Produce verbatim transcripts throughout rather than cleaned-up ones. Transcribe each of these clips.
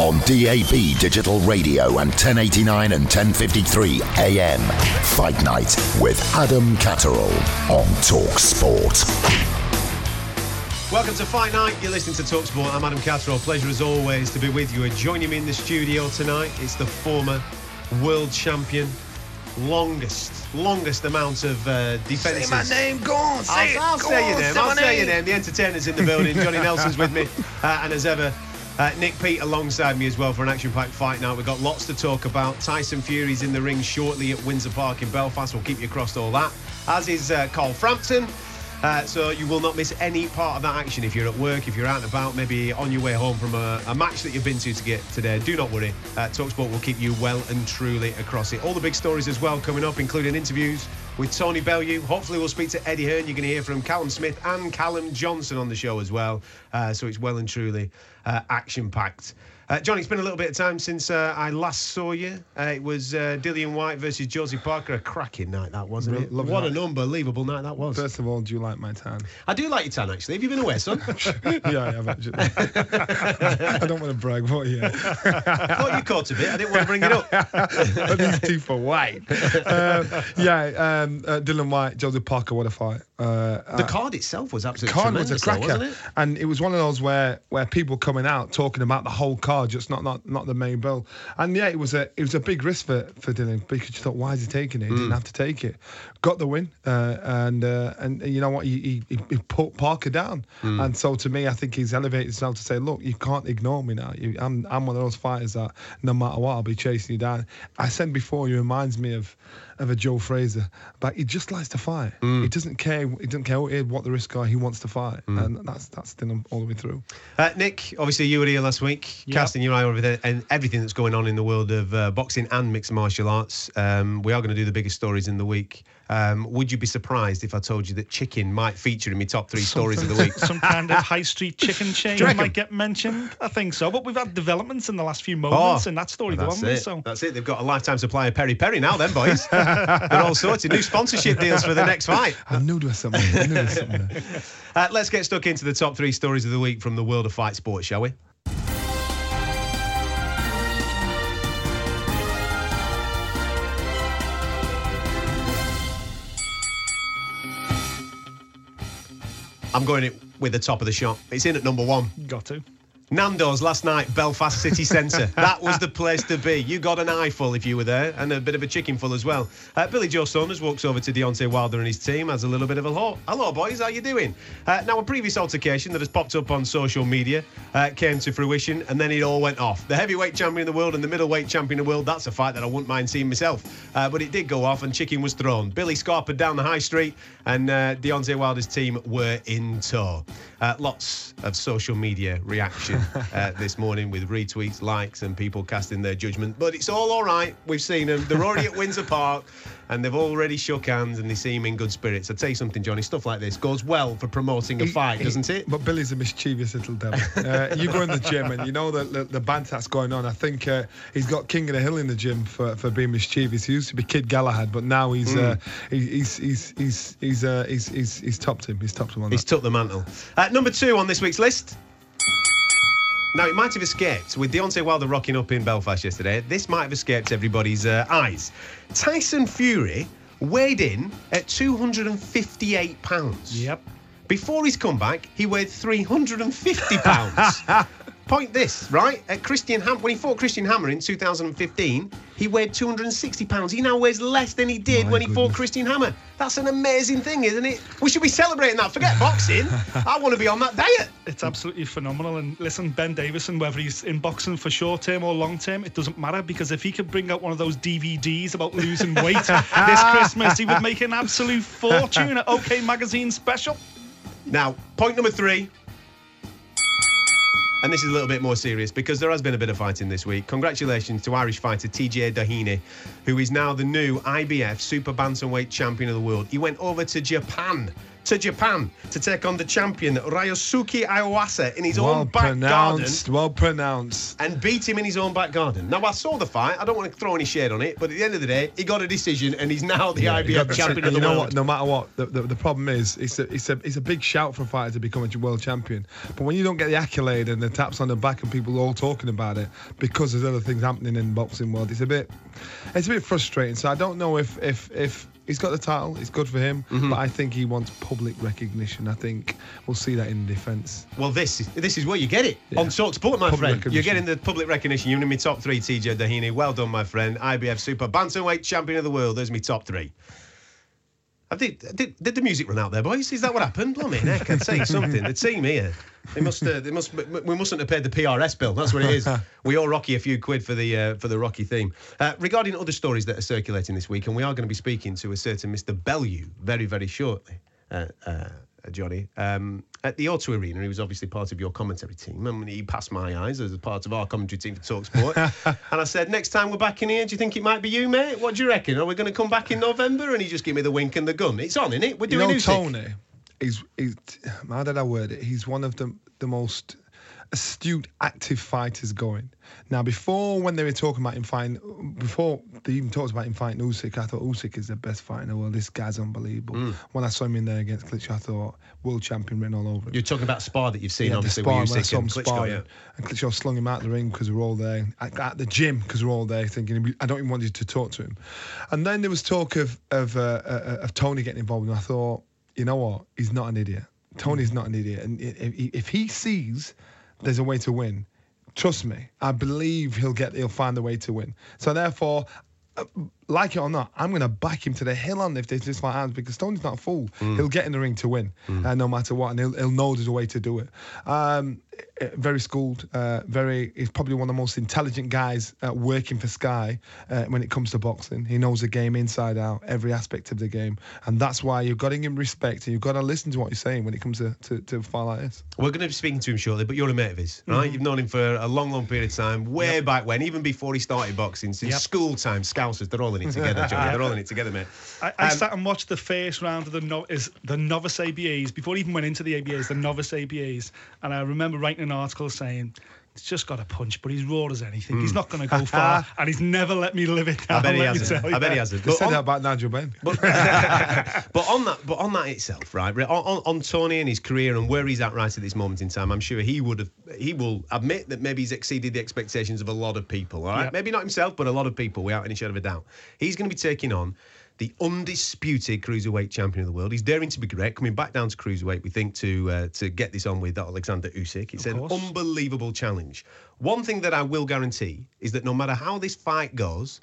On D A B Digital Radio and ten eighty-nine and ten fifty-three A M, Fight Night with Adam Catterall on Talk Sport. Welcome to Fight Night. You're listening to Talk Sport. I'm Adam Catterall. Pleasure as always to be with you. And joining me in the studio tonight is the former world champion, longest, longest amount of uh, defences. Say my name, go on, say I'll, it. I'll go say on, your name, say I'll say name. your name. The entertainer's in the building. Johnny Nelson's with me, uh, and as ever... Uh, Nick Pete alongside me as well for an action-packed fight night. We've got lots to talk about. Tyson Fury's in the ring shortly at Windsor Park in Belfast. We'll keep you across all that. As is uh, Carl Frampton. Uh, so you will not miss any part of that action if you're at work, if you're out and about, maybe on your way home from a, a match that you've been to to get today. Do not worry. Uh, TalkSport will keep you well and truly across it. All the big stories as well coming up, including interviews with Tony Bellew. Hopefully we'll speak to Eddie Hearn. You're going to hear from Callum Smith and Callum Johnson on the show as well. Uh, so it's well and truly uh, action-packed. Uh, Johnny, it's been a little bit of time since uh, I last saw you. Uh, it was uh, Dillian Whyte versus Josie Parker. A cracking night that, wasn't it? Lovely what night. An unbelievable night that was. First of all, do you like my tan? I do like your tan, actually. Have you been away, son? Yeah, I have, actually. I don't want to brag, but yeah. I thought you caught a bit. I didn't want to bring it up. But these two for White. Um, yeah, um, uh, Dillian Whyte, Josie Parker, what a fight. Uh, the card itself was absolutely card tremendous, was a cracker, though, wasn't it? And it was one of those where where people coming out talking about the whole card, just not not not the main bill. And yeah, it was a it was a big risk for for Dillian, because you thought, why is he taking it? He mm. didn't have to take it. Got the win, uh, and uh, and you know what, he he, he put Parker down. Mm. And so to me, I think he's elevated himself to say, look, you can't ignore me now. You, I'm I'm one of those fighters that no matter what, I'll be chasing you down. I said before, he reminds me of. of a Joe Fraser, but he just likes to fight. Mm. He doesn't care. He doesn't care what the risks are. He wants to fight, mm. and that's that's been all the way through. Uh, Nick, obviously you were here last week, yep. casting your eye over there and everything that's going on in the world of uh, boxing and mixed martial arts. Um, we are going to do the biggest stories in the week. Um, would you be surprised if I told you that chicken might feature in my top three Something, stories of the week? Some kind of high street chicken chain might get mentioned. I think so. But we've had developments in the last few moments in oh, that story, well, that's it. So. That's it. They've got a lifetime supply of peri peri now, then, boys. They're all sorted. New sponsorship deals for the next fight. I knew there was something. I knew there was something. There. Uh, let's get stuck into the top three stories of the week from the world of fight sports, shall we? I'm going it with the top of the shot. It's in at number one. Got to. Nando's last night, Belfast city centre. That was the place to be. You got an eyeful if you were there, and a bit of a chicken full as well. Uh, Billy Joe Saunders walks over to Deontay Wilder and his team, has a little bit of a hello, hello boys, how you doing? Uh, now, a previous altercation that has popped up on social media uh, came to fruition, and then it all went off. The heavyweight champion of the world and the middleweight champion of the world, that's a fight that I wouldn't mind seeing myself. Uh, but it did go off, and chicken was thrown. Billy scarpered down the high street, and uh, Deontay Wilder's team were in tow. Uh, lots of social media reaction. Uh, this morning with retweets, likes, and people casting their judgment. But it's all all right. We've seen them. They're already at Windsor Park, and they've already shook hands, and they seem in good spirits. I'll tell you something, Johnny. Stuff like this goes well for promoting a fight, doesn't it? But Billy's a mischievous little devil. Uh, you go in the gym, and you know the, the, the banter that's going on. I think uh, he's got King of the Hill in the gym for, for being mischievous. He used to be Kid Galahad, but now he's mm. uh, he, he's he's he's he's, uh, he's he's he's topped him. He's topped him on that. He's took the mantle. Uh, number two on this week's list. Now, it might have escaped, with Deontay Wilder rocking up in Belfast yesterday, this might have escaped everybody's uh, eyes. Tyson Fury weighed in at two hundred fifty-eight pounds. Yep. Before his comeback, he weighed three hundred fifty pounds. point this, right? At Christian Ham, when he fought Christian Hammer in two thousand fifteen, he weighed two hundred sixty pounds. He now weighs less than he did My when goodness. he fought Christian Hammer. That's an amazing thing, isn't it? We should be celebrating that. Forget boxing. I want to be on that diet. It's absolutely phenomenal. And listen, Ben Davison, whether he's in boxing for short term or long term, it doesn't matter, because if he could bring out one of those D V Ds about losing weight this Christmas, he would make an absolute fortune at OK Magazine Special. Now, point number three. And this is a little bit more serious, because there has been a bit of fighting this week. Congratulations to Irish fighter T J Dahini, who is now the new I B F Super Bantamweight Champion of the World. He went over to Japan, to Japan, to take on the champion, Ryosuke Iwasa, in his well own back pronounced, garden. Well pronounced. And beat him in his own back garden. Now, I saw the fight. I don't want to throw any shade on it, but at the end of the day, he got a decision, and he's now the yeah, I B F Champion of the World. You know what? No matter what, the, the, the problem is, it's a, it's, a, it's a big shout for a fighter to become a world champion. But when you don't get the accolade and the taps on the back and people are all talking about it because there's other things happening in the boxing world, it's a bit, it's a bit frustrating. So I don't know if if if... He's got the title. It's good for him. Mm-hmm. But I think he wants public recognition. I think we'll see that in defence. Well, this is, this is where you get it. Yeah. On Talk Sport, my public friend. You're getting the public recognition. You're in my top three, T J Dahini. Well done, my friend. I B F Super Bantamweight Champion of the World. There's my top three. I did, did, did the music run out there, boys? Is that what happened? Blimey, heck, I'd say something. The team here. They must, uh, they must, we mustn't have paid the P R S bill. That's what it is. We owe Rocky a few quid for the uh, for the Rocky theme. Uh, regarding other stories that are circulating this week, and we are going to be speaking to a certain Mister Bellew very, very shortly, uh, uh, Johnny. Um, at the Auto Arena, he was obviously part of your commentary team, and he passed my eyes as a part of our commentary team for Talk Sport. And I said, next time we're back in here, do you think it might be you, mate? What do you reckon? Are we going to come back in November? And he just gave me the wink and the gun. It's on, innit? We're doing you know, Tony. He's, he's, how did I word it? He's one of the, the most astute, active fighters going. Now, before when they were talking about him fighting, before they even talked about him fighting Usyk, I thought Usyk is the best fighter in the world. This guy's unbelievable. Mm. When I saw him in there against Klitschko, I thought world champion written all over him. You're talking about spar that you've seen, yeah, obviously, with Usyk and Klitschko. Yeah. And Klitschko slung him out the ring because we were all there, at, at the gym because we were all there thinking, I don't even want you to talk to him. And then there was talk of, of, uh, uh, of Tony getting involved, and I thought, you know what? He's not an idiot. Tony's not an idiot. And if he sees there's a way to win, trust me, I believe he'll get. He'll find a way to win. So therefore, like it or not, I'm going to back him to the hill on if they just like hands, because Tony's not a fool. Mm. He'll get in the ring to win, mm. uh, no matter what, and he'll, he'll know there's a way to do it. Um, very schooled, uh, very. He's probably one of the most intelligent guys uh, working for Sky uh, when it comes to boxing. He knows the game inside out, every aspect of the game, and that's why you've got to give him respect and you've got to listen to what he's saying when it comes to, to, to a fight like this. We're going to be speaking to him shortly, but you're a mate of his, right? Mm-hmm. You've known him for a long, long period of time, way yep. back when, even before he started boxing, since yep. school time, Scousers, they're all in it together, Johnny. They're all in it together, mate. I, I um, sat and watched the first round of the, no, is the novice A B As, before he even went into the A B As, the novice A B As, and I remember writing an article saying, he's just got a punch, but he's raw as anything. Mm. He's not going to go far, and he's never let me live it down. I bet he hasn't. I bet he hasn't. They said on, that about Nigel Ben. But, but on that, but on that itself, right? On, on, on Tony and his career and where he's at right at this moment in time, I'm sure he would have. He will admit that maybe he's exceeded the expectations of a lot of people. All right, yep. Maybe not himself, but a lot of people, without any shadow of a doubt. He's going to be taking on the undisputed cruiserweight champion of the world. He's daring to be great, coming back down to cruiserweight, we think, to uh, to get this on with that Alexander Usyk. It's an unbelievable challenge. One thing that I will guarantee is that no matter how this fight goes,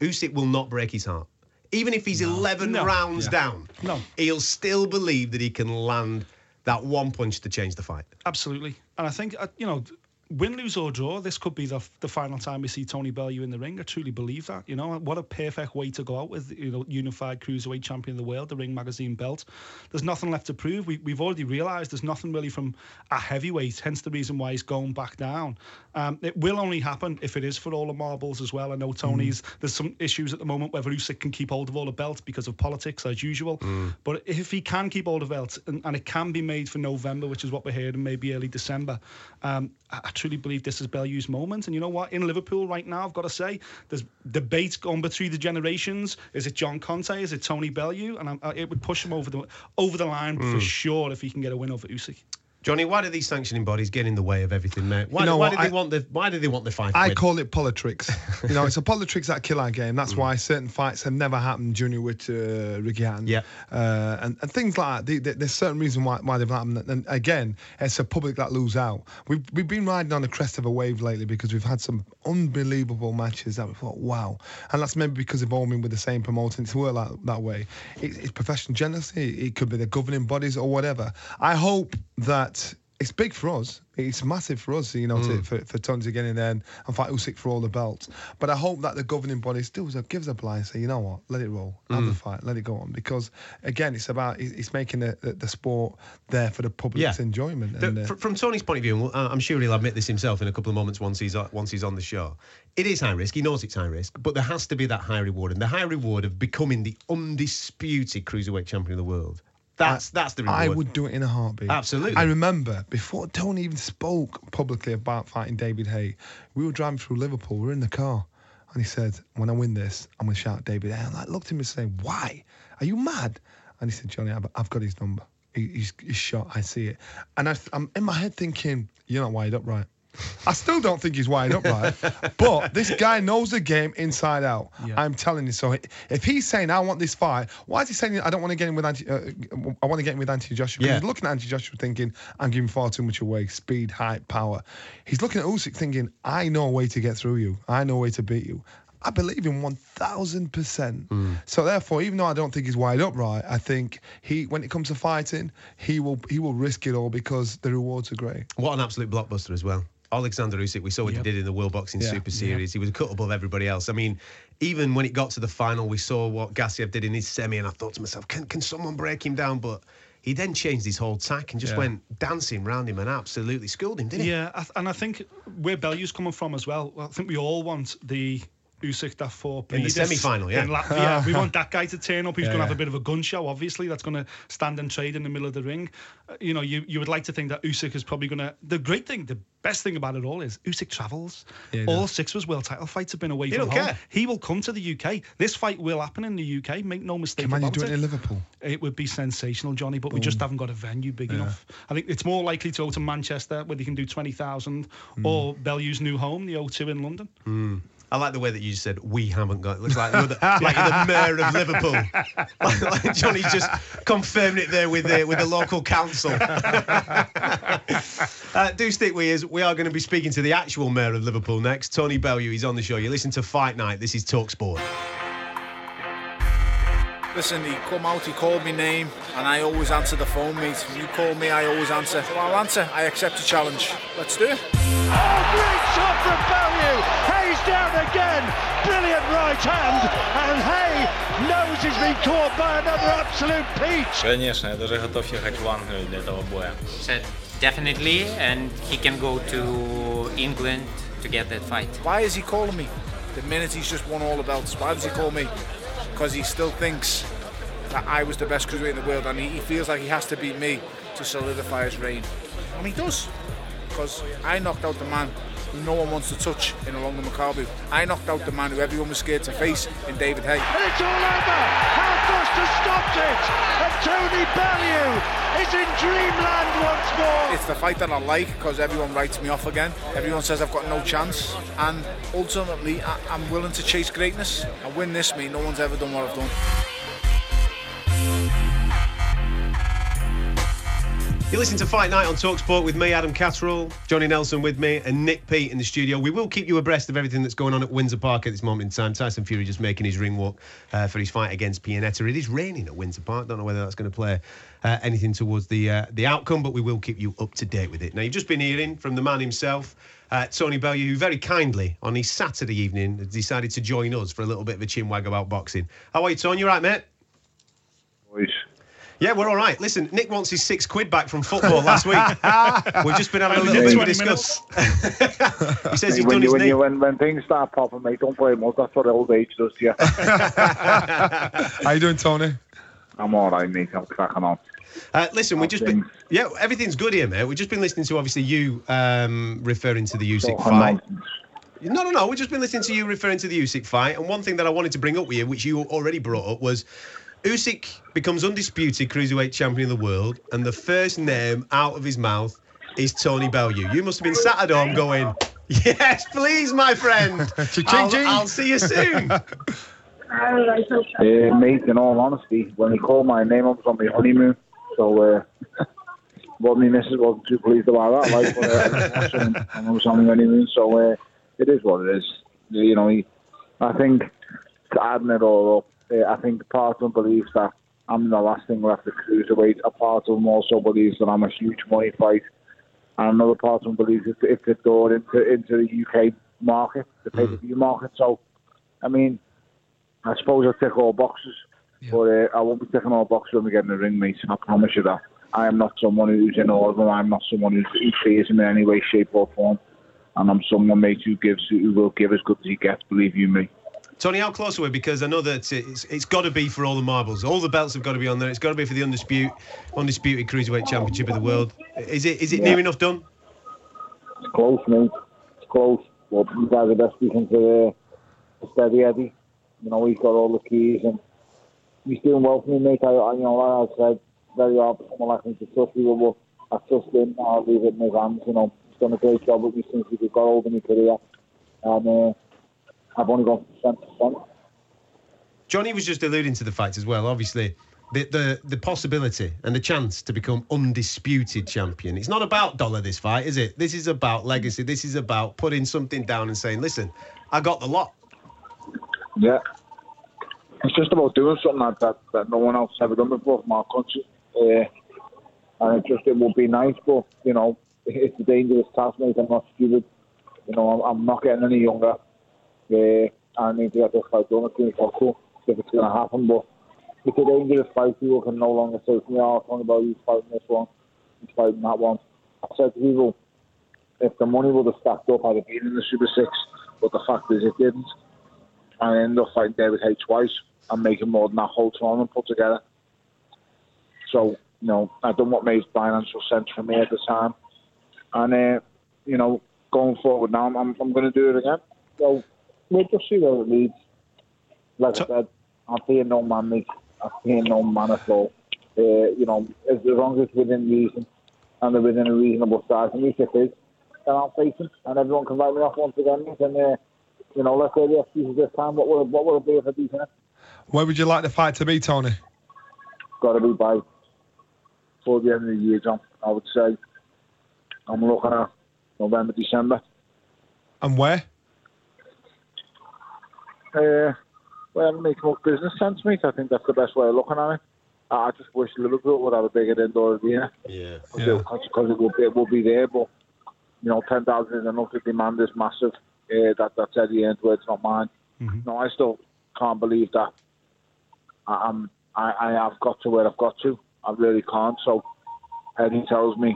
Usyk will not break his heart. Even if he's no. eleven no. rounds yeah. down, no. he'll still believe that he can land that one punch to change the fight. Absolutely. And I think, you know, win, lose or draw, this could be the the final time we see Tony Bellew in the ring. I truly believe that. You know, what a perfect way to go out with, you know, unified cruiserweight champion of the world, the Ring Magazine belt. There's nothing left to prove. We, we've already realised there's nothing really from a heavyweight, hence the reason why he's going back down. Um, it will only happen if it is for all the marbles as well. I know Tony's, mm. there's some issues at the moment whether Usyk can keep hold of all the belts because of politics as usual. Mm. But if he can keep hold of belts, and, and it can be made for November, which is what we're hearing, maybe early December, um, I truly believe this is Bellew's moment. And you know what? In Liverpool right now, I've got to say, there's debates going between the generations. Is it John Conte? Is it Tony Bellew? And I'm, it would push him over the over the line mm. for sure if he can get a win over Usyk. Johnny, why do these sanctioning bodies get in the way of everything, mate? Why, you know why, do, they I, want the, why do they want the fight? I win? call it politics. You know, it's a politics that kill our game. That's mm. why certain fights have never happened, Junior with uh, Ricky Hatton. Yeah. Uh, and, and things like that. They, there's certain reason why, why they've happened. And again, it's a public that lose out. We've, we've been riding on the crest of a wave lately because we've had some unbelievable matches that we thought, wow. And that's maybe because they've all been with the same promoter. It's worked that, that way. It, it's professional jealousy. It could be the governing bodies or whatever. I hope that it's big for us. It's massive for us, you know, mm. to, for, for Tony to get in there and, and fight Usyk for all the belts. But I hope that the governing body still gives a blind, say, you know what, let it roll, have mm. the fight, let it go on. Because again, it's about it's making the, the, the sport there for the public's yeah. enjoyment. The, and, uh, from Tony's point of view, and I'm sure he'll admit this himself in a couple of moments once he's once he's on the show. It is high risk. He knows it's high risk, but there has to be that high reward, and the high reward of becoming the undisputed cruiserweight champion of the world. That's, that's the reward. I would do it in a heartbeat. Absolutely. I remember, before Tony even spoke publicly about fighting David Haye, we were driving through Liverpool, we were in the car, and he said, when I win this, I'm going to shout David Haye. And I looked at him and said, why? Are you mad? And he said, Johnny, I've got his number. He, he's, he's shot, I see it. And I, I'm in my head thinking, you're not wired up right. I still don't think he's wired up right, but this guy knows the game inside out. Yeah. I'm telling you. So if he's saying I want this fight, why is he saying I don't want to get in with Anthony, uh, I want to get in with Anthony Joshua? Yeah. He's looking at Anthony Joshua thinking I'm giving far too much away, speed, height, power. He's looking at Usyk thinking I know a way to get through you. I know a way to beat you. I believe him one thousand percent. Mm. So therefore, even though I don't think he's wide up right, I think he, when it comes to fighting, he will he will risk it all because the rewards are great. What an absolute blockbuster as well. Alexander Usyk, we saw what yep. he did in the World Boxing yeah. Super Series. Yeah. He was cut above everybody else. I mean, even when it got to the final, we saw what Gassiev did in his semi, and I thought to myself, can, can someone break him down? But he then changed his whole tack and just yeah. went dancing round him and absolutely schooled him, didn't he? Yeah, and I think where Bellew's coming from as well, I think we all want the Usyk that for in the semi-final, yeah. In Latvia. We want that guy to turn up. He's yeah, going to have yeah. a bit of a gun show, obviously. That's going to stand and trade in the middle of the ring. Uh, you know, you, you would like to think that Usyk is probably going to... The great thing, the best thing about it all is Usyk travels. Yeah, all does. six of his world title fights have been away they from home. Care. He will come to the U K. This fight will happen in the U K. Make no mistake about it. Can you do it in Liverpool? It would be sensational, Johnny, but Boom. we just haven't got a venue big yeah. enough. I think it's more likely to go to Manchester, where they can do twenty thousand, mm. or Bellew's new home, the O two in London. Mm. I like the way that you said, we haven't got... It looks like you're the, like you're the mayor of Liverpool. Like, like Johnny's just confirmed it there with the, with the local council. uh, do stick with us. We are going to be speaking to the actual mayor of Liverpool next. Tony Bellew, he's on the show. You listen to Fight Night. This is Talk Sport. Listen, he come out, he called me name, and I always answer the phone, mate. You call me, I always answer. Well, I'll answer. I accept the challenge. Let's do it. Oh, great shot from Bellew! Down again, brilliant right hand, and Haye knows he's been caught by another absolute peach. Конечно, я даже готов ехать в Англию для этого боя. Said definitely, and he can go to England to get that fight. Why is he calling me? The minute he's just won all the belts, why does he call me? Because he still thinks that I was the best cruiserweight in the world, and he feels like he has to beat me to solidify his reign, and he does, because I knocked out the man no one wants to touch in Ilunga Makabu. I knocked out the man who everyone was scared to face in David Haye. And it's all over! Hal Foster stopped it! And Tony Bellew is in dreamland once more! It's the fight that I like because everyone writes me off again. Everyone says I've got no chance. And ultimately, I- I'm willing to chase greatness. I win this, mate. No one's ever done what I've done. You listen to Fight Night on TalkSport with me, Adam Catterall, Johnny Nelson with me, and Nick Pete in the studio. We will keep you abreast of everything that's going on at Windsor Park at this moment in time. Tyson Fury just making his ring walk uh, for his fight against Pianeta. It is raining at Windsor Park. Don't know whether that's going to play uh, anything towards the uh, the outcome, but we will keep you up to date with it. Now, you've just been hearing from the man himself, uh, Tony Bellew, who very kindly on his Saturday evening decided to join us for a little bit of a chinwag about boxing. How are you, Tony? You all right, mate? Boys. Yeah, we're all right. Listen, Nick wants his six quid back from football last week. We've just been having a little bit of a discuss. He says he's done his knee. When, when things start popping, mate, don't play much. That's what old age does to you. How you doing, Tony? I'm all right, mate. I'm cracking on. Uh, listen, we've just things. been... Yeah, everything's good here, mate. We've just been listening to, obviously, you um, referring to the Usyk fight. Nonsense. No, no, no. We've just been listening to you referring to the Usyk fight. And one thing that I wanted to bring up with you, which you already brought up, was... Usyk becomes undisputed cruiserweight champion of the world, and the first name out of his mouth is Tony Bellew. You must have been sat at home going, yes, please, my friend. I'll, I'll see you soon. Uh, mate, in all honesty, when he called my name, I was on my honeymoon, so uh, well, my missus wasn't too pleased about that. Like, but, uh, I was on my honeymoon, so uh, it is what it is. You know, he, I think to add it all up, uh, I think part of him believes that I'm the last thing left to cruiserweight. A part of him also believes that I'm a huge money fight, and another part of him believes it's, it's the door into into the U K market, the pay per view mm. market. So, I mean. I suppose I'll tick all boxes, yeah. but uh, I won't be ticking all boxes when we get in the ring, mate. I promise you that. I am not someone who's in awe of them. I'm not someone who fears him in any way, shape or form. And I'm someone, mate, who gives, who will give as good as he gets, believe you me. Tony, how close are we? Because I know that it's, it's got to be for all the marbles. All the belts have got to be on there. It's got to be for the undisputed, undisputed Cruiserweight Championship of the world. Is it is it yeah. near enough done? It's close, mate. It's close. Well, you guys are best speaking to uh, Steady Eddie. You know, he's got all the keys and he's doing well for me, mate. I, I you know, like I said, very hard for someone like me to trust you, but I trust him. I'll leave it in his hands. You know, he's done a great job with me since he got old in his career. And uh, I've only gone from strength to strength. Johnny was just alluding to the fact as well, obviously, the, the, the possibility and the chance to become undisputed champion. It's not about dollar, this fight, is it? This is about legacy. This is about putting something down and saying, listen, I got the lot. Yeah, it's just about doing something like that that no one else has ever done before from our country, uh, and it just it would be nice. But you know, it's a dangerous task, mate. I'm not stupid. You know, I'm, I'm not getting any younger. Uh, I need to get this fight done as soon as possible if it's going to happen. But it's a dangerous fight. People can no longer say to me, "Oh, Tony Bellew, he's fighting this one, he's fighting that one." I said to people, if the money would have stacked up, I'd have been in the Super Six. But the fact is, it didn't. And I ended up fighting David Haye twice and making more than that whole tournament put together. So, you know, I done what made financial sense for me at the time. And, uh, you know, going forward now, I'm I'm going to do it again. So, we'll just see where it leads. Like so- I said, I fear no man, mate. I fear no man at all. Uh, you know, as long as it's within reason and within a reasonable size, and if it is, then I'll face him. And everyone can write me off once again. And, uh, you know, let's say the excuses this time. What will, what will it be if I do that? Where would you like the fight to be, Tony? Got to be by before the end of the year, John. I would say I'm looking at November, December. And where? Uh, well, it makes more business sense, mate. I think that's the best way of looking at it. I just wish Liverpool would have a bigger indoor arena. Yeah, because yeah. it, it, it will be there, but you know, ten thousand is enough. The demand is massive. Uh, that, that's Eddie Ainsworth's words, not mine. Mm-hmm. No, I still can't believe that I, I'm, I, I have got to where I've got to. I really can't. So Eddie tells me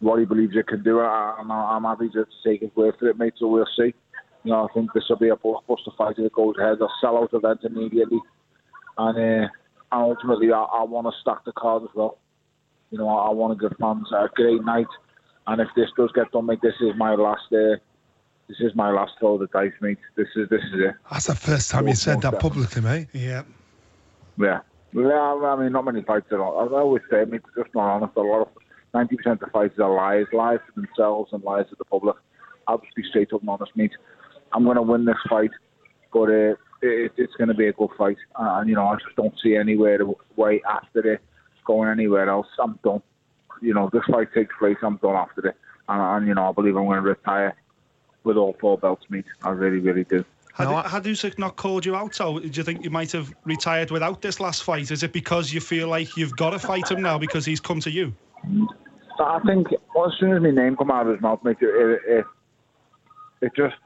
what he believes it can do, and I'm happy to take his word for it, mate, so we'll see. You know, I think this will be a blockbuster fight if it goes ahead. I'll sell out event immediately. And uh, ultimately, I, I want to stack the card as well. You know, I, I want to give fans a great night. And if this does get done, mate, this is my last... Uh, This is my last throw of the dice, mate. This is this is it. That's the first time you said that publicly, mate. Yeah. Yeah. Well, I mean, not many fights at all. As I always say, mate, just not honest. A lot of ninety percent of the fights are lies, lies to themselves and lies to the public. I'll just be straight up and honest, mate. I'm going to win this fight, but uh, it, it's going to be a good fight. Uh, and you know, I just don't see anywhere way after it going anywhere else. I'm done. You know, this fight takes place. I'm done after it, and, and you know, I believe I'm going to retire with all four belts, mate. I really, really do. Had, no, I, had Usyk not called you out, or do you think you might have retired without this last fight? Is it because you feel like you've got to fight him now because he's come to you? I think well, as soon as my name come out of his mouth, mate, it, it, it, it just...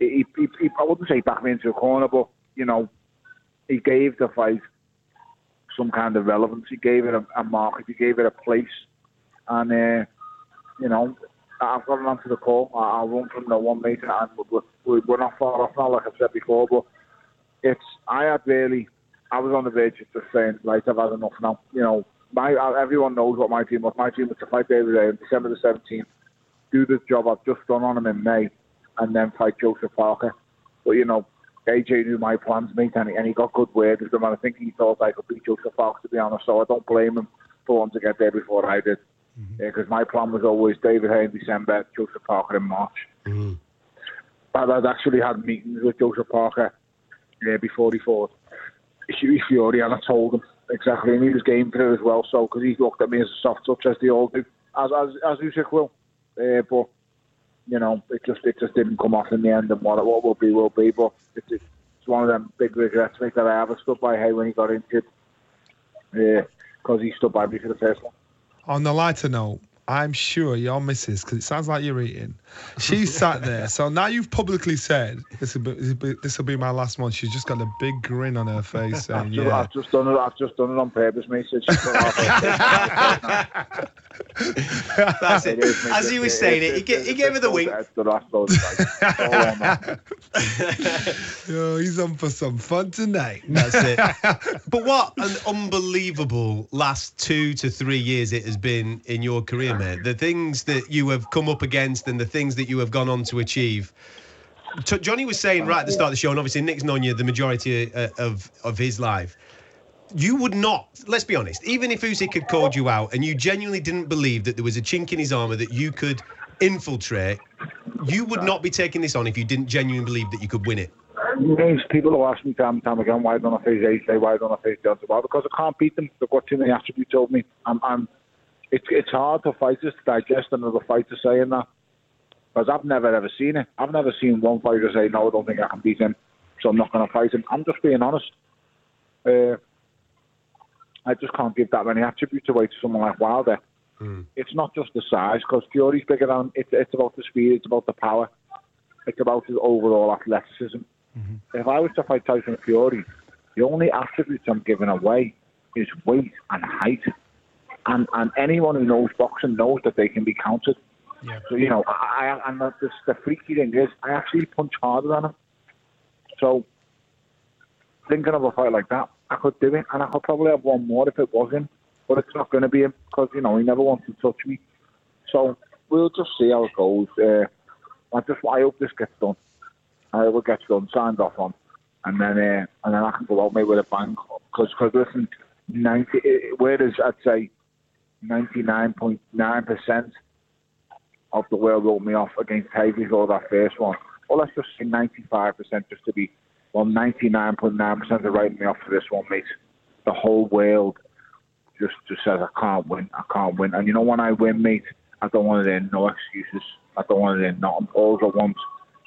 It, it, it, I wouldn't say backed me into a corner, but, you know, he gave the fight some kind of relevance. He gave it a, a market. He gave it a place. And, uh, you know... I've got an answer to the call. I'll run from the one meter, and we're, we're not far off now, like I've said before. But it's I had really, I was on the verge of just saying, right, I've had enough now. You know, my everyone knows what my dream was. My dream was to fight David Haye on December the seventeenth, do the job I've just done on him in May, and then fight Joseph Parker. But you know, A J knew my plans, mate, and he, and he got good words with them, and I think he thought I could beat Joseph Fox, to be honest, so I don't blame him for wanting to get there before I did. Because mm-hmm. uh, my plan was always David Haye in December, Joseph Parker in March. Mm-hmm. But I'd actually had meetings with Joseph Parker uh, before he fought Huey Fury, and I told him exactly, and he was game for it as well, so because he looked at me as a soft touch, as they all do, as as, as Usyk will. Uh, but you know, it just it just didn't come off in the end, and what what will be will be. But it's, it's one of them big regrets, mate, that I have. I stood by Haye when he got injured, because uh, he stood by me for the first one. On the lighter note, I'm sure your missus, because it sounds like you're eating, she sat there. So now you've publicly said, this will be, this will be my last one. She's just got a big grin on her face. Saying, I've, just, yeah. I've just done it. I've just done it on purpose, mate. So that's it. Is, mate. As he was it, saying it, it, it, it, it, it he gave her the wink. Yo, he's on for some fun tonight. That's it. But what an unbelievable last two to three years it has been in your career, mate. The things that you have come up against and the things that you have gone on to achieve. T- Johnny was saying right at the start of the show, and obviously Nick's known you the majority of, of, of his life. You would not, let's be honest, even if Usyk had called you out and you genuinely didn't believe that there was a chink in his armour that you could infiltrate, you would not be taking this on if you didn't genuinely believe that you could win it. People who ask me time and time again, why don't I face A J? Why don't I face Deontay Wilder? Because I can't beat them. They've got too many attributes over me. I'm... I'm It's it's hard for fighters to digest another fighter saying that, because I've never ever seen it. I've never seen one fighter say, no, I don't think I can beat him, so I'm not going to fight him. I'm just being honest. Uh, I just can't give that many attributes away to someone like Wilder. Mm. It's not just the size, because Fury's bigger than it, it's about the speed, it's about the power, it's about his overall athleticism. Mm-hmm. If I was to fight Tyson Fury, the only attributes I'm giving away is weight and height. And, and anyone who knows boxing knows that they can be countered. Yeah. So, you know, I, I, and the, the freaky thing is, I actually punch harder than him. So, thinking of a fight like that, I could do it, and I could probably have one more if it was him. But it's not going to be him, because, you know, he never wants to touch me. So, we'll just see how it goes. Uh, I just, I hope this gets done. I hope it gets done, signed off on. And then uh, and then I can go out maybe with a bang. Because, listen, ninety whereas I'd say, ninety-nine point nine percent of the world wrote me off against Haye before that first one. Well, let's just say ninety-five percent just to be, well, ninety-nine point nine percent are writing me off for this one, mate. The whole world just, just says, I can't win, I can't win. And you know, when I win, mate, I don't want to hear no excuses. I don't want to hear nothing. All I want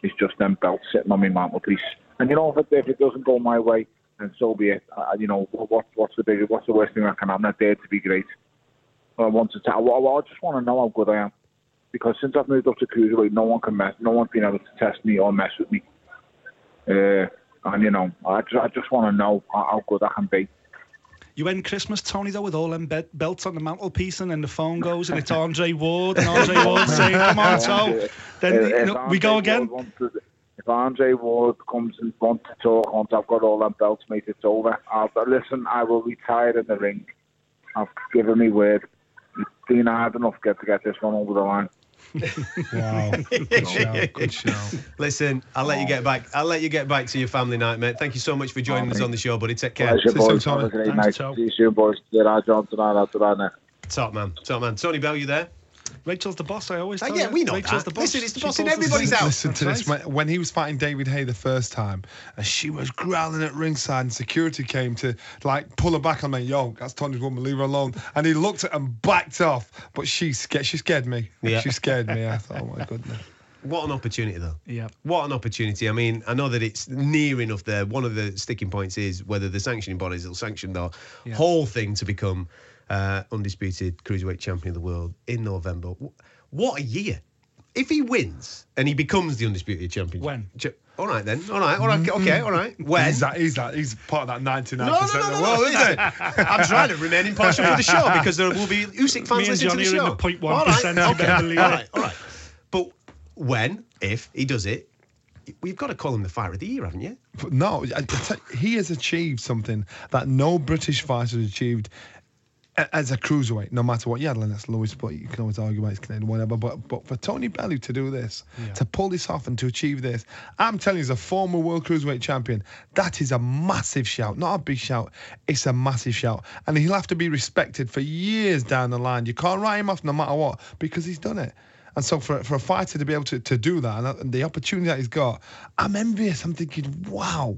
is just them belts sitting on my mantelpiece. And you know, if it, if it doesn't go my way, then so be it. Uh, you know, what, what's the big, what's the worst thing that can happen? I dare to be great. I want to. T- I, I just want to know how good I am, because since I've moved up to cruiserweight, no one can mess. No one's been able to test me or mess with me. Uh, and you know, I just, I just want to know how good I can be. You end Christmas, Tony, though, with all them be- belts on the mantelpiece, and then the phone goes, and it's Andre Ward, and Andre Ward saying, "Come on, Tony." Then if, you know, if we go again. To, if Andre Ward comes and wants to talk, once I've got all them belts, mate, it's over. I'll, listen, I will retire in the ring. I've given me word. It's been hard enough to get this one over the line. Wow. Good show. Good show. Listen, I'll let you get back. I'll let you get back to your family night, mate. Thank you so much for joining us on the show, buddy. Take care. See you soon, Thanks, See you soon, boys. Top man. Top man. Tony Bellew, you there? Rachel's the boss, I always tell oh, yeah, you. Yeah, we know Rachel's that. The boss. Listen, it's the boss in everybody's house. Listen to That's this. Right. When he was fighting David Haye the first time, and she was growling at ringside, and security came to, like, pull her back. I'm like, yo, that's Tony's woman, leave her alone. And he looked at and backed off, but she scared, she scared me. Yeah. She scared me. I thought, oh, my goodness. What an opportunity, though. Yeah. What an opportunity. I mean, I know that it's near enough there. One of the sticking points is whether the sanctioning bodies will sanction the yeah. whole thing to become... Uh, undisputed cruiserweight champion of the world in November. What a year! If he wins and he becomes the undisputed champion, when? Ch- all right then. All right. All right. Okay. All right. When? He's that. He's that. He's part of that ninety-nine no, percent no, no, of the world, no, no, isn't he? I'm trying to remain impartial for the show because there will be Usyk fans listening to the show. Me and Johnny are in the point one percent. All right. Okay. All right. All right. But when, if he does it. We've got to call him the fighter of the year, haven't you? No, he has achieved something that no British fighter has achieved as a cruiserweight, no matter what, yeah, that's lowest, but you can always argue about his Canadian, whatever. But but for Tony Bellew to do this, yeah. to pull this off and to achieve this, I'm telling you, as a former world cruiserweight champion, that is a massive shout. Not a big shout, it's a massive shout. And he'll have to be respected for years down the line. You can't write him off no matter what, because he's done it. And so for, for a fighter to be able to, to do that, and the opportunity that he's got, I'm envious. I'm thinking, wow.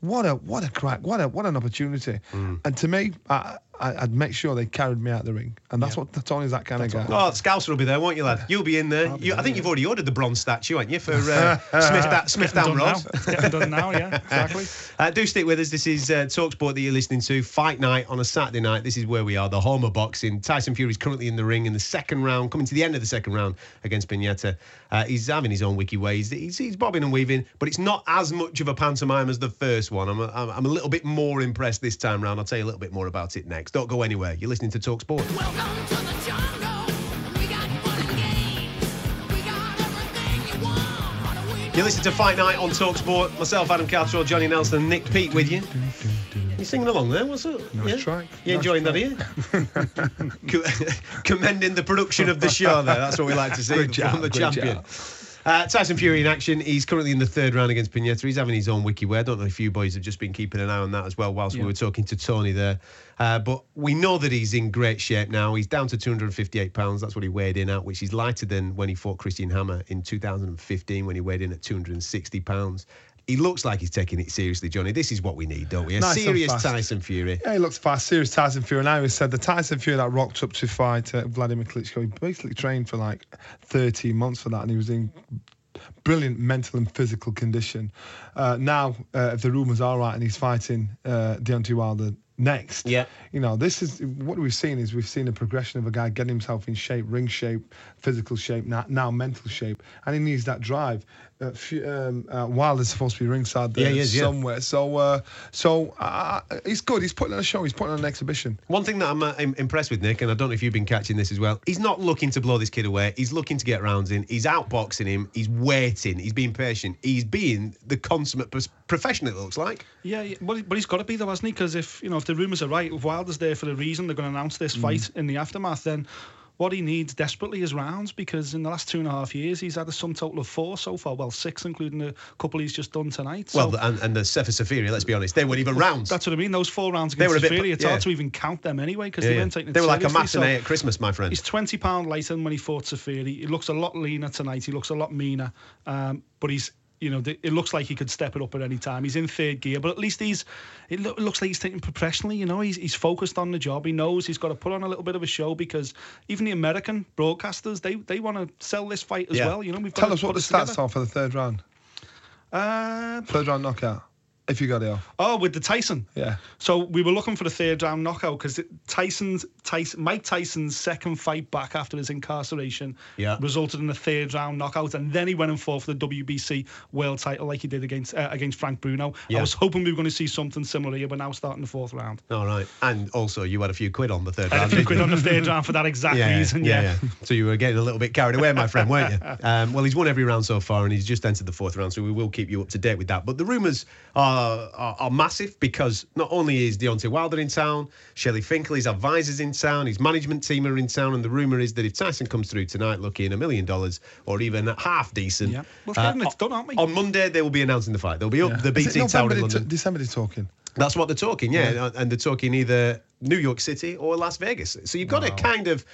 What a what a crack! What a what an opportunity! Mm. And to me, I, I, I'd make sure they carried me out the ring, and that's yeah. what Tony's that kind that's of guy. All. Oh, Scouser will be there, won't you, lad? You'll be in there. Be you, there I think yeah. you've already ordered the bronze statue, ain't you, for uh, Smith, da Smith down Road? It's getting done now, yeah, exactly. Uh, do stick with us. This is uh, Talk Sport that you're listening to. Fight night on a Saturday night. This is where we are, the home of boxing. Tyson Fury's currently in the ring in the second round, coming to the end of the second round against Pianeta. Uh, he's having his own wiki ways. He's, he's bobbing and weaving, but it's not as much of a pantomime as the first one. I'm a, I'm a little bit more impressed this time round. I'll tell you a little bit more about it next. Don't go anywhere. You're listening to Talk Sport. Welcome to the jungle. We got fun and games. We got everything you want. How do we know? You're listening to Fight Night on Talk Sport. Myself, Adam Catterall, Johnny Nelson, Nick Pete with you. You singing along there? What's up? Nice yeah? track. You nice enjoying track. that, are you? Commending the production of the show there. That's what we like to see good job, from the champion. Job. Uh, Tyson Fury in action. He's currently in the third round against Pianeta. He's having his own wiki wear. I don't know if you boys have just been keeping an eye on that as well whilst yeah. we were talking to Tony there. Uh, but we know that he's in great shape now. He's down to two hundred fifty-eight pounds. That's what he weighed in at, which is lighter than when he fought Christian Hammer in two thousand fifteen when he weighed in at two hundred sixty pounds. He looks like he's taking it seriously, Johnny. This is what we need, don't we? A nice serious Tyson Fury. Yeah, he looks fast. Serious Tyson Fury. And I always said the Tyson Fury that rocked up to fight uh, Vladimir Klitschko, he basically trained for like thirteen months for that, and he was in brilliant mental and physical condition. Uh, now, uh, if the rumours are right and he's fighting uh, Deontay Wilder next, yeah, you know, this is what we've seen is we've seen a progression of a guy getting himself in shape, ring shape, physical shape, now, now mental shape, and he needs that drive. Uh, um, uh, Wilder's supposed to be ringside there yeah, is, somewhere, yeah. so uh, so uh, he's good. He's putting on a show. He's putting on an exhibition. One thing that I'm uh, impressed with, Nick, and I don't know if you've been catching this as well. He's not looking to blow this kid away. He's looking to get rounds in. He's outboxing him. He's waiting. He's being patient. He's being the consummate professional. It looks like. Yeah, yeah. But but he's got to be though, hasn't he? Because if you know if the rumours are right, if Wilder's there for a reason, they're going to announce this mm. fight in the aftermath. Then. What he needs desperately is rounds, because in the last two and a half years he's had a sum total of four so far. Well, six, including the couple he's just done tonight. So. Well, and, and the Cephas Safiri, let's be honest, they weren't even rounds. That's what I mean. Those four rounds against Safiri, it's yeah. hard to even count them anyway because yeah, they weren't taking it seriously. They were like a matinee so at Christmas, my friend. He's twenty pounds lighter than when he fought Safiri. He looks a lot leaner tonight. He looks a lot meaner, um, but he's. You know, it looks like he could step it up at any time. He's in third gear, but at least he's. It lo looks like he's taking professionally. You know, he's he's focused on the job. He knows he's got to put on a little bit of a show, because even the American broadcasters they they want to sell this fight as yeah. well. You know, we've got tell to us what the stats together. Are for the third round. Uh, third round knockout. If you got it off. Oh, with the Tyson. Yeah. So we were looking for the third round knockout because Tyson's Tyson, Mike Tyson's second fight back after his incarceration yeah. resulted in a third round knockout, and then he went and fought for the W B C world title like he did against uh, against Frank Bruno. Yeah. I was hoping we were going to see something similar here, but now starting the fourth round. All right. And also you had a few quid on the third round. I had a few quid on the third round for that exact yeah, reason. Yeah, yeah. yeah. So you were getting a little bit carried away, my friend, weren't you? Um, well, he's won every round so far, and he's just entered the fourth round, so we will keep you up to date with that. But the rumours are. Are, are, are massive, because not only is Deontay Wilder in town, Shelley Finkel, his advisors in town, his management team are in town, and the rumour is that if Tyson comes through tonight looking a million dollars or even half decent, yeah. well, uh, it's done, aren't we? On Monday they will be announcing the fight. They'll be up yeah. the B T Tower in London. December they're talking. That's what they're talking, yeah, yeah. and they're talking either New York City or Las Vegas. So you've got wow. to kind of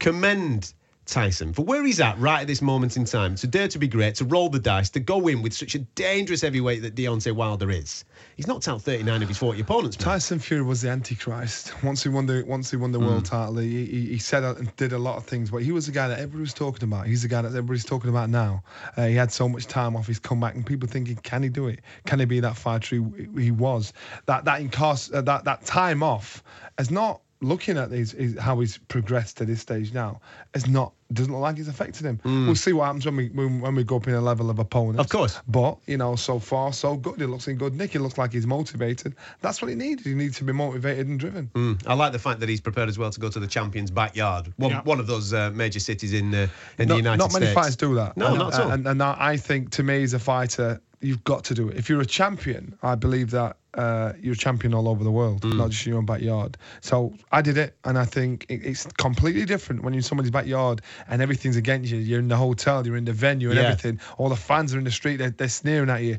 commend Tyson for where he's at right at this moment in time, to dare to be great, to roll the dice, to go in with such a dangerous heavyweight that Deontay Wilder is. He's knocked out thirty-nine of his forty opponents. Man. Tyson Fury was the Antichrist. Once he won the once he won the mm. world title, he, he, he said and did a lot of things, but he was the guy that everybody was talking about. He's the guy that everybody's talking about now. Uh, he had so much time off his comeback, and people thinking, can he do it? Can he be that fighter he, he was? That that incarcer, uh, that that time off has not. Looking at his, his, how he's progressed to this stage now, it's not doesn't look like it's affected him. Mm. We'll see what happens when we when, when we go up in a level of opponents. Of course. But, you know, so far, so good. He looks in good nick. He looks like he's motivated. That's what he needs. He needs to be motivated and driven. Mm. I like the fact that he's prepared as well to go to the champion's backyard, one, yeah. one of those uh, major cities in, uh, in not, the United States. Not many States. fighters do that. No, and, not at all. And, and I think, to me, as a fighter, you've got to do it. If you're a champion, I believe that uh, you're a champion all over the world, mm. not just in your own backyard. So I did it, and I think it, it's completely different when you're in somebody's backyard and everything's against you. You're in the hotel, you're in the venue and yeah. everything. All the fans are in the street, they're, they're sneering at you.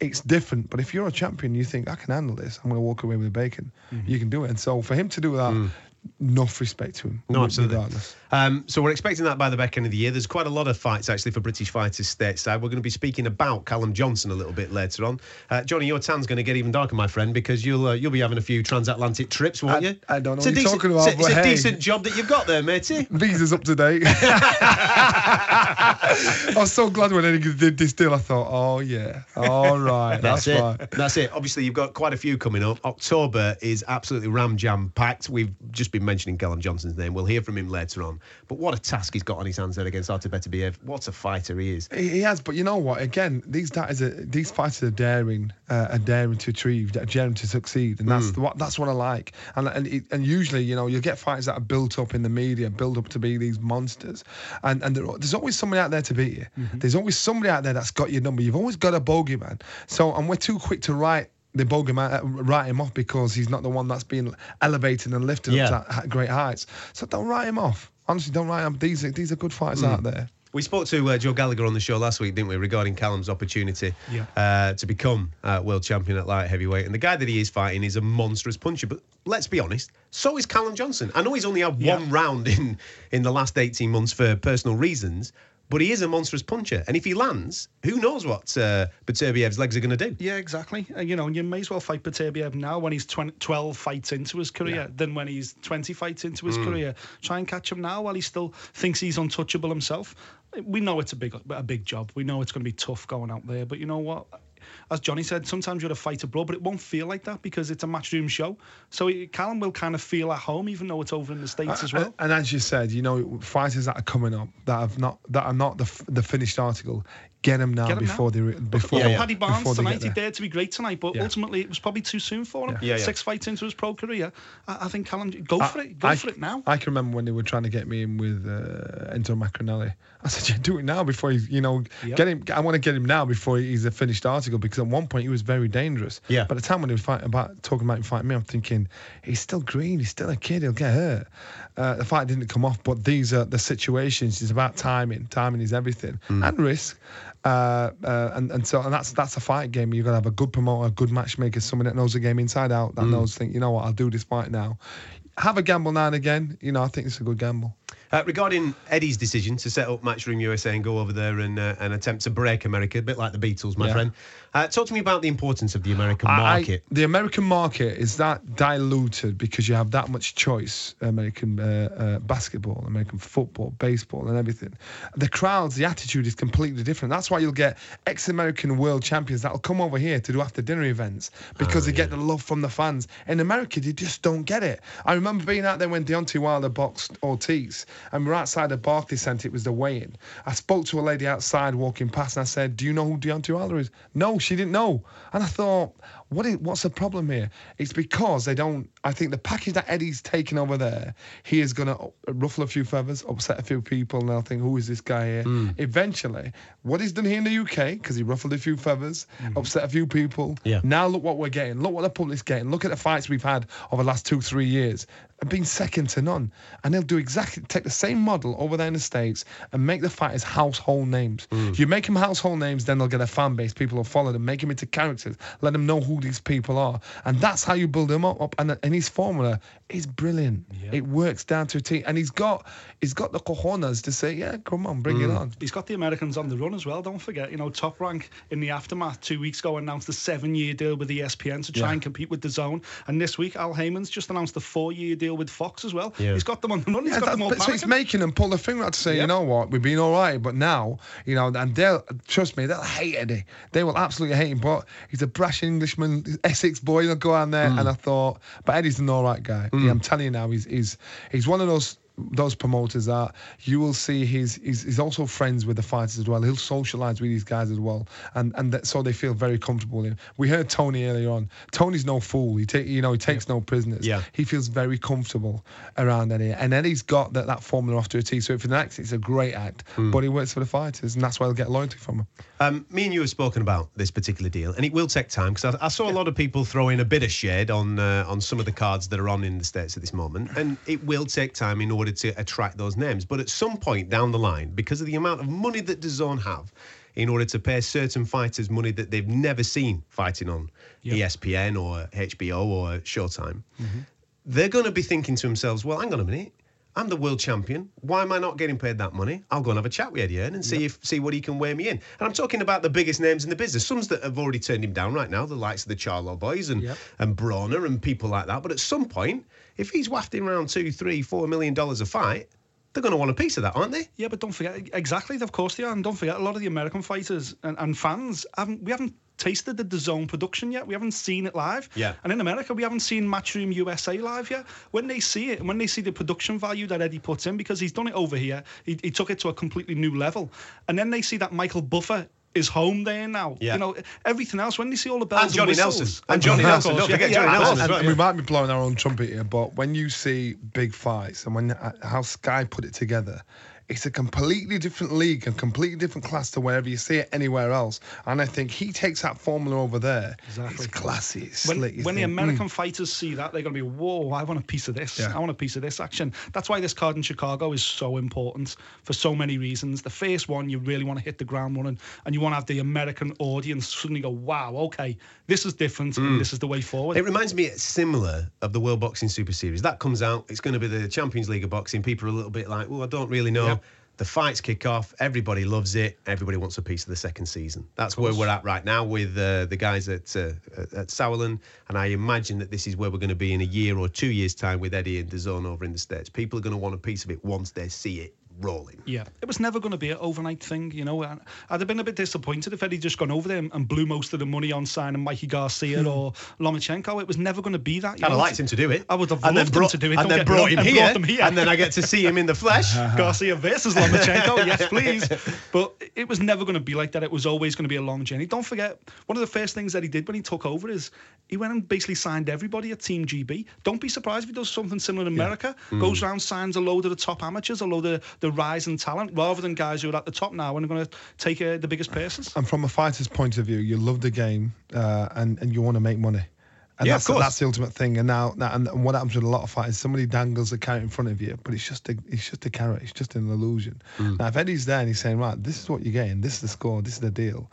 It's different. But if you're a champion, you think, I can handle this. I'm going to walk away with the bacon. Mm. You can do it. And so for him to do that... Mm. Enough respect to him. No, absolutely. Um, so we're expecting that by the back end of the year. There's quite a lot of fights, actually, for British fighters stateside. We're going to be speaking about Callum Johnson a little bit later on. Uh, Johnny, your tan's going to get even darker, my friend, because you'll uh, you'll be having a few transatlantic trips, won't I, you? I don't know it's what you're decent, talking about. It's, it's a hey. decent job that you've got there, matey. Visa's up to date. I was so glad when they did this deal. I thought, oh, yeah. All right. That's, that's it. Right. That's it. Obviously, you've got quite a few coming up. October is absolutely ram-jam packed. We've just been mentioning Callum Johnson's name. We'll hear from him later on. But what a task he's got on his hands there against Artur Beterbiev. What a fighter he is. He has, but you know what? Again, these that is a, these fighters are daring, uh, are daring to achieve, are daring to succeed, and that's mm. what that's what I like. And and and usually, you know, you get fighters that are built up in the media, built up to be these monsters, and and there's always somebody out there to beat you. Mm-hmm. There's always somebody out there that's got your number. You've always got a bogeyman. So, and we're too quick to write. They bog him out, write him off because he's not the one that's been elevated and lifted yeah. up to great heights. So don't write him off. Honestly, don't write him off. These are, these are good fighters mm. out there. We spoke to uh, Joe Gallagher on the show last week, didn't we, regarding Callum's opportunity yeah. uh, to become uh, world champion at light heavyweight. And the guy that he is fighting is a monstrous puncher. But let's be honest, so is Callum Johnson. I know he's only had yeah. one round in, in the last eighteen months for personal reasons, but he is a monstrous puncher. And if he lands, who knows what uh, Beterbiev's legs are going to do? Yeah, exactly. And, you know, and you may as well fight Beterbiev now when he's twelve fights into his career yeah. than when he's twenty fights into his mm. career. Try and catch him now while he still thinks he's untouchable himself. We know it's a big, a big job. We know it's going to be tough going out there. But you know what? As Johnny said, sometimes you're a fight abroad, but it won't feel like that because it's a matchroom show. So it, Callum will kind of feel at home, even though it's over in the States uh, as well. And as you said, you know, fighters that are coming up that have not that are not the the finished article. Get him now Get him before now. they before. Yeah, yeah. Paddy Barnes tonight, he dared to be great tonight, but yeah. ultimately it was probably too soon for him. Yeah. Yeah, yeah. Six fights into his pro career, I, I think Callum, go I, for it, go I, for it now. I can remember when they were trying to get me in with uh, Enzo Macronelli. I said, yeah, do it now before he's, you know, yep. get him. I want to get him now before he's a finished article because at one point he was very dangerous. Yeah. By the time when he was fighting about talking about him fighting me, I'm thinking he's still green, he's still a kid, he'll get hurt. Uh, the fight didn't come off, but these are the situations. It's about timing. Timing is everything mm. and risk. Uh, uh, and, and so and that's that's a fight game. You've got to have a good promoter, a good matchmaker, someone that knows the game inside out, that mm. knows, think, you know what, I'll do this fight now. Have a gamble now and again. You know, I think it's a good gamble. Uh, regarding Eddie's decision to set up Matchroom U S A and go over there and, uh, and attempt to break America, a bit like the Beatles, my yeah. friend. Uh, talk to me about the importance of the American market. I, the American market is that diluted because you have that much choice, American uh, uh, basketball, American football, baseball and everything. The crowds, the attitude is completely different. That's why you'll get ex-American world champions that'll come over here to do after-dinner events because oh, they yeah. get the love from the fans. In America, they just don't get it. I remember being out there when Deontay Wilder boxed Ortiz. And we were outside the Barclays Centre. It was the weigh-in. I spoke to a lady outside walking past, and I said, "Do you know who Deontay Wilder is?" No, she didn't know. And I thought, what is, what's the problem here? It's because they don't. I think the package that Eddie's taken over there, he is going to ruffle a few feathers, upset a few people, and I think, who is this guy here? Mm. Eventually, what he's done here in the U K, because he ruffled a few feathers, mm. upset a few people. Yeah. Now look what we're getting. Look what the public's getting. Look at the fights we've had over the last two, three years. Have been second to none. And they'll do exactly take the same model over there in the States and make the fighters household names. Mm. If you make them household names, then they'll get a fan base. People will follow them, make them into characters, let them know who these people are. And that's how you build them up. up. And, and his formula is brilliant. Yeah. It works down to a T. And he's got he's got the cojones to say, yeah, come on, bring mm. it on. He's got the Americans on the run as well, don't forget. You know, Top Rank in the aftermath two weeks ago announced a seven-year deal with E S P N to try yeah. and compete with DAZN. And this week, Al Heyman's just announced a four-year deal with Fox as well. Yeah. He's got them on the run. He's yeah, got them all. So he's making them pull the finger out to say, yep. you know what, we've been all right, but now, you know, and they'll, trust me, they'll hate Eddie. They will absolutely hate him, but he's a brash Englishman, Essex boy, he'll go on there, mm. and I thought, but Eddie's an all right guy. Mm. Yeah, I'm telling you now, he's, he's, he's one of those those promoters are. You will see he's, he's he's also friends with the fighters as well. He'll socialise with these guys as well, and and that, so they feel very comfortable with him. We heard Tony earlier on. Tony's no fool. He take you know he takes yeah. no prisoners. Yeah. He feels very comfortable around Eddie, and Eddie's got that that formula off to a tee. So if it acts, it's a great act. Mm. But he works for the fighters, and that's why they'll get loyalty from him. Um, me and you have spoken about this particular deal, and it will take time because I, I saw yeah. a lot of people throw in a bit of shade on uh, on some of the cards that are on in the States at this moment, and it will take time in order to attract those names. But at some point down the line, because of the amount of money that D A Z N have in order to pay certain fighters money that they've never seen fighting on yep. E S P N or H B O or Showtime, mm-hmm. they're going to be thinking to themselves, well, hang on a minute, I'm the world champion. Why am I not getting paid that money? I'll go and have a chat with Eddie Hearn and see yep. if see what he can weigh me in. And I'm talking about the biggest names in the business, some that have already turned him down right now, the likes of the Charlo boys and, yep. and Broner and people like that. But at some point, if he's wafting around two, three, four million dollars a fight, they're going to want a piece of that, aren't they? Yeah, but don't forget, exactly, of course they are. And don't forget, a lot of the American fighters and, and fans, haven't, we haven't tasted the D A Z N production yet. We haven't seen it live. Yeah. And in America, we haven't seen Matchroom U S A live yet. When they see it, and when they see the production value that Eddie puts in, because he's done it over here, he, he took it to a completely new level. And then they see that Michael Buffer is home there now. Yeah. You know, everything else, when they see all the bells and, and Johnny whistles, Nelson. And Johnny Nelson. Don't forget yeah, Johnny yeah, Nelson. And, and we might be blowing our own trumpet here, but when you see big fights and when uh, how Sky put it together, it's a completely different league and completely different class to wherever you see it anywhere else. And I think he takes that formula over there. Exactly. It's classy. It's when slick, when the American mm. fighters see that, they're going to be, whoa, I want a piece of this. Yeah. I want a piece of this action. That's why this card in Chicago is so important for so many reasons. The first one, you really want to hit the ground running and you want to have the American audience suddenly go, wow, okay, this is different mm. and this is the way forward. It reminds me, it's similar of the World Boxing Super Series. That comes out, it's going to be the Champions League of Boxing. People are a little bit like, well, I don't really know. Yeah. The fights kick off. Everybody loves it. Everybody wants a piece of the second season. That's where we're at right now with uh, the guys at uh, at Sauerland. And I imagine that this is where we're going to be in a year or two years' time with Eddie and D A Z N over in the States. People are going to want a piece of it once they see it rolling. Yeah, it was never going to be an overnight thing, you know. I'd have been a bit disappointed if Eddie just gone over there and blew most of the money on signing Mikey Garcia or Lomachenko. It was never going to be that. I'd have liked him to do it. I would have loved him to do it. And then brought him here, and then I get to see him in the flesh. Garcia versus Lomachenko, yes please. But it was never going to be like that. It was always going to be a long journey. Don't forget, one of the first things that he did when he took over is he went and basically signed everybody at Team G B. Don't be surprised if he does something similar in America. Yeah. Mm. Goes around, signs a load of the top amateurs, a load of the The rise in talent, rather than guys who are at the top now and are going to take uh, the biggest purses. And from a fighter's point of view, you love the game uh, and, and you want to make money. And yeah, that's, of course. That's the ultimate thing. And now, now and, and what happens with a lot of fighters, somebody dangles a carrot in front of you, but it's just a, it's just a carrot. It's just an illusion. Mm. Now, if Eddie's there and he's saying, right, this is what you're getting, this is the score, this is the deal,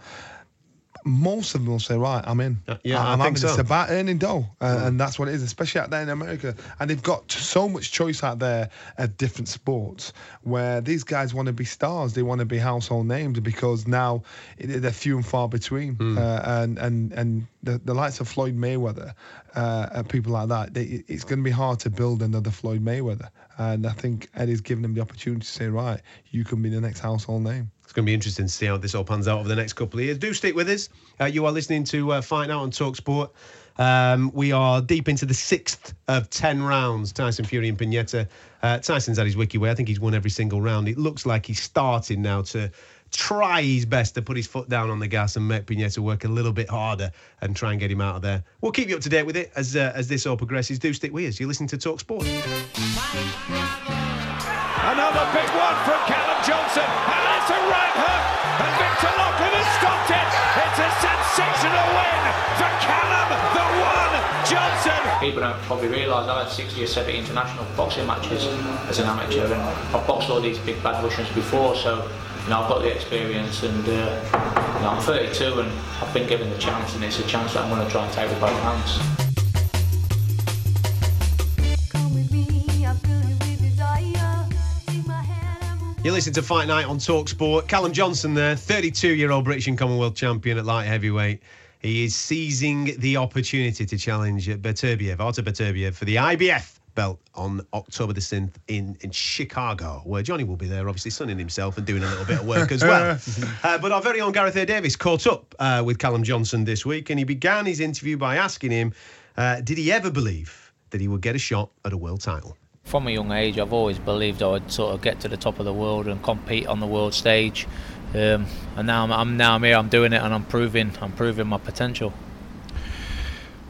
most of them will say, right, I'm in. Yeah, I'm I think so. It's about earning dough, uh, yeah. and that's what it is, especially out there in America. And they've got so much choice out there at different sports where these guys want to be stars. They want to be household names because now they're few and far between. Mm. Uh, and and and the, the likes of Floyd Mayweather, uh, people like that, they, it's going to be hard to build another Floyd Mayweather. And I think Eddie's given him the opportunity to say, right, you can be the next household name. It's going to be interesting to see how this all pans out over the next couple of years. Do stick with us. Uh, you are listening to uh, Fight Night on Talk Sport. Um, we are deep into the sixth of ten rounds. Tyson Fury and Pianeta. Uh, Tyson's had his wiki way. I think he's won every single round. It looks like he's starting now to try his best to put his foot down on the gas and make Pianeta work a little bit harder and try and get him out of there. We'll keep you up to date with it as uh, as this all progresses. Do stick with us. You're listening to Talk Sport. Another big one from Callum Johnson, and it's a right hook, and Victor Loughlin has stopped it. It's a sensational win for Callum, the one, Johnson. People don't probably realise I've had sixty or seventy international boxing matches as an amateur, and I've boxed all these big bad Russians before, so you know, I've got the experience, and uh, you know, I'm thirty-two, and I've been given the chance, and it's a chance that I'm going to try and take with both hands. You listen to Fight Night on Talk Sport. Callum Johnson there, thirty-two-year-old British and Commonwealth champion at light heavyweight. He is seizing the opportunity to challenge Beterbiev, Artur Beterbiev, for the I B F belt on October the sixth in, in Chicago, where Johnny will be there, obviously sunning himself and doing a little bit of work as well. Uh, but our very own Gareth A. Davies caught up uh, with Callum Johnson this week, and he began his interview by asking him, uh, did he ever believe that he would get a shot at a world title? From a young age, I've always believed I would sort of get to the top of the world and compete on the world stage. Um, and now I'm, I'm now I'm here, I'm doing it, and I'm proving I'm proving my potential.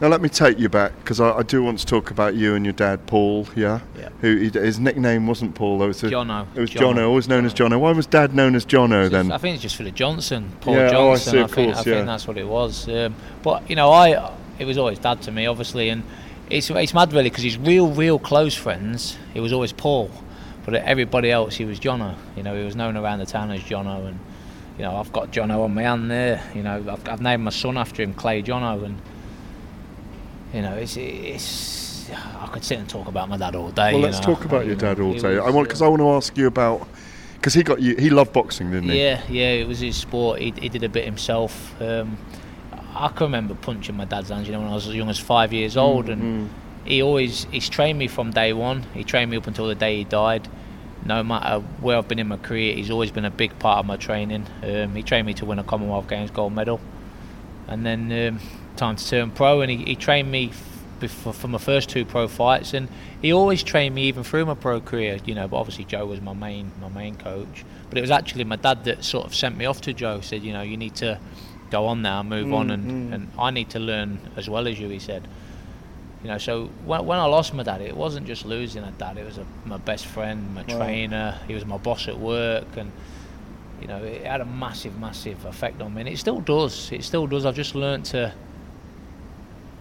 Now let me take you back, because I, I do want to talk about you and your dad, Paul. Yeah, yeah. Who he, his nickname wasn't Paul, though. It was a, Jono. It was Jono, Jono always known Jono. as Jono. Why was Dad known as Jono then? Just, I think it's just for the Johnson, Paul yeah, Johnson. Oh, I, see, I, of think, course, I yeah. think that's what it was. Um, but you know, I it was always Dad to me, obviously, and it's it's mad really, because his real, real close friends, it was always Paul, but everybody else, he was Jono. You know, he was known around the town as Jono, and you know, I've got Jono on my hand there. You know, I've, I've named my son after him, Clay Jono, and. You know, it's, it's. I could sit and talk about my dad all day. Well, let's know? talk about I mean, your dad all day. Was, I want because I want to ask you about, because he got you. He loved boxing, didn't he? Yeah, yeah. It was his sport. He, he did a bit himself. Um, I can remember punching my dad's hands. You know, when I was as young as five years old, mm-hmm. and he always he's trained me from day one. He trained me up until the day he died. No matter where I've been in my career, he's always been a big part of my training. Um, he trained me to win a Commonwealth Games gold medal, and then. Um, time to turn pro, and he, he trained me before, for my first two pro fights, and he always trained me even through my pro career, you know, but obviously Joe was my main my main coach, but it was actually my dad that sort of sent me off to Joe, said, you know, you need to go on now, move mm-hmm. on, and, and I need to learn as well as you, he said. You know, so when, when I lost my dad, it wasn't just losing a dad, it was a, my best friend, my wow. trainer, he was my boss at work, and you know, it had a massive, massive effect on me, and it still does, it still does. I've just learned to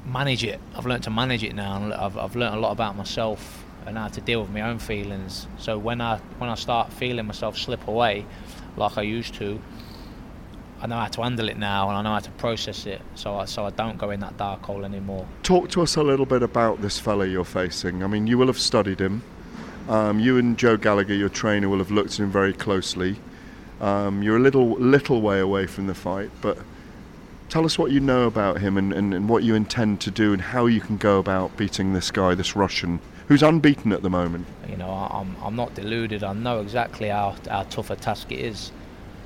manage it. I've learned to manage it now, and I've, I've learned a lot about myself and how to deal with my own feelings. So when I when I start feeling myself slip away like I used to, I know how to handle it now, and I know how to process it, so I, so I don't go in that dark hole anymore. Talk to us a little bit about this fella you're facing. I mean, you will have studied him. Um, you and Joe Gallagher, your trainer, will have looked at him very closely. Um, you're a little little way away from the fight, but tell us what you know about him, and, and, and what you intend to do, and how you can go about beating this guy, this Russian, who's unbeaten at the moment. You know, I'm I'm not deluded. I know exactly how, how tough a task it is.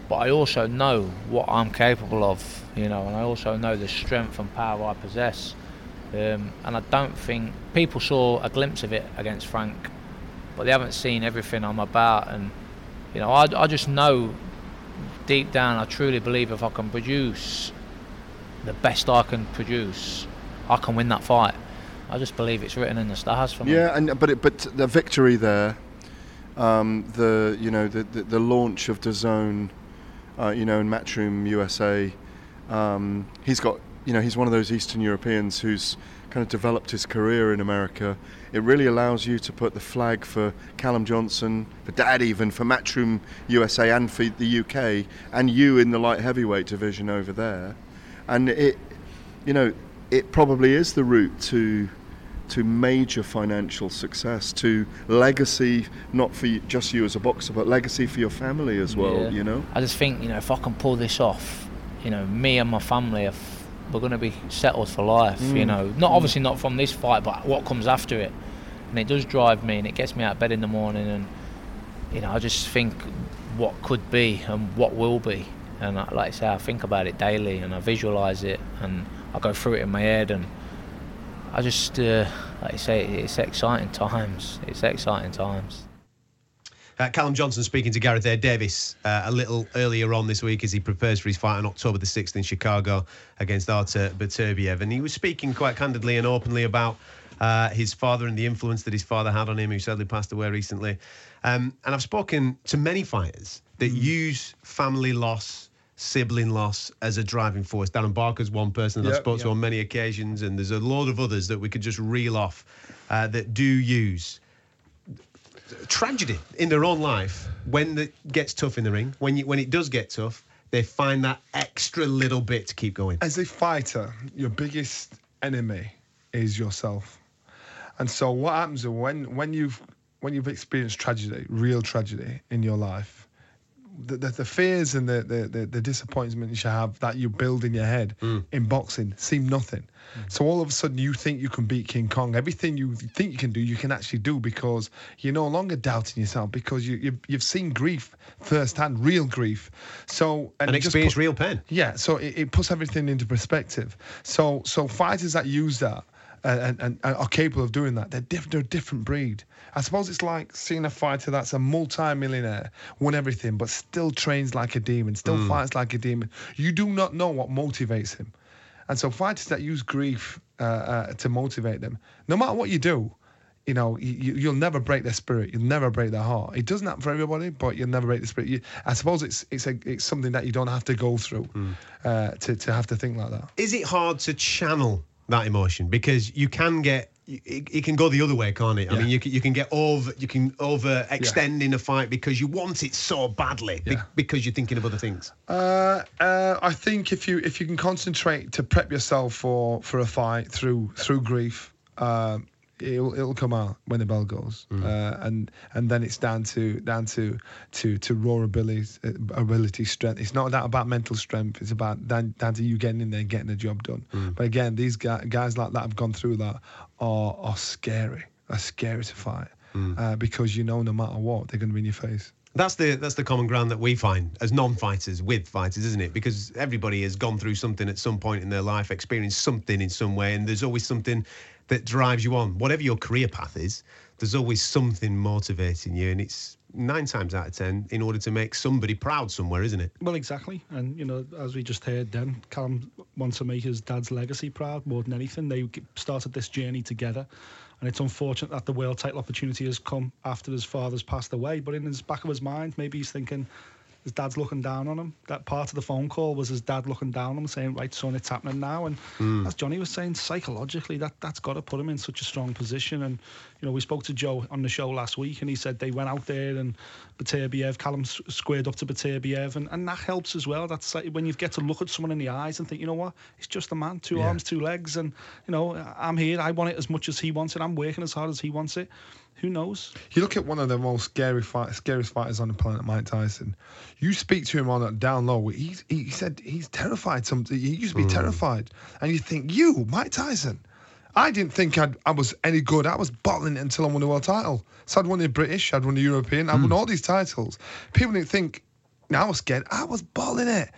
But I also know what I'm capable of, you know, and I also know the strength and power I possess. Um, and I don't think... People saw a glimpse of it against Frank, but they haven't seen everything I'm about. And, you know, I, I just know, deep down, I truly believe if I can produce the best I can produce, I can win that fight. I just believe it's written in the stars for me. Yeah, and but it, but the victory there, um, the you know the, the, the launch of DAZN, uh, you know in Matchroom U S A, um, he's got you know he's one of those Eastern Europeans who's kind of developed his career in America. It really allows you to put the flag for Callum Johnson, for Dad even, for Matchroom U S A, and for the U K, and you in the light heavyweight division over there. And it, you know, it probably is the route to to major financial success, to legacy, not for you, just you as a boxer, but legacy for your family as well, yeah. You know? I just think, you know, if I can pull this off, you know, me and my family, are f- we're going to be settled for life, mm. you know. Not mm. obviously not from this fight, but what comes after it. And it does drive me, and it gets me out of bed in the morning, and, you know, I just think what could be and what will be. And like I say, I think about it daily, and I visualise it, and I go through it in my head, and I just, uh, like I say, it's exciting times. It's exciting times. Uh, Callum Johnson speaking to Gareth A. Davies uh, a little earlier on this week as he prepares for his fight on October the sixth in Chicago against Artur Beterbiev. And he was speaking quite candidly and openly about Uh, his father and the influence that his father had on him, who sadly passed away recently. Um, and I've spoken to many fighters that mm. use family loss, sibling loss as a driving force. Darren Barker's one person that yep, I spoke yep. to on many occasions, and there's a load of others that we could just reel off uh, that do use tragedy in their own life when it gets tough in the ring. When, you, when it does get tough, they find that extra little bit to keep going. As a fighter, your biggest enemy is yourself. And so what happens when when you've when you've experienced tragedy, real tragedy in your life, the the, the fears and the, the the disappointments you have that you build in your head mm. in boxing seem nothing. Mm. So all of a sudden you think you can beat King Kong. Everything you think you can do, you can actually do, because you're no longer doubting yourself, because you you've, you've seen grief firsthand, real grief. So and, and experience put, real pain. Yeah. So it, it puts everything into perspective. So so fighters that use that and, and, and are capable of doing that. They're, diff- they're a different breed. I suppose it's like seeing a fighter that's a multi-millionaire, won everything, but still trains like a demon, still mm. fights like a demon. You do not know what motivates him. And so fighters that use grief uh, uh, to motivate them, no matter what you do, you know, you, you'll never break their spirit. You'll never break their heart. It doesn't happen for everybody, but you'll never break the spirit. You, I suppose it's it's a, it's something that you don't have to go through mm. uh, to to have to think like that. Is it hard to channel that emotion? Because you can get it, it can go the other way, can't it? I yeah. mean, you can, you can get over you can overextend yeah. in a fight because you want it so badly yeah. be, because you're thinking of other things. Uh, uh, I think if you if you can concentrate to prep yourself for for a fight through through grief. Uh, It'll it'll come out when the bell goes, mm. uh, and and then it's down to down to to to raw ability, ability, strength. It's not about mental strength. It's about down, down to you getting in there and getting the job done. Mm. But again, these guys, guys like that have gone through that are are scary. Are scary to fight mm. uh, because you know no matter what they're going to be in your face. That's the that's the common ground that we find as non-fighters with fighters, isn't it? Because everybody has gone through something at some point in their life, experienced something in some way, and there's always something that drives you on. Whatever your career path is, there's always something motivating you, and it's nine times out of ten in order to make somebody proud somewhere, isn't it? Well, exactly. And, you know, as we just heard then, Callum wants to make his dad's legacy proud more than anything. They started this journey together. And it's unfortunate that the world title opportunity has come after his father's passed away. But in his back of his mind, maybe he's thinking his dad's looking down on him. That part of the phone call was his dad looking down on him, saying, right, son, it's happening now. And mm. as Johnny was saying, psychologically, that, that's got to put him in such a strong position. And, you know, we spoke to Joe on the show last week, and he said they went out there and Beterbiev, Callum squared up to Beterbiev, and, and that helps as well. That's like when you get to look at someone in the eyes and think, you know what, he's just a man, two yeah. arms, two legs, and, you know, I'm here, I want it as much as he wants it, I'm working as hard as he wants it. Who knows? You look at one of the most scary fight, scariest fighters on the planet, Mike Tyson. You speak to him on a down low. He, he said he's terrified. Something he used to be mm. terrified, and you think, you, Mike Tyson. I didn't think I'd, I was any good. I was bottling it until I won the world title. So I'd won the British, I'd won the European, I'd mm. won all these titles. People didn't think. Now I was scared. I was balling it.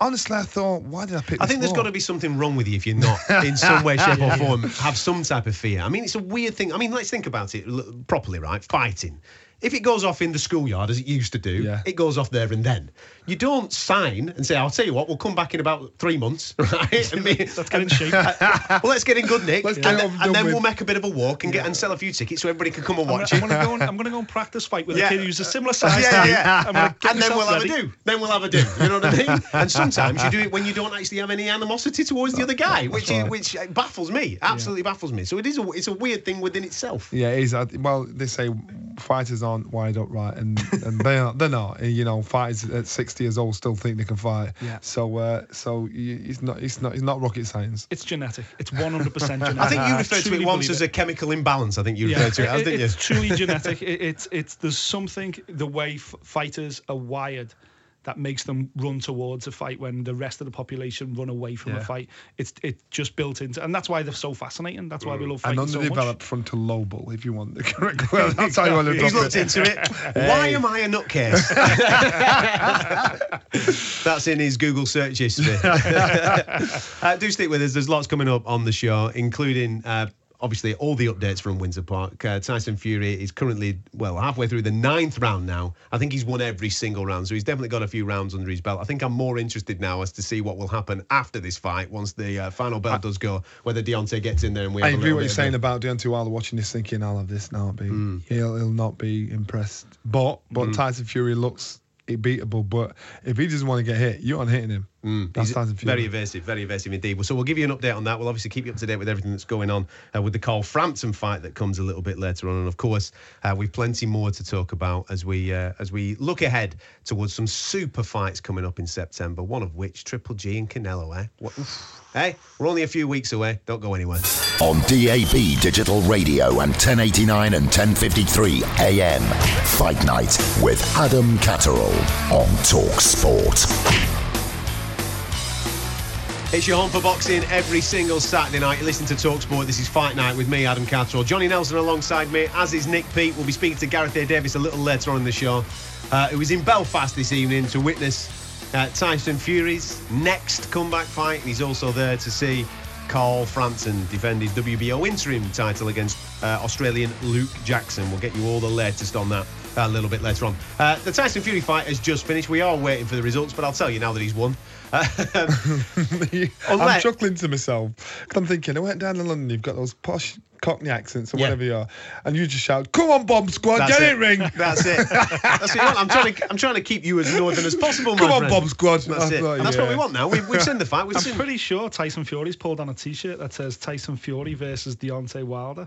Honestly, I thought, why did I pick this I think there's got to be something wrong with you if you're not, in some way, shape or form, have some type of fear. I mean, it's a weird thing. I mean, let's think about it properly, right? Fighting. If it goes off in the schoolyard, as it used to do, yeah. it goes off there and then. You don't sign and say, I'll tell you what, we'll come back in about three months. Right? And me, let's get in shape. Well, let's get in good, Nick. Let's and, then, and then we'll make a bit of a walk and yeah. get and sell a few tickets so everybody can come and watch I'm gonna, it. I'm going to go, and, go and practice fight with yeah. a kid who's a similar size yeah, to you. Yeah. I'm gonna and then we'll ready. have a do. Then we'll have a do. You know what I mean? And sometimes you do it when you don't actually have any animosity towards the other guy, which right. is, which baffles me, absolutely yeah. baffles me. So it is a, it's a weird thing within itself. Yeah, it is. Well, they say fighters are aren't wide up right, and, and they are, they're not. You know, fighters at sixty years old still think they can fight. Yeah. So, uh, so it's not, it's not, it's not rocket science. It's genetic. It's one hundred percent genetic. I think you referred to it once as it. a chemical imbalance. I think you yeah. referred to it, it as, didn't you? It's truly genetic. It, it's, it's. There's something the way f- fighters are wired that makes them run towards a fight when the rest of the population run away from yeah. a fight. It's it's just built into, and that's why they're so fascinating. That's why we love fighting so much. An underdeveloped frontal lobal, if you want the correct word. That's how you want to drop it. He's looked into it. Hey. Why am I a nutcase? That's in his Google search history. uh, do stick with us. There's lots coming up on the show, including... Uh, Obviously, all the updates from Windsor Park. Uh, Tyson Fury is currently, well, halfway through the ninth round now. I think he's won every single round, so he's definitely got a few rounds under his belt. I think I'm more interested now as to see what will happen after this fight once the uh, final bell does go, whether Deontay gets in there and we have I a agree what you're saying there. About Deontay Wilder watching this thinking, I'll have this now. Mm. He'll, he'll not be impressed. But, but mm. Tyson Fury looks... beatable, but if he doesn't want to get hit, you aren't hitting him. Mm. That's Tyson Fury. Very evasive, very evasive indeed. So we'll give you an update on that. We'll obviously keep you up to date with everything that's going on uh, with the Carl Frampton fight that comes a little bit later on, and of course uh, we've plenty more to talk about as we uh, as we look ahead towards some super fights coming up in September. One of which Triple G and Canelo. Eh? What, hey, we're only a few weeks away. Don't go anywhere. On D A B Digital Radio and ten eighty-nine and ten fifty-three A M, Fight Night with Adam Catterall on Talk Sport. It's your home for boxing every single Saturday night. You listen to Talk Sport. This is Fight Night with me, Adam Catterall. Johnny Nelson alongside me, as is Nick Pete. We'll be speaking to Gareth A. Davies a little later on in the show. Uh, who was in Belfast this evening to witness uh, Tyson Fury's next comeback fight. And he's also there to see Carl Frampton defended W B O interim title against uh, Australian Luke Jackson. We'll get you all the latest on that a little bit later on. Uh, the Tyson Fury fight has just finished. We are waiting for the results, but I'll tell you now that he's won. Unless... I'm chuckling to myself because I'm thinking, I went down to London, you've got those posh Cockney accents or yeah. whatever you are, and you just shout, "Come on, Bomb Squad, That's get it, it Ring." That's it. That's it. I'm trying to, I'm trying to keep you as northern as possible. Come my on, friend. Bomb Squad. That's it. Thought, and that's yeah. what we want now. We've, we've seen the fight. We've I'm seen... pretty sure Tyson Fury's pulled on a T-shirt that says Tyson Fury versus Deontay Wilder.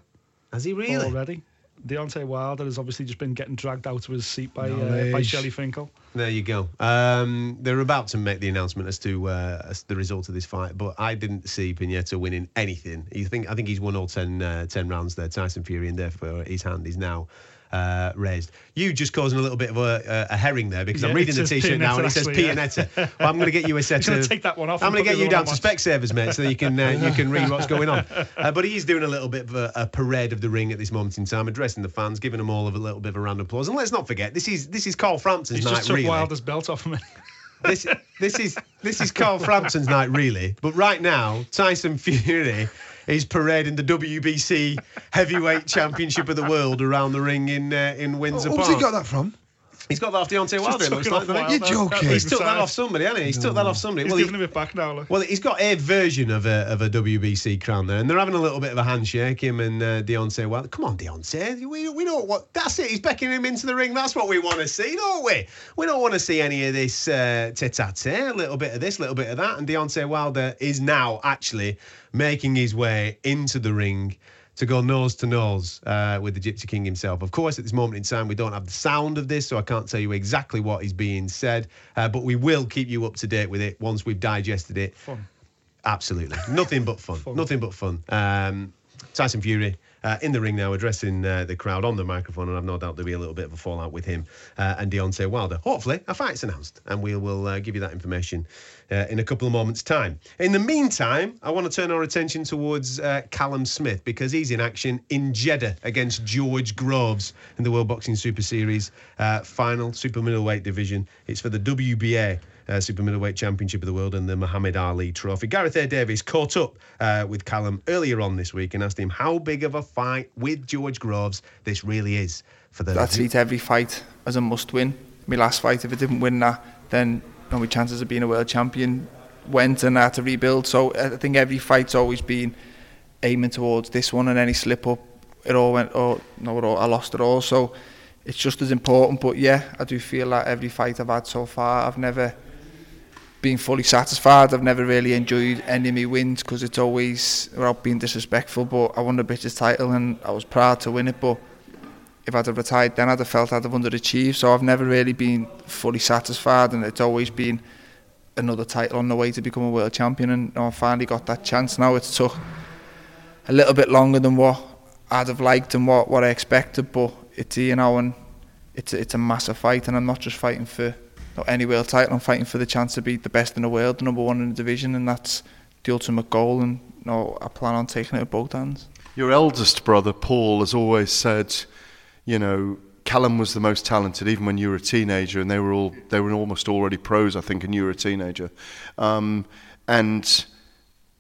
Has he really? Already. Deontay Wilder has obviously just been getting dragged out of his seat by uh, by Shelley Finkel. There you go. Um, they're about to make the announcement as to uh, as the result of this fight, but I didn't see Pianeta winning anything. You think? I think he's won all ten, uh, ten rounds there, Tyson Fury, and therefore his hand is now uh, raised. You just causing a little bit of a, a herring there because yeah, I'm reading the T-shirt now and it says Pianeta. Yeah. Well, I'm going to get you a set of. Take that one off. I'm going to get you down to Specsavers, mate, so you can uh, you can read what's going on. Uh, but he's doing a little bit of a, a parade of the ring at this moment in time, addressing the fans, giving them all of a little bit of a round of applause. And let's not forget, this is this is Carl Frampton's he's night. Just took really. Wilder's belt off him. This this is this is Carl Frampton's night, really. But right now, Tyson Fury. He's parading the W B C Heavyweight Championship of the World around the ring in uh, in Windsor Park. Where's he got that from? He's got that off Deontay Wilder, it looks like. You're joking. He's took that off somebody, hasn't he? He's took that off somebody. He's well, giving he, him it back now, look. Well, he's got a version of a of a W B C crown there, and they're having a little bit of a handshake, him and uh, Deontay Wilder. Come on, Deontay. We, we don't want... That's it. He's beckoning him into the ring. That's what we want to see, don't we? We don't want to see any of this uh, tete-a-tete, a little bit of this, a little bit of that, and Deontay Wilder is now actually making his way into the ring to go nose to nose uh, with the Gypsy King himself. Of course, at this moment in time, we don't have the sound of this, so I can't tell you exactly what is being said, uh, but we will keep you up to date with it once we've digested it. Fun. Absolutely. Nothing but fun. fun. Nothing but fun. Um, Tyson Fury uh, in the ring now, addressing uh, the crowd on the microphone, and I've no doubt there'll be a little bit of a fallout with him uh, and Deontay Wilder. Hopefully, a fight's announced, and we will uh, give you that information Uh, in a couple of moments' time. In the meantime, I want to turn our attention towards uh, Callum Smith, because he's in action in Jeddah against George Groves in the World Boxing Super Series uh, final, super middleweight division. It's for the W B A uh, Super Middleweight Championship of the World and the Muhammad Ali Trophy. Gareth A. Davies caught up uh, with Callum earlier on this week and asked him how big of a fight with George Groves this really is for the. I treat every fight as a must-win. My last fight, if I didn't win that, then and my chances of being a world champion went, and I had to rebuild. So I think every fight's always been aiming towards this one, and any slip up, it all went, oh no, it all, I lost it all. So it's just as important. But yeah, I do feel that every fight I've had so far, I've never been fully satisfied. I've never really enjoyed any of my wins because it's always about being disrespectful. But I won the British title and I was proud to win it. But if I'd have retired then, I'd have felt I'd have underachieved. So I've never really been fully satisfied, and it's always been another title on the way to become a world champion. And I finally got that chance now. It's took a little bit longer than what I'd have liked and what, what I expected, but it's here now, and it's, it's a massive fight. And I'm not just fighting for not any world title, I'm fighting for the chance to be the best in the world, the number one in the division, and that's the ultimate goal. And you know, I plan on taking it with both hands. Your eldest brother, Paul, has always said, you know, Callum was the most talented, even when you were a teenager, and they were all they were almost already pros, I think, and you were a teenager. Um, and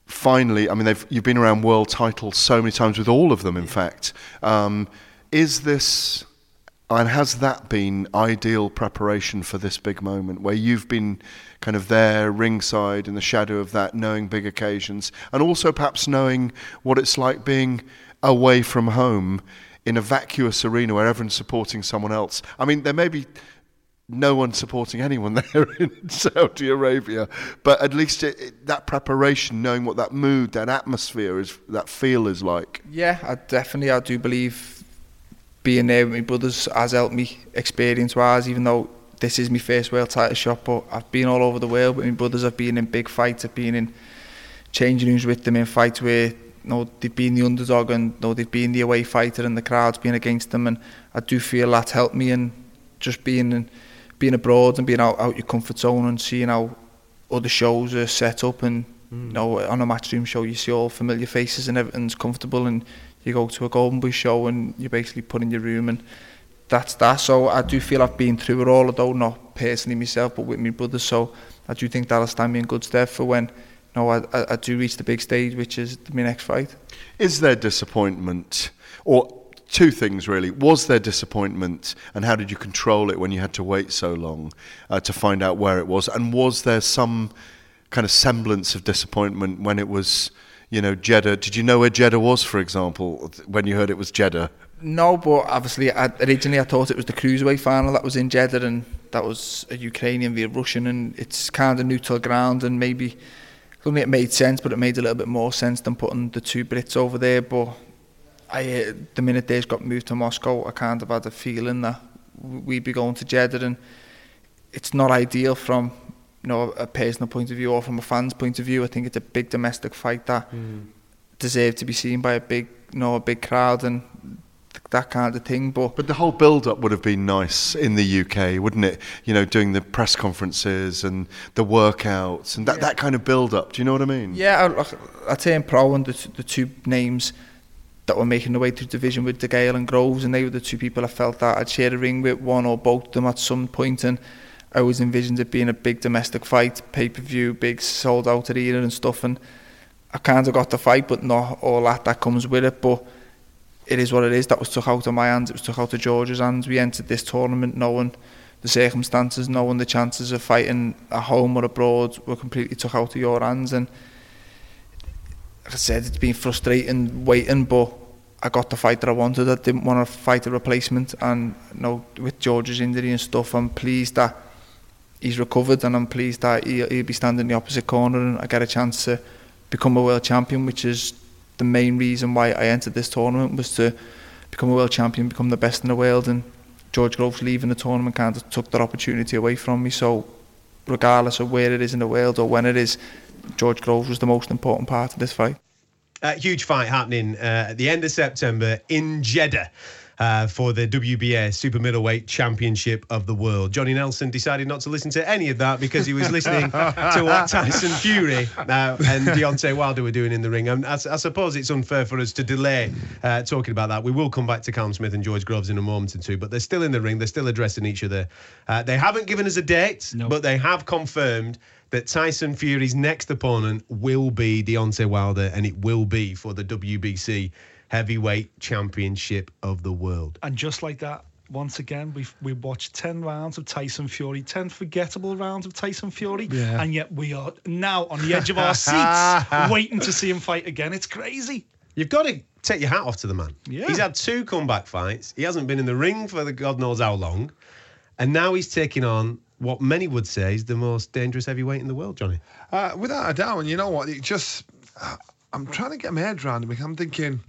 finally, I mean, they've, you've been around world titles so many times with all of them, in yeah. fact. Um, is this, and has that been ideal preparation for this big moment, where you've been kind of there, ringside, in the shadow of that, knowing big occasions, and also perhaps knowing what it's like being away from home, in a vacuous arena where everyone's supporting someone else? I mean, there may be no one supporting anyone there in Saudi Arabia, but at least it, it, that preparation, knowing what that mood, that atmosphere is, that feel is like. Yeah, I definitely, I do believe being there with my brothers has helped me experience-wise, even though this is my first world title shot, but I've been all over the world with my brothers. I've been in big fights, I've been in changing rooms with them in fights where no, they've been the underdog, and no, they've been the away fighter, and the crowd's been against them. And I do feel that's helped me, and just being and being abroad and being out, out your comfort zone and seeing how other shows are set up. And mm. you know, on a Matchroom show, you see all familiar faces and everything's comfortable. And you go to a Golden Boy show and you're basically put in your room, and that's that. So I do feel I've been through it all, although not personally myself, but with my brother. So I do think that'll stand me in good stead for when no, I, I, I do reach the big stage, which is my next fight. Is there disappointment, or two things really, was there disappointment and how did you control it when you had to wait so long uh, to find out where it was, and was there some kind of semblance of disappointment when it was, you know, Jeddah? Did you know where Jeddah was, for example, when you heard it was Jeddah? No, but obviously, I, originally I thought it was the Cruiserweight final that was in Jeddah, and that was a Ukrainian via Russian, and it's kind of neutral ground, and maybe, I don't think it made sense, but it made a little bit more sense than putting the two Brits over there. But I, uh, the minute they got moved to Moscow, I kind of had a feeling that we'd be going to Jeddah, and it's not ideal from, you know, a personal point of view or from a fan's point of view. I think it's a big domestic fight that mm. deserved to be seen by a big, you know, a big crowd, and that kind of thing. But but the whole build-up would have been nice in the U K, wouldn't it? You know, doing the press conferences and the workouts and that, yeah. that kind of build-up. Do you know what I mean? Yeah, I, I, I turned pro, and the, the two names that were making their way through division were DeGale and Groves, and they were the two people I felt that I'd share a ring with, one or both of them at some point, and I always envisioned it being a big domestic fight, pay-per-view, big sold-out arena and stuff, and I kind of got the fight, but not all that that comes with it. But it is what it is. That was took out of my hands. It was took out of George's hands. We entered this tournament knowing the circumstances, knowing the chances of fighting at home or abroad were completely took out of your hands. And like I said, it's been frustrating waiting, but I got the fight that I wanted. I didn't want to fight a replacement. And you know, with George's injury and stuff, I'm pleased that he's recovered, and I'm pleased that he'll, he'll be standing in the opposite corner and I get a chance to become a world champion, which is the main reason why I entered this tournament, was to become a world champion, become the best in the world, and George Groves leaving the tournament kind of took that opportunity away from me. So regardless of where it is in the world or when it is, George Groves was the most important part of this fight. A huge fight happening uh, at the end of September in Jeddah uh, for the W B A Super Middleweight Championship of the World. Johnny Nelson decided not to listen to any of that because he was listening to what Tyson Fury uh, and Deontay Wilder were doing in the ring. And I, I suppose it's unfair for us to delay uh, talking about that. We will come back to Callum Smith and George Groves in a moment or two, but they're still in the ring. They're still addressing each other. Uh, they haven't given us a date, no. but they have confirmed that Tyson Fury's next opponent will be Deontay Wilder, and it will be for the W B C Heavyweight Championship of the World. And just like that, once again, we've we've watched ten rounds of Tyson Fury, ten forgettable rounds of Tyson Fury, yeah. and yet we are now on the edge of our seats waiting to see him fight again. It's crazy. You've got to take your hat off to the man. Yeah. He's had two comeback fights. He hasn't been in the ring for the God knows how long, and now he's taking on what many would say is the most dangerous heavyweight in the world, Johnny. Uh, without a doubt, and you know what, it just... I'm trying to get my head around it. I'm thinking,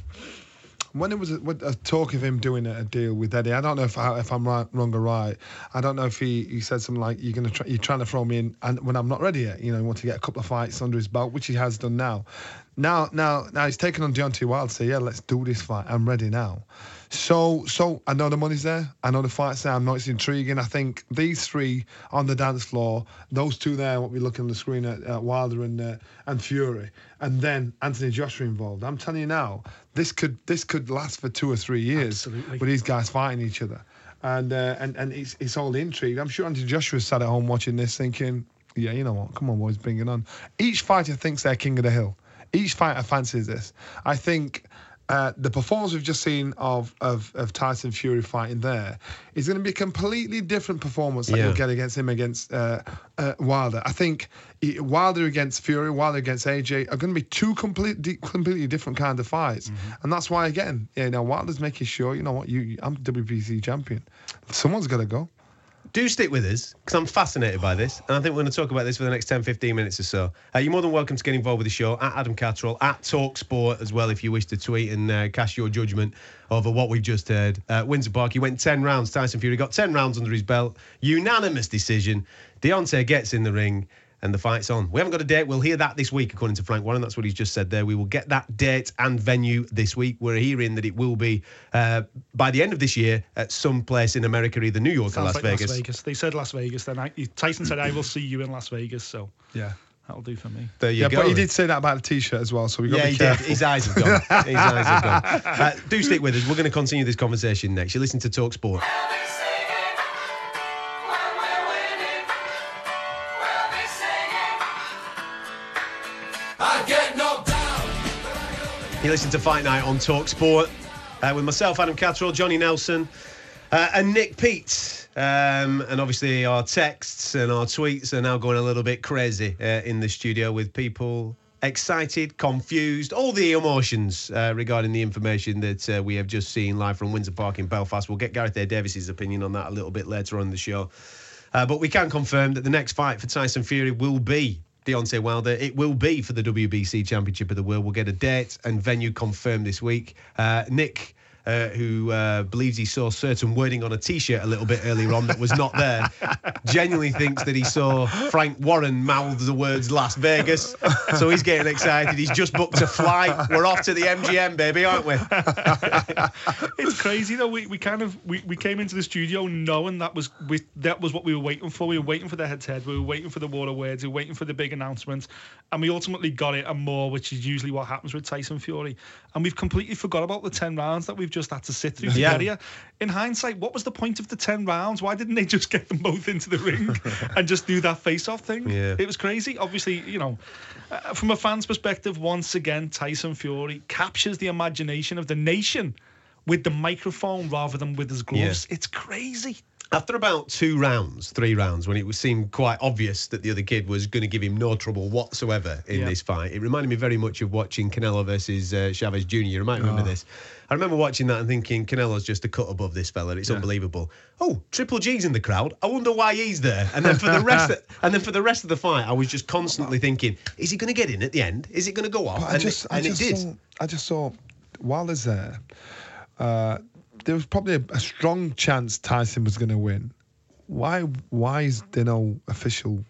when there was a, a talk of him doing a deal with Eddie, I don't know if, I, if I'm right, wrong or right, I don't know if he, he said something like, you're gonna try, you're trying to throw me in and when I'm not ready yet, you know, he wants to get a couple of fights under his belt, which he has done now. Now now, now he's taken on Deontay Wilder, so yeah, let's do this fight, I'm ready now. So, so I know the money's there. I know the fight's there. I know it's intriguing. I think these three on the dance floor, those two there, what we look on the screen at, at Wilder and uh, and Fury, and then Anthony Joshua involved. I'm telling you now, this could this could last for two or three years Absolutely. with these guys fighting each other, and uh, and and it's it's all intrigue. I'm sure Anthony Joshua sat at home watching this, thinking, yeah, you know what? Come on, boys, bring it on. Each fighter thinks they're king of the hill. Each fighter fancies this. I think. Uh, the performance we've just seen of, of, of Tyson Fury fighting there is going to be a completely different performance that yeah. you'll get against him against uh, uh, Wilder. I think Wilder against Fury, Wilder against A J are going to be two complete, completely different kind of fights. Mm-hmm. And that's why, again, you know, Wilder's making sure, you know what, you, I'm W B C champion. Someone's got to go. Do stick with us, because I'm fascinated by this, and I think we're going to talk about this for the next ten, fifteen minutes or so. Uh, you're more than welcome to get involved with the show, at Adam Catterall, at Talk Sport as well, if you wish to tweet and uh, cast your judgment over what we've just heard. Uh, Windsor Park, he went ten rounds. Tyson Fury got ten rounds under his belt. Unanimous decision. Deontay gets in the ring, and the fight's on. We haven't got a date. We'll hear that this week, according to Frank Warren. That's what he's just said there. We will get that date and venue this week. We're hearing that it will be uh, by the end of this year at some place in America, either New York Sounds or Las, like Vegas. Las Vegas. They said Las Vegas. Then I, Tyson said, "I will see you in Las Vegas." So yeah, that'll do for me. There you yeah, go. But he did say that about the T-shirt as well. So we got yeah, to be careful. Did. His eyes have gone. His eyes have gone. Uh, do stick with us. We're going to continue this conversation next. You listen to Talk Sport. I get knocked down. You listen to Fight Night on Talk Sport uh, with myself, Adam Catterall, Johnny Nelson, uh, and Nick Pete. Um, and obviously, our texts and our tweets are now going a little bit crazy uh, in the studio with people excited, confused, all the emotions uh, regarding the information that uh, we have just seen live from Windsor Park in Belfast. We'll get Gareth A. Davies' opinion on that a little bit later on in the show. Uh, but we can confirm that the next fight for Tyson Fury will be Deontay Wilder. It will be for the W B C Championship of the World. We'll get a date and venue confirmed this week. Uh, Nick, Uh, who uh, believes he saw certain wording on a T-shirt a little bit earlier on that was not there, genuinely thinks that he saw Frank Warren mouth the words Las Vegas. So he's getting excited. He's just booked a flight. We're off to the M G M, baby, aren't we? It's crazy, though. We, we kind of we, we came into the studio knowing that was we, that was what we were waiting for. We were waiting for the head-to-head. We were waiting for the war of words. We were waiting for the big announcement. And we ultimately got it and more, which is usually what happens with Tyson Fury. And we've completely forgot about the ten rounds that we've just just had to sit through yeah. together. In hindsight, what was the point of the ten rounds? Why didn't they just get them both into the ring and just do that face-off thing? Yeah. It was crazy. Obviously, you know, uh, from a fan's perspective, once again, Tyson Fury captures the imagination of the nation with the microphone rather than with his gloves. Yeah. It's crazy. After about two rounds, three rounds, when it was, seemed quite obvious that the other kid was going to give him no trouble whatsoever in yeah. this fight, it reminded me very much of watching Canelo versus uh, Chavez Junior You might remember oh. this. I remember watching that and thinking, Canelo's just a cut above this fella. It's yeah. unbelievable. Oh, Triple G's in the crowd. I wonder why he's there. And then for the rest, of, and then for the rest of the fight, I was just constantly thinking, is he going to get in at the end? Is it going to go off? But and I just, it, I and just it did. Saw, I just saw Wilder's there. Uh, there was probably a, a strong chance Tyson was going to win. Why? Why is there no official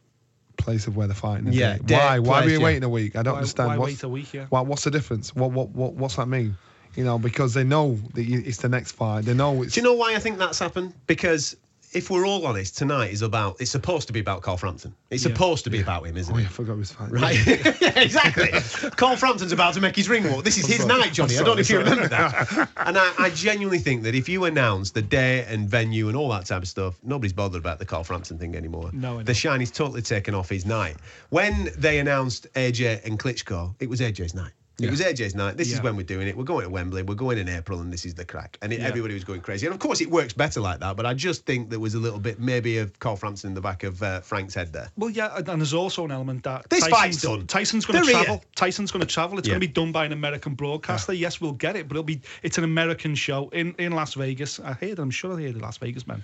place of where they're fighting? Yeah. Why? Place, why are we yeah. waiting a week? I don't why, understand. Why what's, wait a week? Yeah. Why, what's the difference? What? What? What? What's that mean? You know, because they know that it's the next fight. They know it's... Do you know why I think that's happened? Because if we're all honest, tonight is about... It's supposed to be about Carl Frampton. It's yeah. supposed to be yeah. about him, isn't oh, it? Oh, yeah, I forgot his fight. Right? Yeah, yeah exactly. Carl Frampton's about to make his ring walk. This is I'm his sorry. night, Johnny. Sorry, I don't know if you remember that. And I, I genuinely think that if you announce the day and venue and all that type of stuff, nobody's bothered about the Carl Frampton thing anymore. No, the shine is totally taken off his night. When they announced A J and Klitschko, it was A J's night. It yeah. was A J's night. This yeah. is when we're doing it. We're going to Wembley. We're going in April, and this is the crack. And it, yeah. everybody was going crazy. And, of course, it works better like that, but I just think there was a little bit maybe of Carl Frampton in the back of uh, Frank's head there. Well, yeah, and there's also an element that... This Tyson's, fight's done. Tyson's going to travel. Here. Tyson's going to travel. It's yeah. going to be done by an American broadcaster. Yeah. Yes, we'll get it, but it'll be it's an American show in, in Las Vegas. I heard it. I'm sure I heard the Las Vegas, man.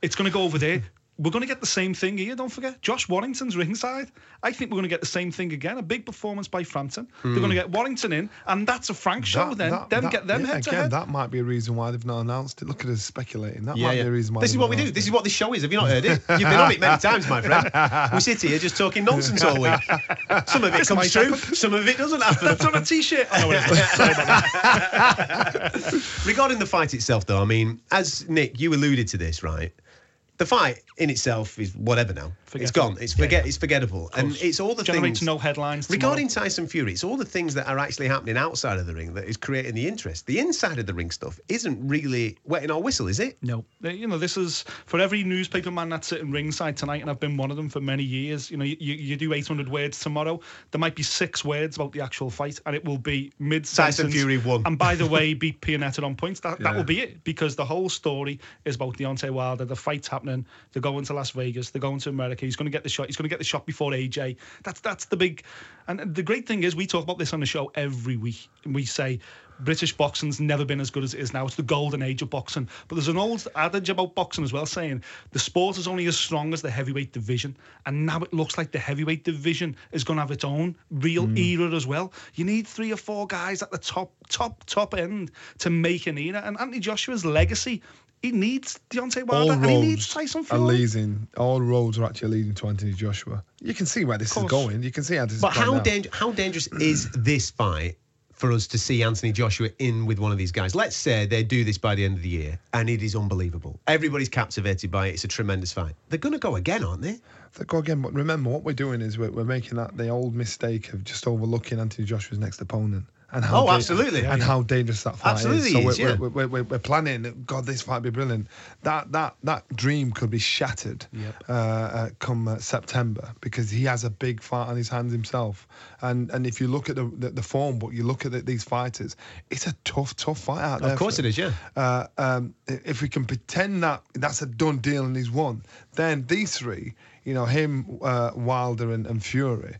It's going to go over there. We're going to get the same thing here, don't forget. Josh Warrington's ringside. I think we're going to get the same thing again. A big performance by Frampton. Mm. They're going to get Warrington in, and that's a Frank show that, then. That, them that, get them yeah, head again, to head. That might be a reason why they've not announced it. Look at us speculating. That yeah, might yeah. be a reason why... This is what we do. It. This is what this show is. Have you not heard it? You've been on it many times, my friend. We sit here just talking nonsense all week. Some of it comes true, some of it doesn't happen. That's on a T-shirt. Oh, no, sorry about that. Regarding the fight itself, though, I mean, as Nick, you alluded to this, right? The fight in itself is whatever now. It's gone. It's forget. Yeah, yeah. It's forgettable, and it's all the Generates things. No headlines tomorrow. Regarding Tyson Fury, it's all the things that are actually happening outside of the ring that is creating the interest. The inside of the ring stuff isn't really wetting our whistle, is it? No. You know, this is for every newspaper man that's sitting ringside tonight, and I've been one of them for many years. You know, you, you do eight hundred words tomorrow. There might be six words about the actual fight, and it will be mid Tyson Fury won. And by the way, beat Pianeta on points. That yeah. that will be it, because the whole story is about Deontay Wilder. The fight's happening. They're going to Las Vegas. They're going to America. He's going to get the shot. He's going to get the shot before A J. That's that's the big... And the great thing is we talk about this on the show every week. And we say British boxing's never been as good as it is now. It's the golden age of boxing. But there's an old adage about boxing as well saying the sport is only as strong as the heavyweight division. And now it looks like the heavyweight division is going to have its own real mm. era as well. You need three or four guys at the top, top, top end to make an era. And Anthony Joshua's legacy... He needs Deontay Wilder and he needs Tyson Fury. All roads are leading. All roads are actually leading to Anthony Joshua. You can see where this is going. You can see how this but is going. But how, dang- how dangerous is this fight for us to see Anthony Joshua in with one of these guys? Let's say they do this by the end of the year and it is unbelievable. Everybody's captivated by it. It's a tremendous fight. They're going to go again, aren't they? They'll go again. But remember, what we're doing is we're, we're making that the old mistake of just overlooking Anthony Joshua's next opponent. and how oh, absolutely, and how dangerous that fight absolutely is. So is, we're, yeah. we're, we're, we're, we're planning. God, this fight would be brilliant. That that that dream could be shattered yep. uh, uh, come uh, September, because he has a big fight on his hands himself. And and if you look at the the, the form book, you look at the, these fighters, it's a tough tough fight out there. Of course for, it is, yeah. Uh, um, if we can pretend that that's a done deal and he's won, then these three, you know, him, uh, Wilder, and, and Fury.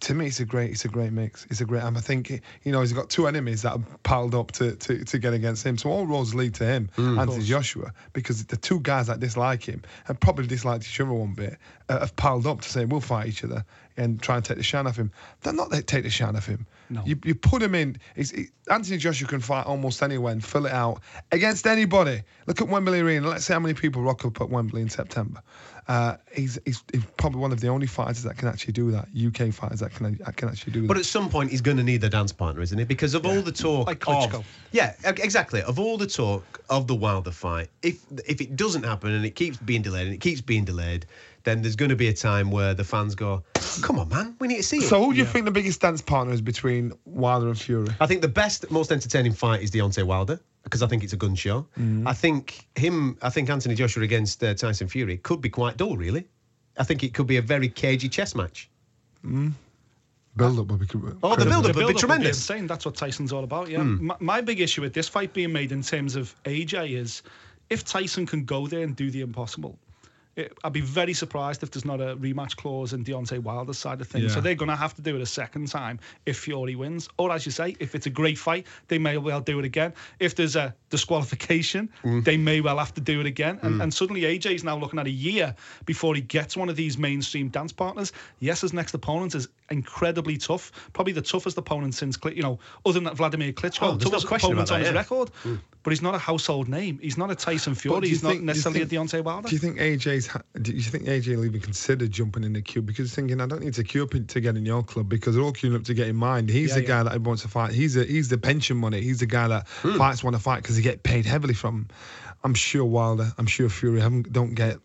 To me, it's a great, it's a great mix. It's a great. And I think, you know, he's got two enemies that are piled up to, to, to get against him. So all roads lead to him, mm, Anthony Joshua, because the two guys that dislike him and probably disliked each other one bit uh, have piled up to say we'll fight each other and try and take the shine off him. They're not they take the shine off him. No. You you put him in. It's, it, Anthony Joshua can fight almost anywhere and fill it out against anybody. Look at Wembley Arena. Let's see how many people rock up at Wembley in September. Uh, he's, he's he's probably one of the only fighters that can actually do that. U K fighters that can that can actually do that. But at some point, he's going to need a dance partner, isn't he? Because of yeah. all the talk, like Klitschko. Yeah, exactly. Of all the talk of the Wilder fight, if if it doesn't happen and it keeps being delayed and it keeps being delayed, then there's going to be a time where the fans go, come on, man, we need to see it. So who do you yeah. think the biggest dance partner is between Wilder and Fury? I think the best, most entertaining fight is Deontay Wilder, because I think it's a gun show. Mm. I think him, I think Anthony Joshua against uh, Tyson Fury could be quite dull, really. I think it could be a very cagey chess match. Mm. Build-up would be... Oh, the build-up would be tremendous. Be That's what Tyson's all about, yeah. Mm. My, my big issue with this fight being made in terms of A J is, if Tyson can go there and do the impossible... It, I'd be very surprised if there's not a rematch clause in Deontay Wilder's side of things. Yeah. So they're going to have to do it a second time if Fury wins. Or, as you say, if it's a great fight, they may well do it again. If there's a disqualification, mm. they may well have to do it again. And, mm. and suddenly A J's now looking at a year before he gets one of these mainstream dance partners. Yes, his next opponent is incredibly tough. Probably the toughest opponent since, you know, other than Vladimir Klitschko. Oh, there's no question about that, on his yeah. record. Mm. But he's not a household name. He's not a Tyson Fury. He's think, not necessarily think, a Deontay Wilder. Do you think A J's... Do you think A J will even consider jumping in the queue? Because he's thinking, I don't need to queue up to get in your club, because they're all queuing up to get in mine. He's yeah, the yeah. guy that wants to fight. He's a, he's the pension money. He's the guy that mm. fights want to fight because he gets paid heavily from. I'm sure Wilder, I'm sure Fury haven't, don't get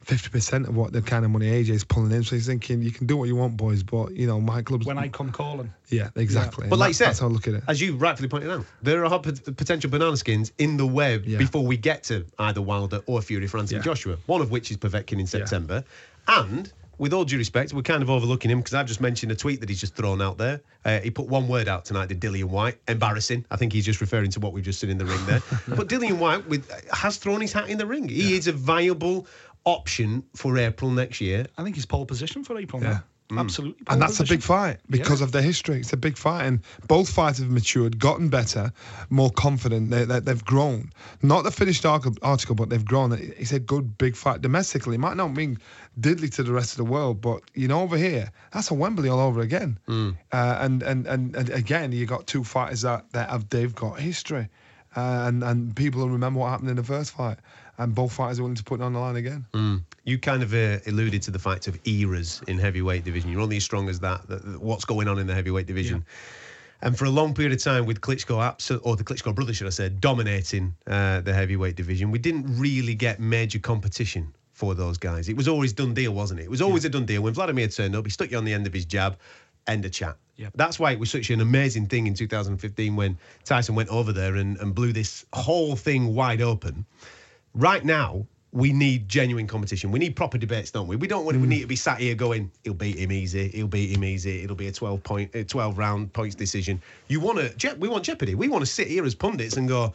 fifty percent of what the kind of money A J's pulling in. So he's thinking, you can do what you want, boys, but, you know, my club's... When I come calling. Yeah, exactly. Yeah. But and like you that, said, that's how I look at it. As you rightfully pointed out, there are potential banana skins in the web yeah. before we get to either Wilder or Fury for Anthony yeah. Joshua, one of which is Povetkin in September. Yeah. And, with all due respect, we're kind of overlooking him, because I've just mentioned a tweet that he's just thrown out there. Uh, he put one word out tonight, the Dillian Whyte. Embarrassing. I think he's just referring to what we've just seen in the ring there. But Dillian Whyte with, has thrown his hat in the ring. He yeah. is a viable... option for April next year. I think he's pole position for April yeah. now. Mm. Absolutely. And that's position. A big fight because yeah. of their history. It's a big fight. And both fighters have matured, gotten better, more confident. They, they, they've grown. Not the finished article, but they've grown. It's a good big fight domestically. It might not mean diddly to the rest of the world, but, you know, over here, that's a Wembley all over again. Mm. Uh, and, and, and, and again, you got two fighters that, that have they've got history. Uh, and, and people will remember what happened in the first fight. And both fighters are willing to put it on the line again. Mm. You kind of uh, alluded to the fact of eras in heavyweight division. You're only as strong as that, that, that what's going on in the heavyweight division. Yeah. And for a long period of time with Klitschko, or the Klitschko brothers, should I say, dominating uh, the heavyweight division, we didn't really get major competition for those guys. It was always done deal, wasn't it? It was always yeah. a done deal. When Vladimir turned up, he stuck you on the end of his jab, end of chat. Yep. That's why it was such an amazing thing in two thousand fifteen when Tyson went over there and, and blew this whole thing wide open. Right now, we need genuine competition. We need proper debates, don't we? We don't want mm. we need to be sat here going, he'll beat him easy, he'll beat him easy, it'll be a twelve-point, twelve-round points decision. You want to, we want jeopardy. We want to sit here as pundits and go,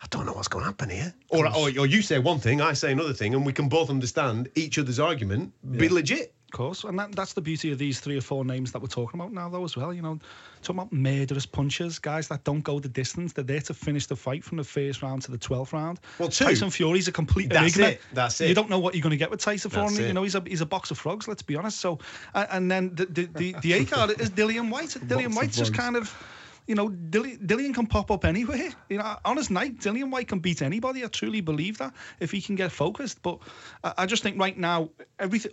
I don't know what's going to happen here. Or, or, or you say one thing, I say another thing, and we can both understand each other's argument, yeah. be legit. Of course, and that, that's the beauty of these three or four names that we're talking about now, though, as well. You know, talking about murderous punchers, guys that don't go the distance. They're there to finish the fight from the first round to the twelfth round. Well, two. Tyson Fury's a complete enigma. That's it. That's it. You don't know what you're going to get with Tyson Fury. You know, he's a he's a box of frogs. Let's be honest. So, and, and then the the the, the A card is Dillian Whyte. Dillian Whyte's just kind of. You know, Dillian, Dillian can pop up anywhere. You know, on his night, Dillian Whyte can beat anybody. I truly believe that if he can get focused. But I, I just think right now, everything.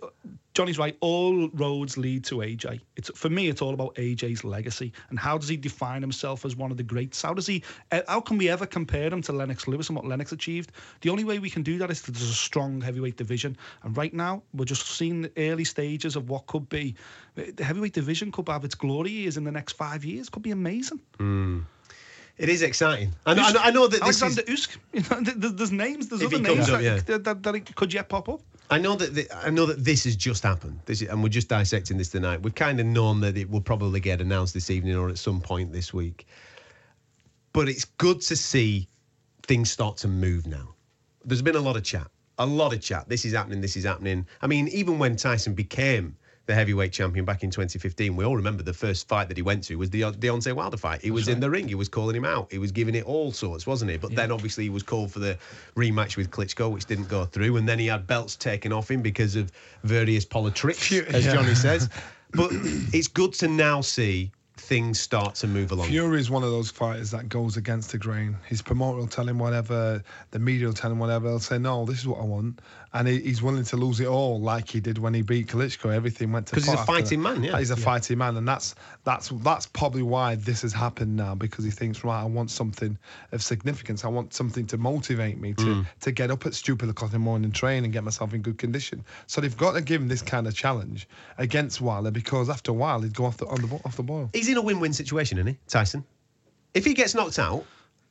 Johnny's right. All roads lead to A J. It's for me, it's all about A J's legacy and how does he define himself as one of the greats? How does he? How can we ever compare him to Lennox Lewis and what Lennox achieved? The only way we can do that is there's a strong heavyweight division. And right now, we're just seeing the early stages of what could be. The heavyweight division could have its glory years in the next five years. Could be amazing. Mm. It is exciting. I know, Usyk, I know that this Alexander is... Usyk. You know, there's names, there's other names up, that, yeah. that, that, that it could yet pop up. I know that the, I know that this has just happened, this is, and we're just dissecting this tonight. We've kind of known that it will probably get announced this evening or at some point this week. But it's good to see things start to move now. There's been a lot of chat, a lot of chat. This is happening, this is happening. I mean, even when Tyson became the heavyweight champion back in twenty fifteen, we all remember the first fight that he went to was the Deontay Wilder fight. He was right. in the ring. He was calling him out. He was giving it all sorts, wasn't he? But yeah. then obviously he was called for the rematch with Klitschko, which didn't go through. And then he had belts taken off him because of various politics, as yeah. Johnny says. But it's good to now see things start to move along. Fury is one of those fighters that goes against the grain. His promoter will tell him whatever, the media will tell him whatever. They'll say, no, this is what I want. And he, he's willing to lose it all, like he did when he beat Klitschko. Everything went to pot. Because he's a fighting man, yeah. He's a yeah. fighting man, and that's that's that's probably why this has happened now, because he thinks, right, I want something of significance. I want something to motivate me to, mm. to get up at stupid o'clock in the morning and train and get myself in good condition. So they've got to give him this kind of challenge against Wilder, because after a while, he'd go off the, on the, off the boil. He's in a win-win situation, isn't he, Tyson? If he gets knocked out,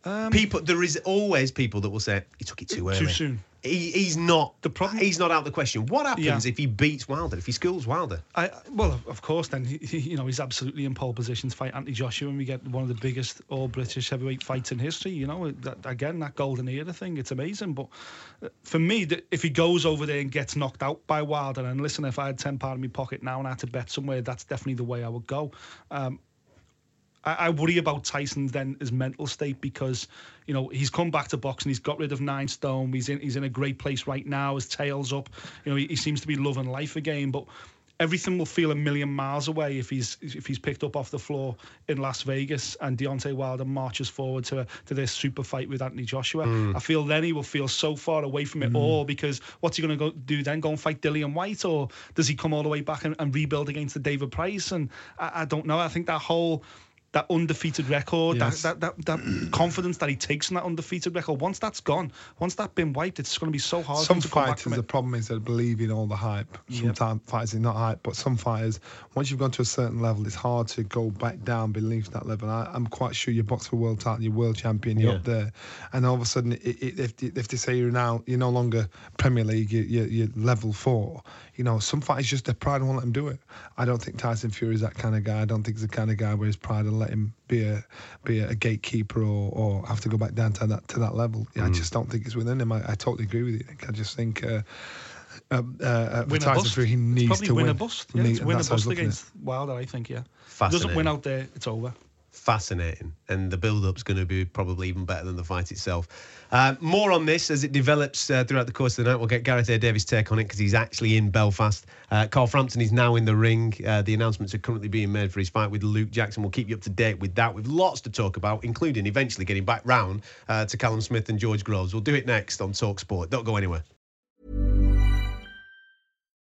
um, people there is always people that will say, he took it too early. Too soon. He, he's not the problem. He's not out of the question. What happens yeah. if he beats Wilder? If he schools Wilder? I, well, of course, then he, he, you know he's absolutely in pole position to fight Anthony Joshua, and we get one of the biggest all British heavyweight fights in history. You know, that, again, that golden era thing. It's amazing. But for me, if he goes over there and gets knocked out by Wilder, and listen, if I had ten pound in my pocket now and I had to bet somewhere, that's definitely the way I would go. Um, I worry about Tyson then, his mental state, because, you know, he's come back to boxing, he's got rid of nine stone, he's in he's in a great place right now, his tail's up, you know, he, he seems to be loving life again, but everything will feel a million miles away if he's if he's picked up off the floor in Las Vegas and Deontay Wilder marches forward to to this super fight with Anthony Joshua. Mm. I feel then he will feel so far away from it mm. all, because what's he going to go do then? Go and fight Dillian Whyte, or does he come all the way back and, and rebuild against the David Price? And I, I don't know. I think that whole... that undefeated record, yes. that that, that, that confidence that he takes in that undefeated record, once that's gone, once that's been wiped, it's going to be so hard some to come fighters, back from it. The problem is they believe in all the hype. Sometimes yep. fighters are not hype, but some fighters, once you've gone to a certain level, it's hard to go back down beneath that level. I, I'm quite sure you box for world title, you're world champion, you're yeah. up there, and all of a sudden, it, it, if, if they say you're now you're no longer Premier League, you, you, you're level four. You know, some fighters just their pride won't let him do it. I don't think Tyson Fury is that kind of guy. I don't think he's the kind of guy where his pride will let him be a be a gatekeeper or, or have to go back down to that to that level. Yeah, mm. I just don't think it's within him. I, I totally agree with you. I just think uh, uh, uh, for Tyson Fury, he needs it's to win. Win a bust. Yeah, it's win a bust against Wilder, I think. Yeah, doesn't win out there, it's over. Fascinating, and the build-up's going to be probably even better than the fight itself. Uh, more on this as it develops uh, throughout the course of the night. We'll get Gareth A. Davies' take on it because he's actually in Belfast. Uh, Carl Frampton is now in the ring. Uh, the announcements are currently being made for his fight with Luke Jackson. We'll keep you up to date with that. We've lots to talk about, including eventually getting back round uh, to Callum Smith and George Groves. We'll do it next on Talk Sport. Don't go anywhere.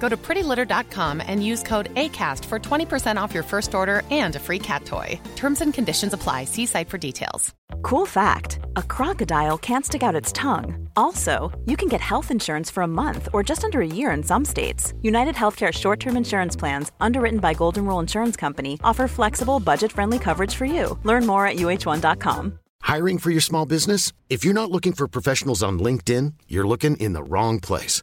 Go to pretty litter dot com and use code ACAST for twenty percent off your first order and a free cat toy. Terms and conditions apply. See site for details. Cool fact, a crocodile can't stick out its tongue. Also, you can get health insurance for a month or just under a year in some states. United Healthcare short-term insurance plans, underwritten by Golden Rule Insurance Company, offer flexible, budget-friendly coverage for you. Learn more at U H one dot com. Hiring for your small business? If you're not looking for professionals on LinkedIn, you're looking in the wrong place.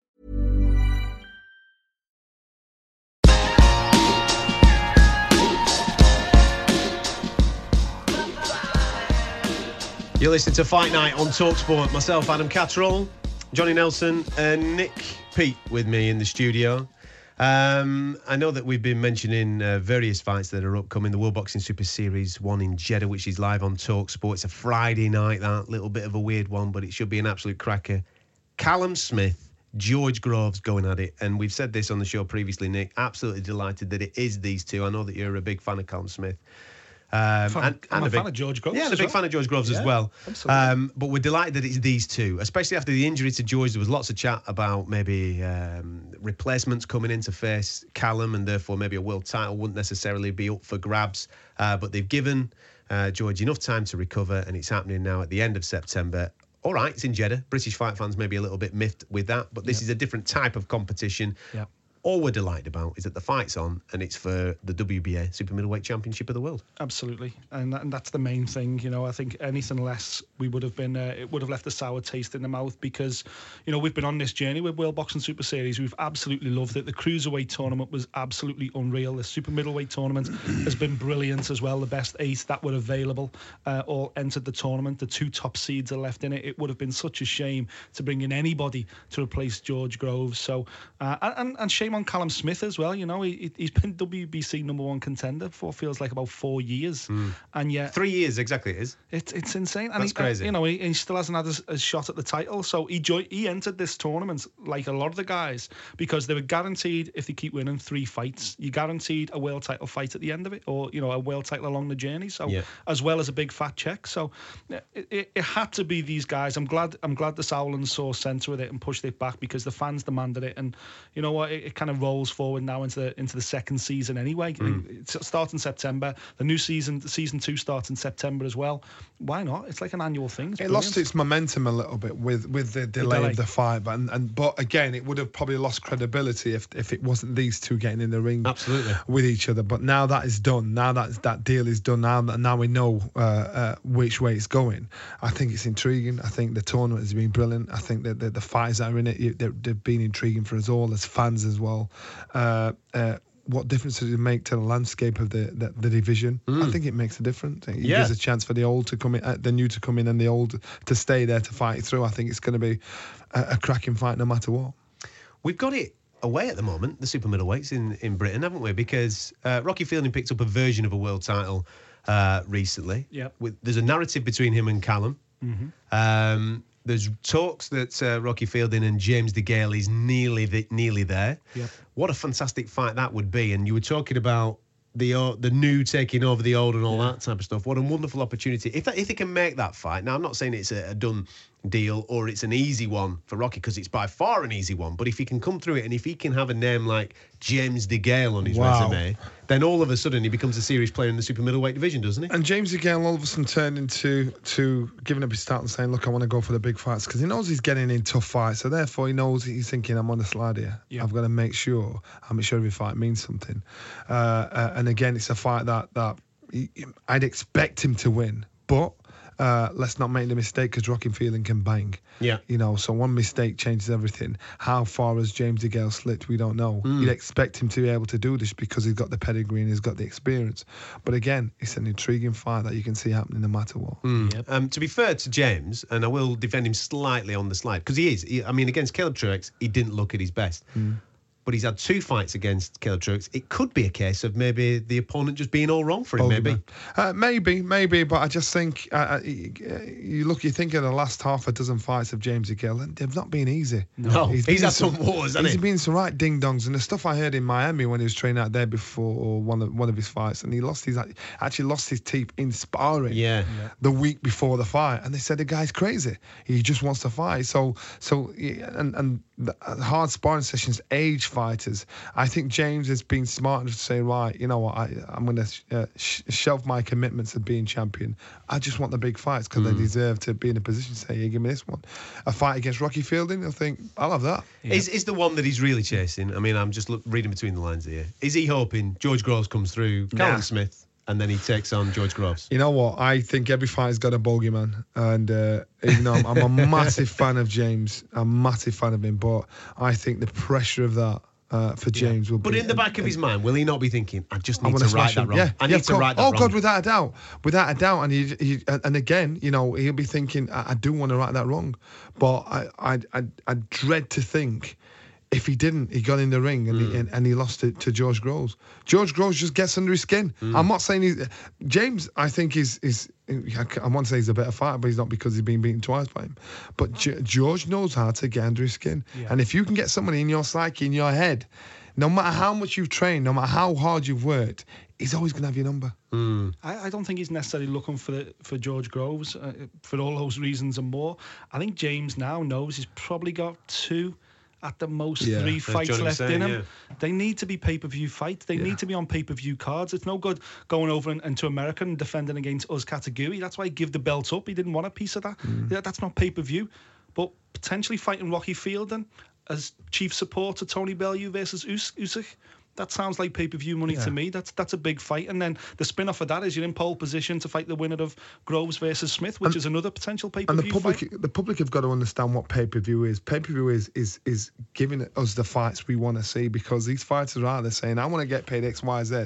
You're listening to Fight Night on TalkSport. Myself, Adam Catterall, Johnny Nelson, and Nick Pete with me in the studio. Um, I know that we've been mentioning uh, various fights that are upcoming. The World Boxing Super Series one in Jeddah, which is live on Talk Sport. It's a Friday night, that little bit of a weird one, but it should be an absolute cracker. Callum Smith, George Groves going at it. And we've said this on the show previously, Nick. Absolutely delighted that it is these two. I know that you're a big fan of Callum Smith. Um, fan, and, I'm and a, a big fan of George Groves. Yeah, I'm a big well. fan of George Groves yeah, as well. Um, but we're delighted that it's these two, especially after the injury to George. There was lots of chat about maybe um, replacements coming in to face Callum, and therefore maybe a world title wouldn't necessarily be up for grabs. Uh, but they've given uh, George enough time to recover, and it's happening now at the end of September. All right, it's in Jeddah. British fight fans may be a little bit miffed with that, but this yep. is a different type of competition. Yep. All we're delighted about is that the fight's on and it's for the W B A Super Middleweight Championship of the world. Absolutely. And, that, and that's the main thing. You know, I think anything less, we would have been, uh, it would have left a sour taste in the mouth because, you know, we've been on this journey with World Boxing Super Series. We've absolutely loved it. The Cruiserweight tournament was absolutely unreal. The Super Middleweight tournament has been brilliant as well. The best eight that were available uh, all entered the tournament. The two top seeds are left in it. It would have been such a shame to bring in anybody to replace George Groves. So, uh, and, and shame on Callum Smith as well. You know, he, he's been W B C number one contender for feels like about four years mm. and yet three years exactly it is it, it's insane, and that's he, crazy uh, you know he, he still hasn't had his, his shot at the title. So he jo- he entered this tournament like a lot of the guys because they were guaranteed, if they keep winning three fights, you're guaranteed a world title fight at the end of it, or you know, a world title along the journey, so yeah. as well as a big fat check. So it, it, it had to be these guys. I'm glad I'm glad the Southland saw centre with it and pushed it back because the fans demanded it, and you know what, it, it kind of rolls forward now into the into the second season anyway. Mm. It starts in September. The new season, season two, starts in September as well. Why not? It's like an annual thing. It's it brilliant. Lost its momentum a little bit with, with the delay, the delay of the fight, but and, and but again, it would have probably lost credibility if if it wasn't these two getting in the ring absolutely with each other. But now that is done. Now that that deal is done. Now that now we know uh, uh, which way it's going. I think it's intriguing. I think the tournament has been brilliant. I think that the, the fights that are in it, they've been intriguing for us all as fans as well. Uh, uh, what difference does it make to the landscape of the the, the division? Mm. I think it makes a difference. It yeah. gives a chance for the old to come in, uh, the new to come in, and the old to stay there to fight through. I think it's going to be a, a cracking fight no matter what. We've got it away at the moment, the super middleweights in, in Britain, haven't we? Because uh, Rocky Fielding picked up a version of a world title uh, recently. Yep. With, there's a narrative between him and Callum. Mm-hmm. Um, There's talks that uh, Rocky Fielding and James DeGale is nearly the, nearly there. Yep. What a fantastic fight that would be. And you were talking about the uh, the new taking over the old and all yeah. that type of stuff. What a wonderful opportunity. If that, if he can make that fight, now I'm not saying it's a, a done deal or it's an easy one for Rocky, because it's by far an easy one, but if he can come through it and if he can have a name like James DeGale on his wow. resume, then all of a sudden he becomes a serious player in the super middleweight division, doesn't he? And James DeGale all of a sudden turned into to giving up his start and saying, look, I want to go for the big fights, because he knows he's getting in tough fights, so therefore he knows he's thinking, I'm on the slide here. Yep. I've got to make sure I make sure every fight means something. Uh, uh, and again, it's a fight that, that he, I'd expect him to win, but Uh, let's not make the mistake, because Rocky Fielding can bang. Yeah. You know, so one mistake changes everything. How far has James DeGale slipped? We don't know. Mm. You'd expect him to be able to do this because he's got the pedigree and he's got the experience. But again, it's an intriguing fight that you can see happening no matter what. Mm. Yep. Um, to be fair to James, and I will defend him slightly on the slide, because he is. He, I mean, against Caleb Truex, he didn't look at his best. Mm. But he's had two fights against Caleb Truex. It could be a case of maybe the opponent just being all wrong for him, Older maybe. Uh, maybe, maybe, but I just think, uh, you look, you think of the last half a dozen fights of James DeGale, and they've not been easy. No, he's, he's had some, some wars, hasn't he? He's been some right ding-dongs, and the stuff I heard in Miami when he was training out there before, or one of, one of his fights, and he lost his, actually lost his teeth in sparring yeah. Yeah. the week before the fight, and they said, the guy's crazy. He just wants to fight. So, so and, and the hard sparring sessions age fighters. I think James has been smart enough to say, right, you know what, I, I'm going to sh- uh, sh- shelve my commitments of being champion. I just want the big fights because mm. they deserve to be in a position to say, hey, give me this one. A fight against Rocky Fielding, I think, I'll have that. Yeah. Is is the one that he's really chasing? I mean, I'm just look, reading between the lines here. Is he hoping George Groves comes through, nah. Callum Smith, and then he takes on George Groves? You know what? I think every fight's got a bogeyman. And, uh, you know, I'm, I'm a massive fan of James. I'm a massive fan of him. But I think the pressure of that uh, for James yeah. will but be... But in the back and, of his mind, will he not be thinking, I just need I to right that him. wrong. Yeah. I need yeah, to right that oh, wrong. Oh, God, without a doubt. Without a doubt. And he, he, and again, you know, he'll be thinking, I, I do want to right that wrong. But I, I, I, I dread to think if he didn't, he got in the ring and mm. he and, and he lost it to George Groves. George Groves just gets under his skin. Mm. I'm not saying he's... James, I think, is... is I won't say he's a better fighter, but he's not because he's been beaten twice by him. But G- George knows how to get under his skin. Yeah. And if you can get somebody in your psyche, in your head, no matter how much you've trained, no matter how hard you've worked, he's always going to have your number. Mm. I, I don't think he's necessarily looking for the, for George Groves uh, for all those reasons and more. I think James now knows he's probably got two... at the most yeah, three fights left saying, in them. Yeah. They need to be pay-per-view fights. They yeah. need to be on pay-per-view cards. It's no good going over and, and to America and defending against Uz Katagui. That's why he gave the belt up. He didn't want a piece of that. Mm. Yeah, that's not pay-per-view. But potentially fighting Rocky Fielding as chief support to Tony Bellew versus Us- Usyk, that sounds like pay-per-view money yeah. to me. That's that's a big fight. And then the spin-off of that is you're in pole position to fight the winner of Groves versus Smith, which and, is another potential pay-per-view and the public, fight. The public have got to understand what pay-per-view is. Pay-per-view is is is giving us the fights we want to see, because these fighters are out there saying, I want to get paid X, Y, Z.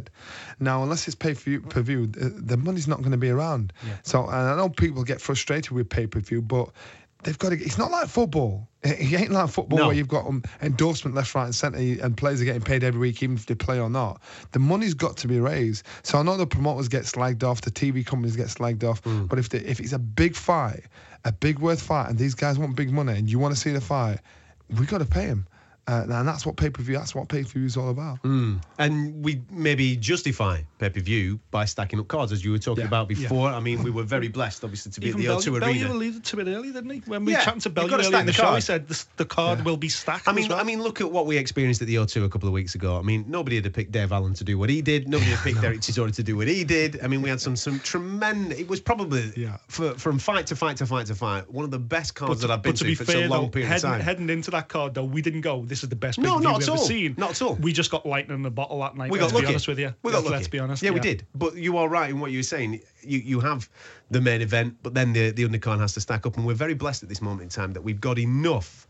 Now, unless it's pay-per-view, the, the money's not going to be around. Yeah. So and I know people get frustrated with pay-per-view, but... They've got to, it's not like football. It ain't like football no. where you've got um, endorsement left, right and centre, and players are getting paid every week, even if they play or not. The money's got to be raised. So I know the promoters get slagged off, the T V companies get slagged off, mm. but if they, if it's a big fight, a big worth fight, and these guys want big money and you want to see the fight, we've got to pay them. Uh, and that's what pay-per-view, that's what pay-per-view is all about. Mm. And we maybe justify pay-per-view by stacking up cards, as you were talking yeah. about before. Yeah. I mean, we were very blessed, obviously, to be Even at the Bell- O two Bell- Arena. Bellew alluded to it early, didn't he? When we yeah. chatted to Bellew earlier in the, the show, he said the, the card yeah. will be stacked. I mean, well. I mean, look at what we experienced at the O two a couple of weeks ago. I mean, nobody had picked Dave Allen to do what he did. Nobody had picked no. Derek Chisora to do what he did. I mean, we had some some tremendous... It was probably, yeah. for, from fight to fight to fight to fight, one of the best cards but, that I've been to, to be for fair, such a long though, period of time. Heading into that card, though, we didn't go... This is the best pay-per-view no, we've ever all. seen. Not at all. We just got lightning in a bottle that night. We got let's lucky. Be honest with you. We got let's, lucky. Let's be honest. Yeah, yeah, we did. But you are right in what you were saying. You you have the main event, but then the, the undercard has to stack up. And we're very blessed at this moment in time that we've got enough,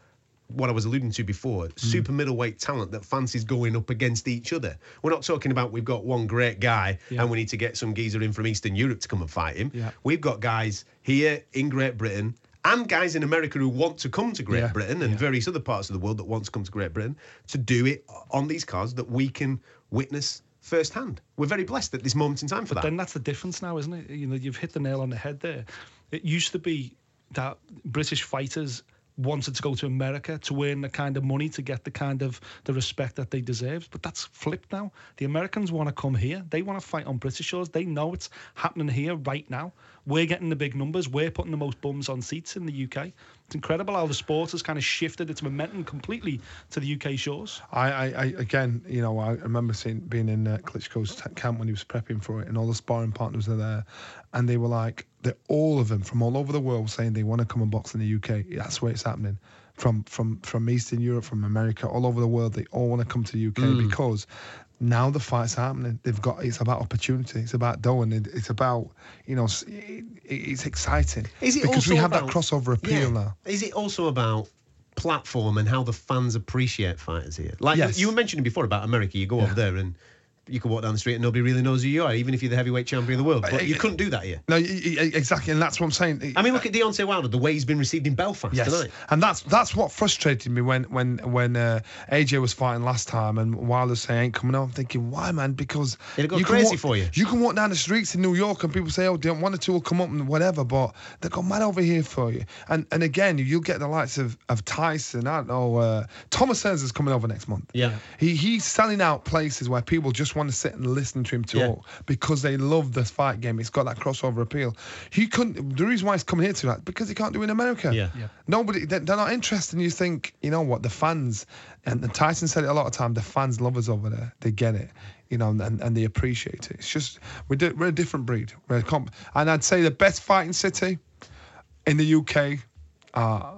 what I was alluding to before, mm. super middleweight talent that fancies going up against each other. We're not talking about we've got one great guy yeah. and we need to get some geezer in from Eastern Europe to come and fight him. Yeah. We've got guys here in Great Britain and guys in America who want to come to Great yeah. Britain and yeah. various other parts of the world that want to come to Great Britain to do it on these cards that we can witness firsthand. We're very blessed at this moment in time for but that. But then that's the difference now, isn't it? You know, you've hit the nail on the head there. It used to be that British fighters wanted to go to America to earn the kind of money, to get the kind of the respect that they deserved, but that's flipped now. The Americans want to come here. They want to fight on British shores. They know it's happening here right now. We're getting the big numbers. We're putting the most bums on seats in the U K. It's incredible how the sport has kind of shifted its momentum completely to the U K shores. I, I, I again, you know, I remember seeing, being in uh, Klitschko's t- camp when he was prepping for it, and all the sparring partners are there, and they were like, they're all of them from all over the world saying they want to come and box in the U K. That's where it's happening. From from from Eastern Europe, from America, all over the world, they all want to come to the U K mm. because now the fight's happening. They've got it's about opportunity, it's about dough, and it, it's about you know, it, it's exciting. Is it because we have about, that crossover appeal yeah. now? Is it also about platform and how the fans appreciate fighters here? Like yes. you were mentioning before about America, you go yeah. up there and you could walk down the street and nobody really knows who you are, even if you're the heavyweight champion of the world. But you couldn't do that here. No, exactly, and that's what I'm saying. I mean, look at Deontay Wilder, the way he's been received in Belfast yes. tonight. And that's that's what frustrated me when when when uh, A J was fighting last time and Wilder saying, I ain't coming out. I'm thinking, why, man? Because it'll go you crazy walk, for you. You can walk down the streets in New York and people say, oh, one or two will come up and whatever, but they've got mad over here for you. And and again, you'll get the likes of, of Tyson, I don't know, uh, Thomas Hearns is coming over next month. Yeah, he he's selling out places where people just want to sit and listen to him talk yeah. because they love this fight game. It's got that crossover appeal. He couldn't. The reason why he's coming here to that because he can't do it in America. Yeah. yeah. Nobody. They're not interested. And you think, you know what? The fans, and Tyson said it a lot of time. The fans love us over there. They get it. You know, and, and they appreciate it. It's just we're, di- we're a different breed. We're a comp- and I'd say the best fighting city in the U K are.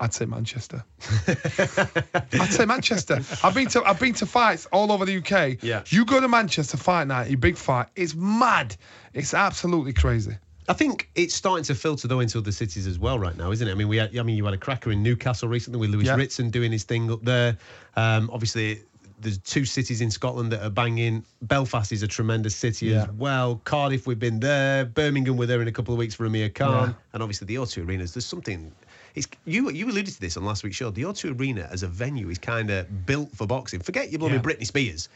I'd say Manchester. I'd say Manchester. I've been to I've been to fights all over the U K. Yeah. You go to Manchester fight night, your big fight, it's mad. It's absolutely crazy. I think it's starting to filter though into other cities as well right now, isn't it? I mean, we had, I mean, you had a cracker in Newcastle recently with Lewis yeah. Ritson doing his thing up there. Um, obviously, there's two cities in Scotland that are banging. Belfast is a tremendous city yeah. as well. Cardiff, we've been there. Birmingham, we're there in a couple of weeks for Amir Khan, yeah. and obviously the O two Arenas. There's something. it's you you alluded to this on last week's show. The O two Arena as a venue is kind of built for boxing. Forget your blooming yeah. Britney Spears.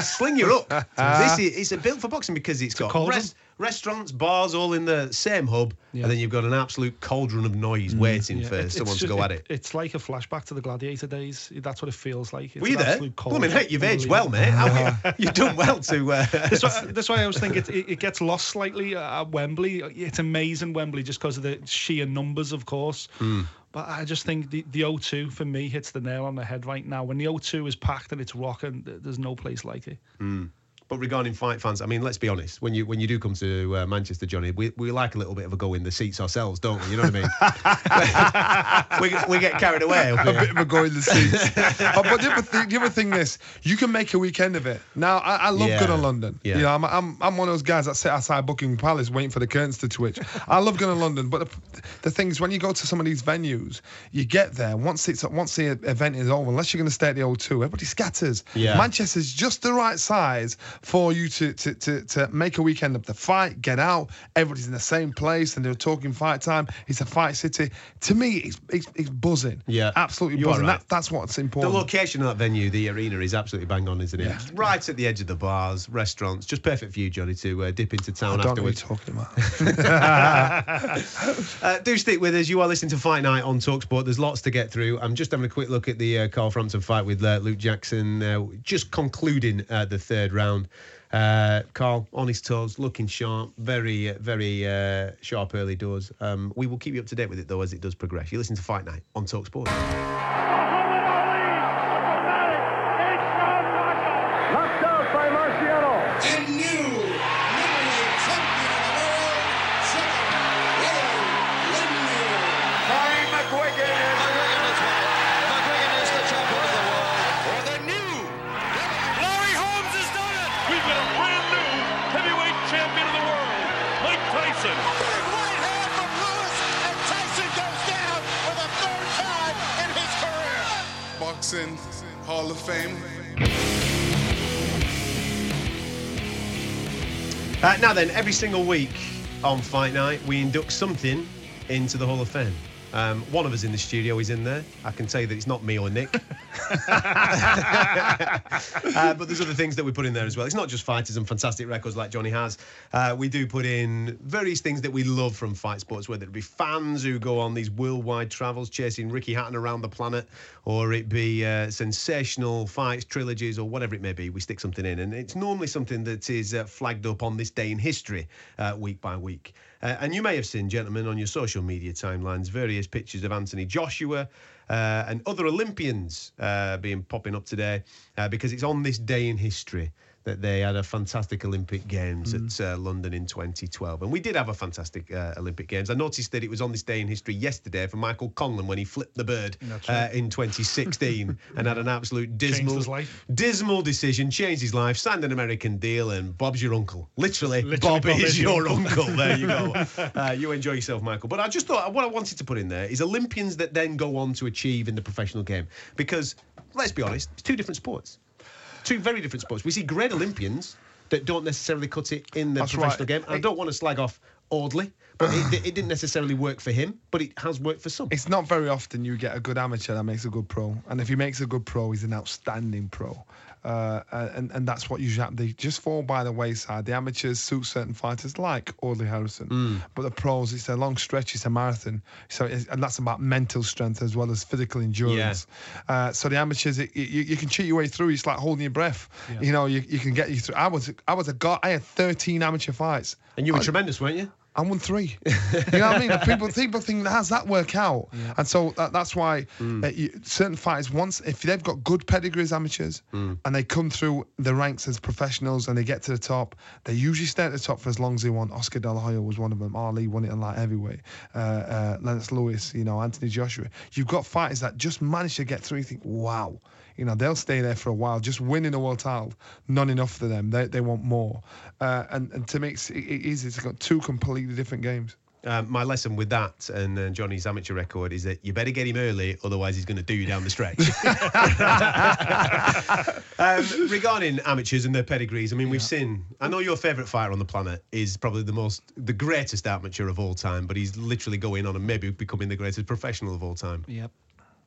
Sling her up. Uh, this is, it's a built for boxing because it's, it's got rest, restaurants, bars, all in the same hub, yeah. and then you've got an absolute cauldron of noise mm, waiting yeah. for it, someone just, to go at it. it. It's like a flashback to the Gladiator days. That's what it feels like. It's Were you there? Well, I mean, heck, you've aged well, mate. Uh, you, you've done well to... Uh, that's, why, that's why I was thinking it, it, it gets lost slightly at Wembley. It's amazing, Wembley, just because of the sheer numbers, of course. Mm. But I just think the, the O two, for me, hits the nail on the head right now. When the O two is packed and it's rocking, there's no place like it. Mm. But regarding fight fans, I mean, let's be honest. When you when you do come to uh, Manchester, Johnny, we, we like a little bit of a go in the seats ourselves, don't we? You know what I mean? we, we get carried away. A bit of a go in the seats. oh, but the other, thing, the other thing is, you can make a weekend of it. Now, I, I love yeah. going to London. Yeah. You know, I'm, I'm I'm one of those guys that sit outside Buckingham Palace waiting for the curtains to twitch. I love going to London, but the, the thing is, when you go to some of these venues, you get there once it's once the event is over. Unless you're going to stay at the O two, everybody scatters. Yeah. Manchester's just the right size for you to, to, to, to make a weekend of the fight, get out, everybody's in the same place and they're talking fight time. It's a fight city. To me, it's it's, it's buzzing. Yeah. Absolutely you buzzing. Right. That, that's what's important. The location of that venue, the arena, is absolutely bang on, isn't it? Yeah. Right at the edge of the bars, restaurants. Just perfect for you, Johnny, to uh, dip into town I don't afterwards. Know what you're talking about. uh, do stick with us. You are listening to Fight Night on TalkSport. There's lots to get through. I'm just having a quick look at the uh, Carl Frampton fight with uh, Luke Jackson, uh, just concluding uh, the third round. Uh, Carl, on his toes, looking sharp, very, very uh, sharp early doors. Um, we will keep you up to date with it, though, as it does progress. You listen to Fight Night on Talk Sport. Hall of Fame. Uh, now then, every single week on Fight Night, we induct something into the Hall of Fame. Um, one of us in the studio is in there. I can tell you that it's not me or Nick. uh, but there's other things that we put in there as well. It's not just fighters and fantastic records like Johnny has. Uh, we do put in various things that we love from fight sports, whether it be fans who go on these worldwide travels chasing Ricky Hatton around the planet, or it be uh, sensational fights, trilogies, or whatever it may be. We stick something in, and it's normally something that is uh, flagged up on this day in history, uh, week by week. Uh, and you may have seen, gentlemen, on your social media timelines, various pictures of Anthony Joshua uh, and other Olympians uh, being popping up today, uh, because it's on this day in history that they had a fantastic Olympic Games mm. at uh, London in twenty twelve. And we did have a fantastic uh, Olympic Games. I noticed that it was on this day in history yesterday for Michael Conlan when he flipped the bird uh, in twenty sixteen and had an absolute dismal his life. dismal decision, changed his life, signed an American deal, and Bob's your uncle. Literally, Literally Bob, Bob is your uncle. There you go. Uh, you enjoy yourself, Michael. But I just thought what I wanted to put in there is Olympians that then go on to achieve in the professional game. Because, let's be honest, it's two different sports. Two very different sports. We see great Olympians that don't necessarily cut it in the That's professional right. game. And I don't want to slag off Audley, but it, it didn't necessarily work for him, but it has worked for some. It's not very often you get a good amateur that makes a good pro. And if he makes a good pro, he's an outstanding pro. Uh, and, and that's what usually happens. They just fall by the wayside. The amateurs suit certain fighters like Audley Harrison. Mm. But the pros, it's a long stretch, it's a marathon. So it's, and that's about mental strength as well as physical endurance. Yeah. Uh, so the amateurs, it, it, you, you can cheat your way through. It's like holding your breath. Yeah. You know, you, you can get you through. I was I was a god. I had thirteen amateur fights. And you were I, tremendous, weren't you? I won three. You know what I mean? People, people think, how's that work out? Yeah. And so that, that's why mm. uh, you, certain fighters, once, if they've got good pedigree as amateurs mm. and they come through the ranks as professionals and they get to the top, they usually stay at the top for as long as they want. Oscar De La Hoya was one of them. Ali won it in light heavyweight. Uh, uh, Lennox Lewis, you know, Anthony Joshua. You've got fighters that just manage to get through. You think, wow. You know, they'll stay there for a while. Just winning a world title, not enough for them. They they want more. Uh, and, and to me, it's, it is. It's got two completely different games. uh, my lesson with that and uh, Johnny's amateur record is that you better get him early, otherwise he's going to do you down the stretch. um, regarding amateurs and their pedigrees, I mean, yeah. we've seen, I know your favourite fighter on the planet is probably the most, the greatest amateur of all time, but he's literally going on and maybe becoming the greatest professional of all time. Yep.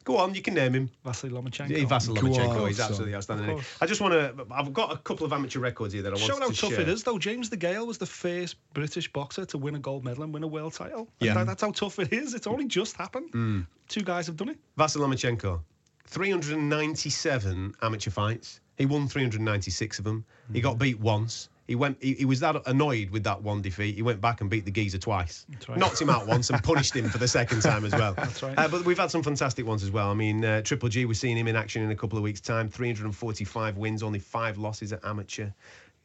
Go on, you can name him. Vasily Lomachenko. Yeah, Vasily Lomachenko. He's absolutely outstanding. I just want to... I've got a couple of amateur records here that I want to share. Show how tough it is, though. James DeGale was the first British boxer to win a gold medal and win a world title. Yeah. That, that's how tough it is. It's only just happened. Mm. Two guys have done it. Vasily Lomachenko. three hundred ninety-seven amateur fights. He won three hundred ninety-six of them. Mm. He got beat once. He went. He, he was that annoyed with that one defeat. He went back and beat the geezer twice. That's right. Knocked him out once and punished him for the second time as well. That's right. Uh, but we've had some fantastic ones as well. I mean, uh, Triple G, we're seeing him in action in a couple of weeks' time. three hundred forty-five wins, only five losses at amateur.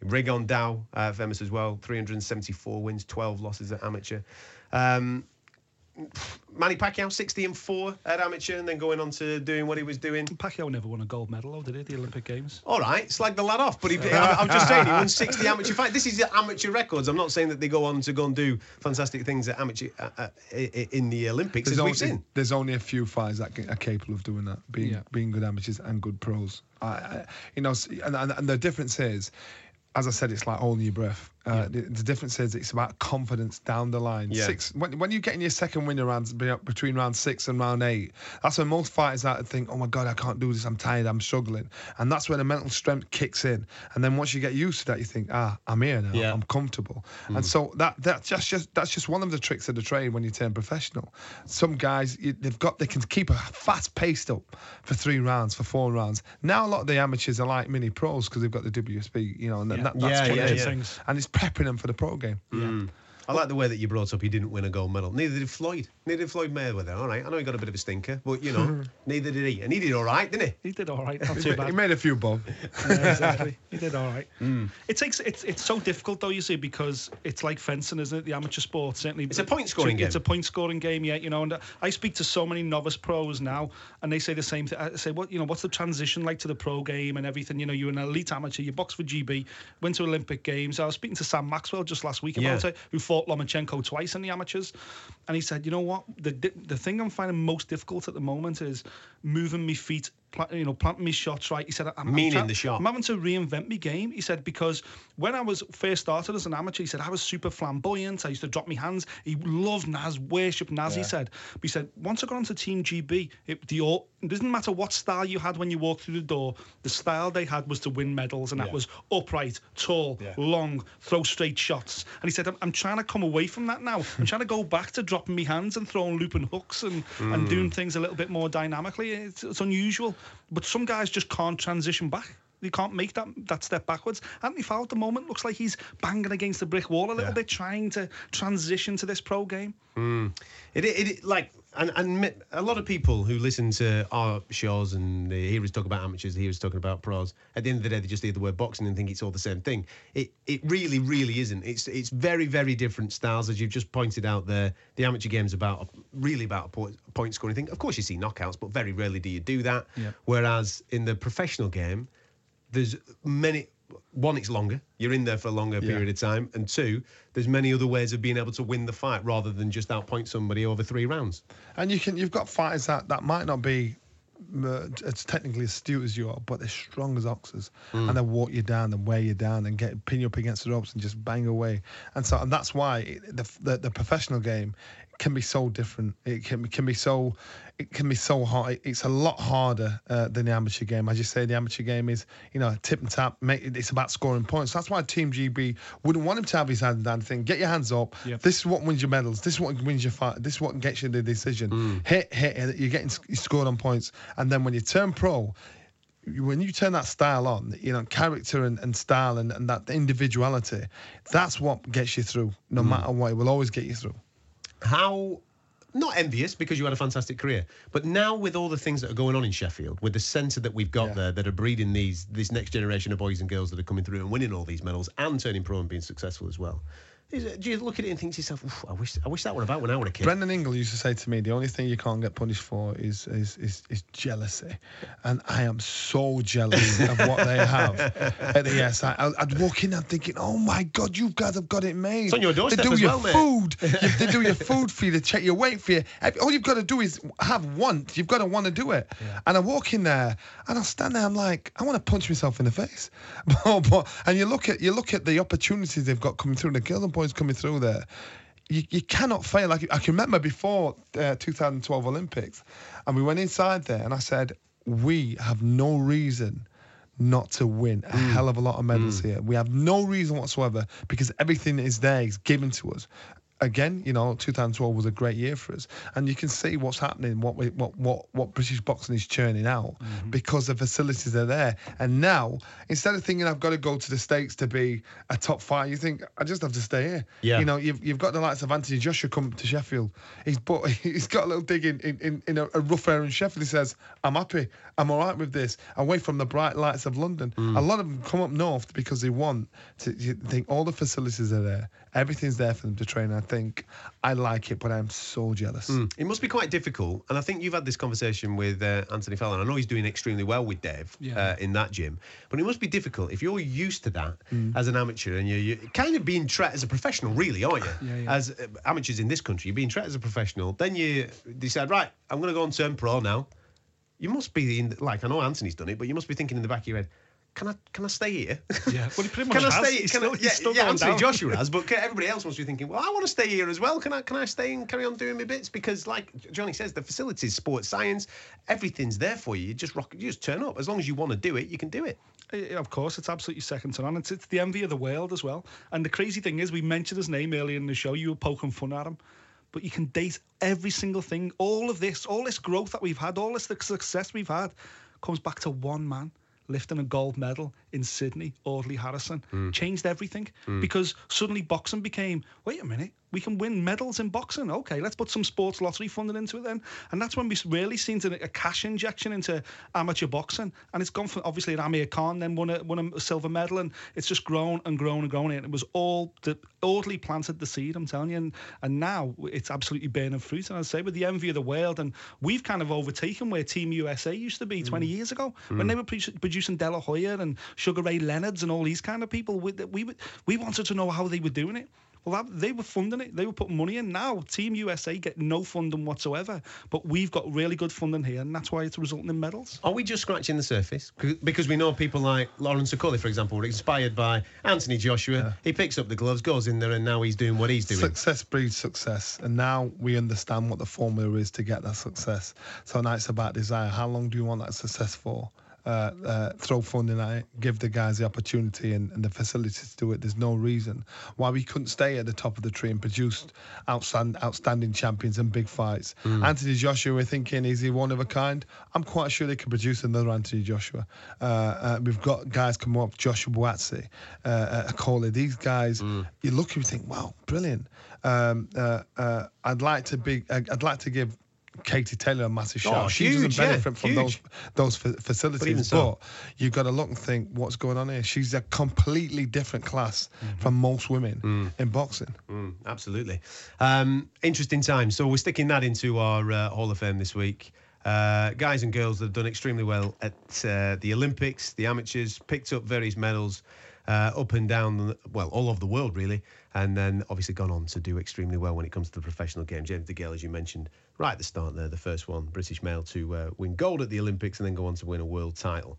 Rigon Dao, uh, famous as well. three hundred seventy-four wins, twelve losses at amateur. Um, Manny Pacquiao, sixty and four at amateur, and then going on to doing what he was doing. Pacquiao never won a gold medal, oh, did he, at the Olympic Games? All right, slag the lad off. But he, I, I'm just saying, he won sixty amateur fights. This is amateur records. I'm not saying that they go on to go and do fantastic things at amateur uh, uh, in the Olympics. There's as only, we've seen. There's only a few fighters that are capable of doing that, being yeah. being good amateurs and good pros. I, I, you know, and, and, and the difference is, as I said, it's like holding your breath. Uh, yeah. the, the difference is it's about confidence down the line. Yeah. Six. When, when you're getting your second win around, between round six and round eight, that's when most fighters out think, oh, my God, I can't do this. I'm tired. I'm struggling. And that's when the mental strength kicks in. And then once you get used to that, you think, ah, I'm here now. Yeah. I'm comfortable. Mm. And so that that's just, just that's just one of the tricks of the trade when you turn professional. Some guys, you, they've got they can keep a fast pace up for three rounds, for four rounds. Now a lot of the amateurs are like mini pros because they've got the W B C, you know, and yeah. that, that's yeah, yeah, yeah. things. And it's prepping them for the pro game. Yeah. Mm. I like the way that you brought up he didn't win a gold medal. Neither did Floyd. Neither did Floyd Mayweather. All right, I know he got a bit of a stinker, but, you know, neither did he. And he did all right, didn't he? He did all right. Not too bad. He made a few, Bob. Yeah, exactly. He did all right. Mm. It takes, it's, it's so difficult, though, you see, because it's like fencing, isn't it? The amateur sport, certainly. It's a point-scoring game. It's a point-scoring game, yeah, you know. And I speak to so many novice pros now, and they say the same thing. I say, what, you know, what's the transition like to the pro game and everything? You know, you're an elite amateur. You box for G B, went to Olympic Games. I was speaking to Sam Maxwell just last week about yeah. it, who fought Lomachenko twice in the amateurs, and he said, you know what, the the thing I'm finding most difficult at the moment is moving my feet, plant, you know, planting my shots right. He said, I'm, meaning I'm, the shot. I'm having to reinvent my game. He said, because when I was first started as an amateur, he said, I was super flamboyant. I used to drop my hands. He loved Naz, worshipped Naz, yeah. he said. But he said, once I got onto Team G B, it, the, it doesn't matter what style you had when you walked through the door, the style they had was to win medals, and yeah. that was upright, tall, yeah. long, throw straight shots. And he said, I'm, I'm trying to come away from that now. I'm trying to go back to dropping my hands and throwing looping hooks and, mm. and doing things a little bit more dynamically. It's, it's unusual. But some guys just can't transition back. They can't make that that step backwards. Anthony Fowl at the moment looks like he's banging against the brick wall a little yeah. bit, trying to transition to this pro game. Mm. It, it, it like and, and a lot of people who listen to our shows and they hear us talk about amateurs, they hear us talking about pros. At the end of the day, they just hear the word boxing and think it's all the same thing. It it really, really isn't. It's it's very, very different styles, as you've just pointed out there. The amateur game's about really about a point, point scoring thing. Of course, you see knockouts, but very rarely do you do that. Yeah. Whereas in the professional game, there's many, one, it's longer. You're in there for a longer yeah. period of time. And two, there's many other ways of being able to win the fight rather than just outpoint somebody over three rounds. And you can, you've got fighters that, that might not be uh, as technically astute as you are, but they're strong as oxes. Mm. And they walk you down and wear you down and get pin you up against the ropes and just bang away. And so, and that's why it, the, the the professional game can be so different. It can can be so it can be so hard. It's a lot harder uh, than the amateur game. As you say, the amateur game is, you know, tip and tap. Make, it's about scoring points. That's why Team G B wouldn't want him to have his hand down. Thing, get your hands up. Yep. This is what wins your medals. This is what wins your fight. This is what gets you the decision. Mm. Hit, hit, hit. You're getting you scored on points. And then when you turn pro, when you turn that style on, you know, character and, and style and, and that individuality, that's what gets you through. No mm. matter what, it will always get you through. How, not envious, because you had a fantastic career, but now with all the things that are going on in Sheffield, with the centre that we've got yeah. there that are breeding these this next generation of boys and girls that are coming through and winning all these medals and turning pro and being successful as well, Do you look at it and think to yourself, I wish I wish that were about when I were a kid? Brendan Ingle used to say to me, the only thing you can't get punished for is is is, is jealousy. And I am so jealous of what they have at the E S I. I'd walk in and thinking, oh my God, you guys have got it made. It's on your doorstep. They do as your well, food. You, they do your food for you. They check your weight for you. All you've got to do is have want. You've got to want to do it. Yeah. And I walk in there and I stand there. I'm like, I want to punch myself in the face. And you look at you look at the opportunities they've got coming through. The girls and boys coming through there. You, you cannot fail. Like I can remember before uh, two thousand twelve Olympics, and we went inside there, and I said, we have no reason not to win a mm. hell of a lot of medals mm. here. We have no reason whatsoever because everything that is there is given to us. Again, you know, two thousand twelve was a great year for us, and you can see what's happening, what we, what what what British boxing is churning out mm-hmm. because the facilities are there. And now, instead of thinking I've got to go to the States to be a top five, you think I just have to stay here. Yeah. You know, you've you've got the likes of Anthony Joshua come to Sheffield. He's but he's got a little dig in in, in, in a, a rough area in Sheffield. He says, I'm happy, I'm all right with this. Away from the bright lights of London, mm. a lot of them come up north because they want to you think all the facilities are there, everything's there for them to train at. Think I like it, but I'm so jealous. Mm. It must be quite difficult, and I think you've had this conversation with uh, Anthony Fallon. I know he's doing extremely well with Dev yeah. uh, in that gym, but it must be difficult if you're used to that mm. as an amateur, and you're, you're kind of being treated as a professional, really, aren't you? Yeah, yeah. As uh, amateurs in this country, you're being treated as a professional. Then you decide, right, I'm going to go and turn pro now. You must be in, like, I know Anthony's done it, but you must be thinking in the back of your head, Can I can I stay here? Yeah, well, he pretty much can has. I stay? He's can still, I, yeah, still yeah Anthony down. Joshua has, but everybody else must be thinking, well, I want to stay here as well. Can I can I stay and carry on doing my bits? Because, like Johnny says, the facilities, sports science, everything's there for you. You just rock, you just turn up. As long as you want to do it, you can do it. Of course, it's absolutely second to none. It's, it's the envy of the world as well. And the crazy thing is, we mentioned his name earlier in the show. You were poking fun at him, but you can date every single thing. All of this, all this growth that we've had, all this success we've had, comes back to one man lifting a gold medal in Sydney, Audley Harrison, mm. changed everything mm. because suddenly boxing became, wait a minute, we can win medals in boxing. Okay, let's put some sports lottery funding into it then. And that's when we really seen a cash injection into amateur boxing. And it's gone from, obviously, Amir Khan then won a, won a silver medal, and it's just grown and grown and grown. And it was all, the, Audley planted the seed, I'm telling you. And, and now it's absolutely burning fruit. And I'd say with the envy of the world, and we've kind of overtaken where Team U S A used to be twenty mm. years ago mm. when they were pre- producing De La Hoya and Sugar Ray Leonard's and all these kind of people. We, we, we wanted to know how they were doing it. Well, they were funding it. They were putting money in. Now, Team U S A get no funding whatsoever, but we've got really good funding here, and that's why it's resulting in medals. Are we just scratching the surface? Because we know people like Lawrence O'Cully, for example, were inspired by Anthony Joshua. Yeah. He picks up the gloves, goes in there, and now he's doing what he's doing. Success breeds success, and now we understand what the formula is to get that success. So now it's about desire. How long do you want that success for? Uh, uh, throw funding at it, give the guys the opportunity and, and the facilities to do it. There's no reason why we couldn't stay at the top of the tree and produce outstand, outstanding champions and big fights. Mm. Anthony Joshua, we're thinking, is he one of a kind? I'm quite sure they could produce another Anthony Joshua. Uh, uh, we've got guys come up, Joshua Buatsi, uh, Akoli. These guys, mm. you look and you think, wow, brilliant. Um, uh, uh, I'd like to be. I'd like to give Katie Taylor a massive shout. Oh, she huge, doesn't benefit yeah, from huge. those those facilities, but, so. but you've got to look and think, what's going on here? She's a completely different class mm-hmm. from most women mm. in boxing. Mm, absolutely. Um, interesting time. So we're sticking that into our uh, Hall of Fame this week. Uh, guys and girls that have done extremely well at uh, the Olympics, the amateurs, picked up various medals uh, up and down, well, all over the world, really, and then obviously gone on to do extremely well when it comes to the professional game. James DeGale, as you mentioned, right at the start there, the first one, British male to uh, win gold at the Olympics and then go on to win a world title.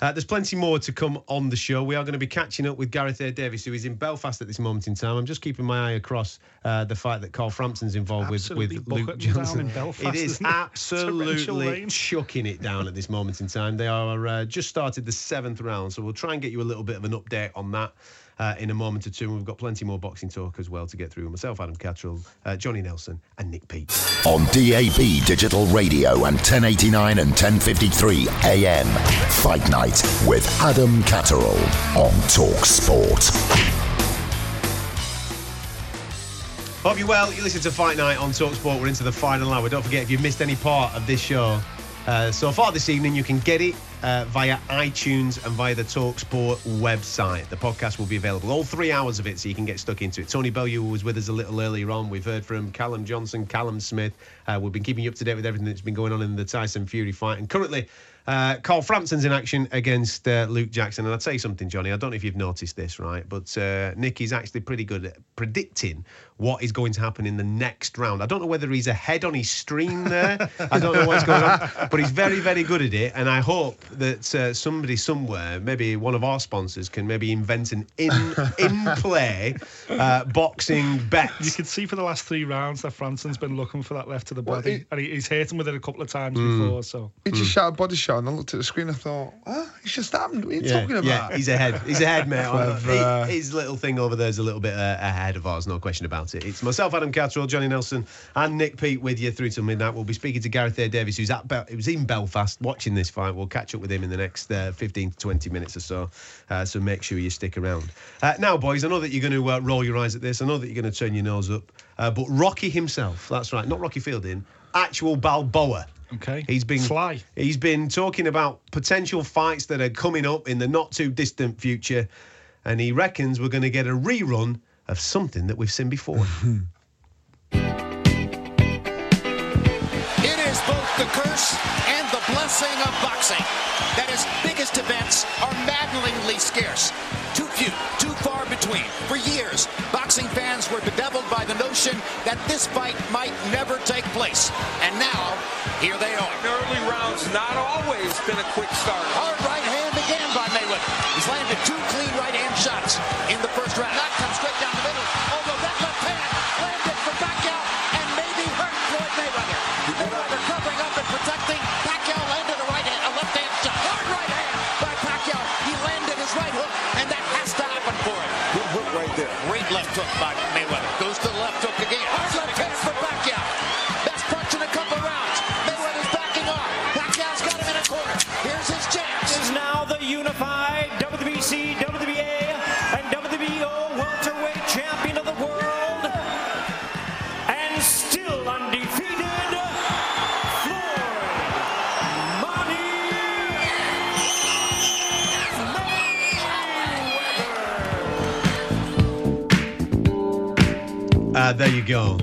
Uh, there's plenty more to come on the show. We are going to be catching up with Gareth A. Davies, who is in Belfast at this moment in time. I'm just keeping my eye across uh, the fight that Carl Frampton's involved absolutely with, with Luke Jackson. In Belfast, it is absolutely chucking it down at this moment in time. They are uh, just started the seventh round, so we'll try and get you a little bit of an update on that Uh, in a moment or two, and we've got plenty more boxing talk as well to get through. Myself, Adam Catterall, uh, Johnny Nelson, and Nick Pete. On D A B Digital Radio and ten eighty-nine and ten fifty-three A M, Fight Night with Adam Catterall on Talk Sport. Hope you're well. You listen to Fight Night on Talk Sport. We're into the final hour. Don't forget, if you've missed any part of this show uh, so far this evening, you can get it uh, via iTunes and via the Talk Sport website. The podcast will be available, all three hours of it, so you can get stuck into it. Tony Bellew was with us a little earlier on. We've heard from Callum Johnson, Callum Smith. Uh, we've been keeping you up to date with everything that's been going on in the Tyson Fury fight. And currently, uh, Carl Frampton's in action against uh, Luke Jackson. And I'll tell you something, Johnny, I don't know if you've noticed this, right? But uh, Nick is actually pretty good at predicting what is going to happen in the next round. I don't know whether he's ahead on his stream there. I don't know what's going on. But he's very, very good at it. And I hope that uh, somebody somewhere, maybe one of our sponsors, can maybe invent an in, in-play uh, boxing bet. You can see for the last three rounds that Frampton's been looking for that left to the body. Well, he, and he, he's hit him with it a couple of times mm, before. So He just mm. shot a body shot and I looked at the screen and I thought, ah, it's just happened. What are you yeah, talking about? Yeah, he's ahead. He's ahead, mate. Clever. His little thing over there is a little bit uh, ahead of ours, no question about it. It's myself, Adam Catterall, Johnny Nelson and Nick Pete with you through till midnight. We'll be speaking to Gareth A. Davies, who's at Be- who's in Belfast watching this fight. We'll catch up with him in the next uh, fifteen to twenty minutes or so. Uh, so make sure you stick around. Uh, now, boys, I know that you're going to uh, roll your eyes at this. I know that you're going to turn your nose up. Uh, but Rocky himself, that's right, not Rocky Fielding, actual Balboa. Okay. He's been Fly. He's been talking about potential fights that are coming up in the not too distant future, and he reckons we're going to get a rerun of something that we've seen before. It is both the curse and the blessing of boxing that its biggest events are maddeningly scarce. Too few, too far between. For years, boxing fans were bedeviled by the notion that this fight might never take place. And now, here they are. In early rounds, not always been a quick start. Hard right hand again by Mayweather. He's landed two clean right hand shots in the first round. That comes straight down the middle. Although that left hand landed for Pacquiao and maybe hurt Floyd Mayweather. Mayweather covering up and protecting. Pacquiao landed a right hand, a left hand shot. Hard right hand by Pacquiao. He landed his right hook, and that has to happen for him. Good hook right there. Great left hook by Mayweather. Goes to the left hook again. Hard left hand for Pacquiao. Best punch in a couple of rounds. Mayweather's backing off. Pacquiao's got him in a corner. Here's his chance. This is now the unified W B C, W B A, and W B O welterweight champion of the world, and still undefeated, Floyd Money Mayweather. Uh, there you go.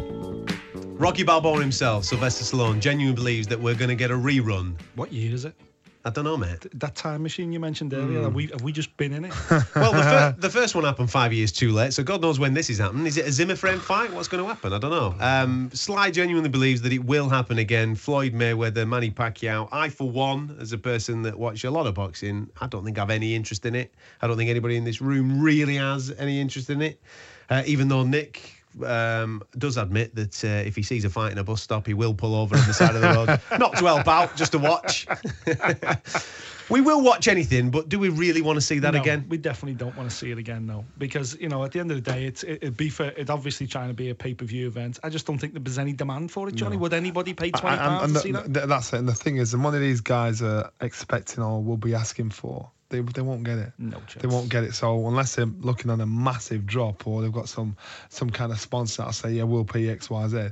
Rocky Balboa himself, Sylvester Stallone, genuinely believes that we're going to get a rerun. What year is it? I don't know, mate. Th- that time machine you mentioned earlier, mm. have, we, have we just been in it? Well, the, fir- the first one happened five years too late, so God knows when this is happening. Is it a Zimmer frame fight? What's going to happen? I don't know. Um, Sly genuinely believes that it will happen again. Floyd Mayweather, Manny Pacquiao. I, for one, as a person that watches a lot of boxing, I don't think I have any interest in it. I don't think anybody in this room really has any interest in it. Uh, even though Nick... Um, does admit that uh, if he sees a fight in a bus stop, he will pull over on the side of the road, not to help out, just to watch. We will watch anything, but do we really want to see that no, again? We definitely don't want to see it again, no. Because, you know, at the end of the day, it's it, it'd be for it's obviously trying to be a pay-per-view event. I just don't think there's any demand for it, Johnny. No. Would anybody pay twenty pounds I, and, and to the, see that? The, that's it. And the thing is, the money these guys are expecting or will be asking for, They they won't get it. No chance. They won't get it. So unless they're looking on a massive drop or they've got some some kind of sponsor that'll say, yeah, we'll pay X, Y, Z.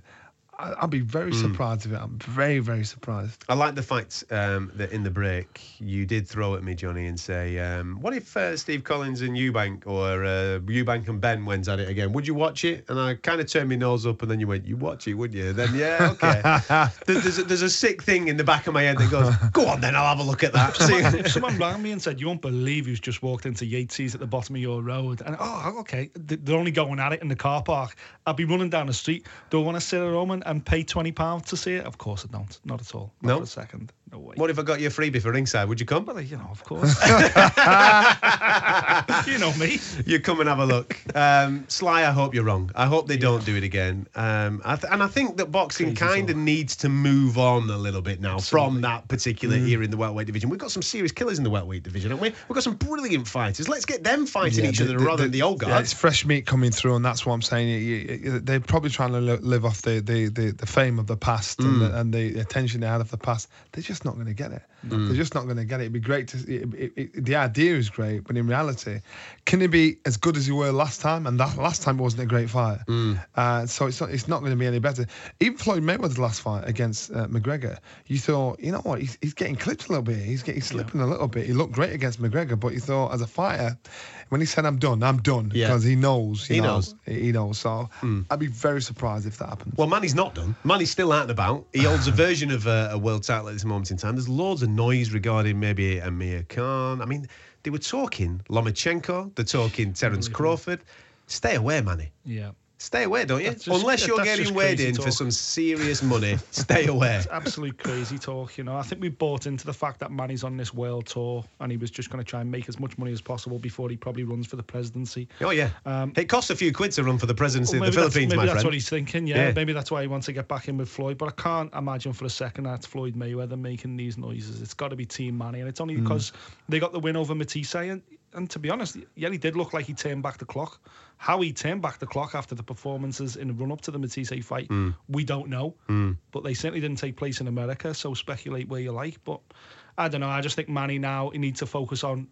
I'd be very mm. surprised if it. I'm very, very surprised. I like the fact um, that in the break you did throw at me, Johnny, and say, um, what if uh, Steve Collins and Eubank or uh, Eubank and Ben went at it again? Would you watch it? And I kind of turned my nose up and then you went, you watch it, would you? And then, yeah, okay. there's, there's, a, there's a sick thing in the back of my head that goes, go on then, I'll have a look at that. Someone, if someone rang me and said, you won't believe who's just walked into Yates at the bottom of your road. And, oh, okay, they're only going at it in the car park. I'd be running down the street. Do I want to sit at home and and pay twenty pounds to see it? Of course I don't. Not at all. Not no. for a second. No way. What if I got you a freebie for ringside? Would you come? Well, you know, of course. You know me. You come and have a look. Um, Sly, I hope you're wrong. I hope they yeah. don't do it again. Um, I th- and I think that boxing kind of needs to move on a little bit now Absolutely. from that particular mm. year in the welterweight division. We've got some serious killers in the welterweight division, haven't we? We've got some brilliant fighters. Let's get them fighting yeah, each the, other the, rather the, than the old guys. Yeah, it's fresh meat coming through, and that's what I'm saying. They're probably trying to live off the, the, the, the fame of the past mm. and, the, and the attention they had of the past. They just just not going to get it. Mm. They're just not going to get it. It'd be great to it, it, it, the idea is great, but in reality, can it be as good as you were last time? And that last time wasn't a great fight. Mm. Uh, so it's not, it's not going to be any better. Even Floyd Mayweather's last fight against uh, McGregor, you thought, you know what, he's, he's getting clipped a little bit. He's getting he's slipping yeah. a little bit. He looked great against McGregor, but you thought as a fighter, when he said, I'm done, I'm done, because yeah. he knows. He, he knows. knows. He knows. So mm. I'd be very surprised if that happens. Well, Manny's not done. Manny's still out and about. He holds a version of a, a world title at this moment in time. There's loads of noise regarding maybe Amir Khan. I mean, they were talking Lomachenko. They're talking Terence Crawford. Stay away, Manny. Yeah. Stay away, don't you? Just, Unless you're getting weighed in talk. for some serious money, stay away. It's absolute crazy talk, you know. I think we bought into the fact that Manny's on this world tour and he was just going to try and make as much money as possible before he probably runs for the presidency. Oh, yeah. Um, it costs a few quid to run for the presidency well, of the Philippines, my friend. Maybe that's what he's thinking, yeah. yeah. Maybe that's why he wants to get back in with Floyd. But I can't imagine for a second that it's Floyd Mayweather making these noises. It's got to be Team Manny. And it's only mm. because they got the win over Matisse. And, and to be honest, yeah, he did look like he turned back the clock. How he turned back the clock after the performances in the run-up to the Matisse fight, mm. we don't know. Mm. But they certainly didn't take place in America, so speculate where you like. But I don't know. I just think Manny now, he needs to focus on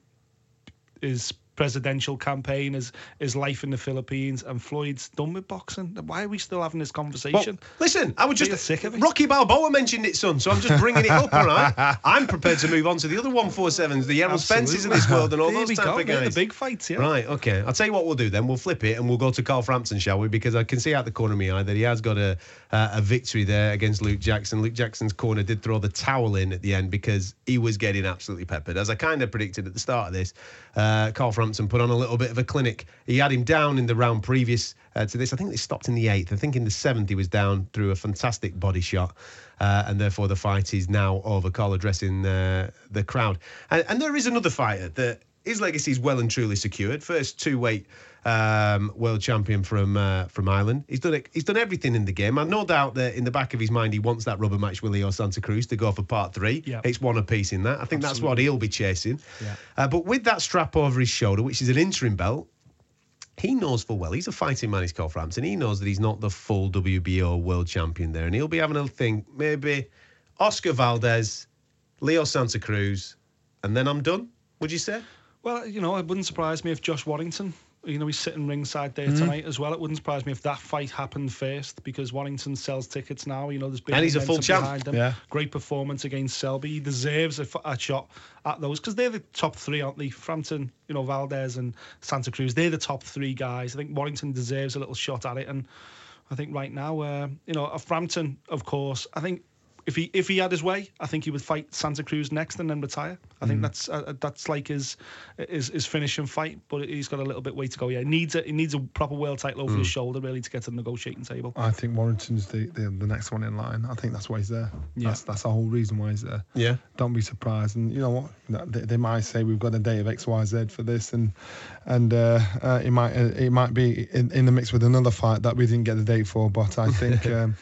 his presidential campaign, his, his life in the Philippines, and Floyd's done with boxing. Why are we still having this conversation? Well, listen, I would just... sick of it. Rocky Balboa mentioned it, son, so I'm just bringing it up, all right? I'm prepared to move on to the other one forty-sevens, the Errol Spences of this world and all there those type go, of guys. The big fights, yeah. Right, OK. I'll tell you what we'll do then. We'll flip it and we'll go to Carl Frampton, shall we? Because I can see out the corner of my eye that he has got a, uh, a victory there against Luke Jackson. Luke Jackson's corner did throw the towel in at the end because he was getting absolutely peppered. As I kind of predicted at the start of this, uh, Carl Frampton and put on a little bit of a clinic. He had him down in the round previous uh, to this. I think they stopped in the eighth. I think in the seventh he was down through a fantastic body shot, uh, and therefore the fight is now over. Carl addressing uh, the crowd. And, and there is another fighter that his legacy is well and truly secured. First two-weight um, world champion from uh, from Ireland. He's done it, he's done everything in the game. I've no doubt that in the back of his mind he wants that rubber match with Leo Santa Cruz to go for part three. Yep. It's one apiece in that. I think Absolutely. That's what he'll be chasing. Yeah. Uh, but with that strap over his shoulder, which is an interim belt, he knows full well. He's a fighting man, he's Carl Frampton. He knows that he's not the full W B O world champion there. And he'll be having a think, maybe Oscar Valdez, Leo Santa Cruz, and then I'm done, would you say? Well, you know, it wouldn't surprise me if Josh Warrington, you know, he's sitting ringside there mm. tonight as well. It wouldn't surprise me if that fight happened first because Warrington sells tickets now. You know, there's big and he's a full champ. Yeah. Great performance against Selby. He deserves a, a shot at those because they're the top three, aren't they? Frampton, you know, Valdez and Santa Cruz, they're the top three guys. I think Warrington deserves a little shot at it. And I think right now, uh, you know, Frampton, of course, I think, If he if he had his way, I think he would fight Santa Cruz next and then retire. I think mm. that's uh, that's like his, his his finishing fight, but he's got a little bit way to go. Yeah, he needs a, he needs a proper world title over mm. his shoulder really to get to the negotiating table. I think Warrington's the, the the next one in line. I think that's why he's there. Yeah. That's that's the whole reason why he's there. Yeah, don't be surprised. And you know what? They, they might say we've got a day of X Y Z for this, and and uh, uh, it might uh, it might be in, in the mix with another fight that we didn't get the date for. But I think um,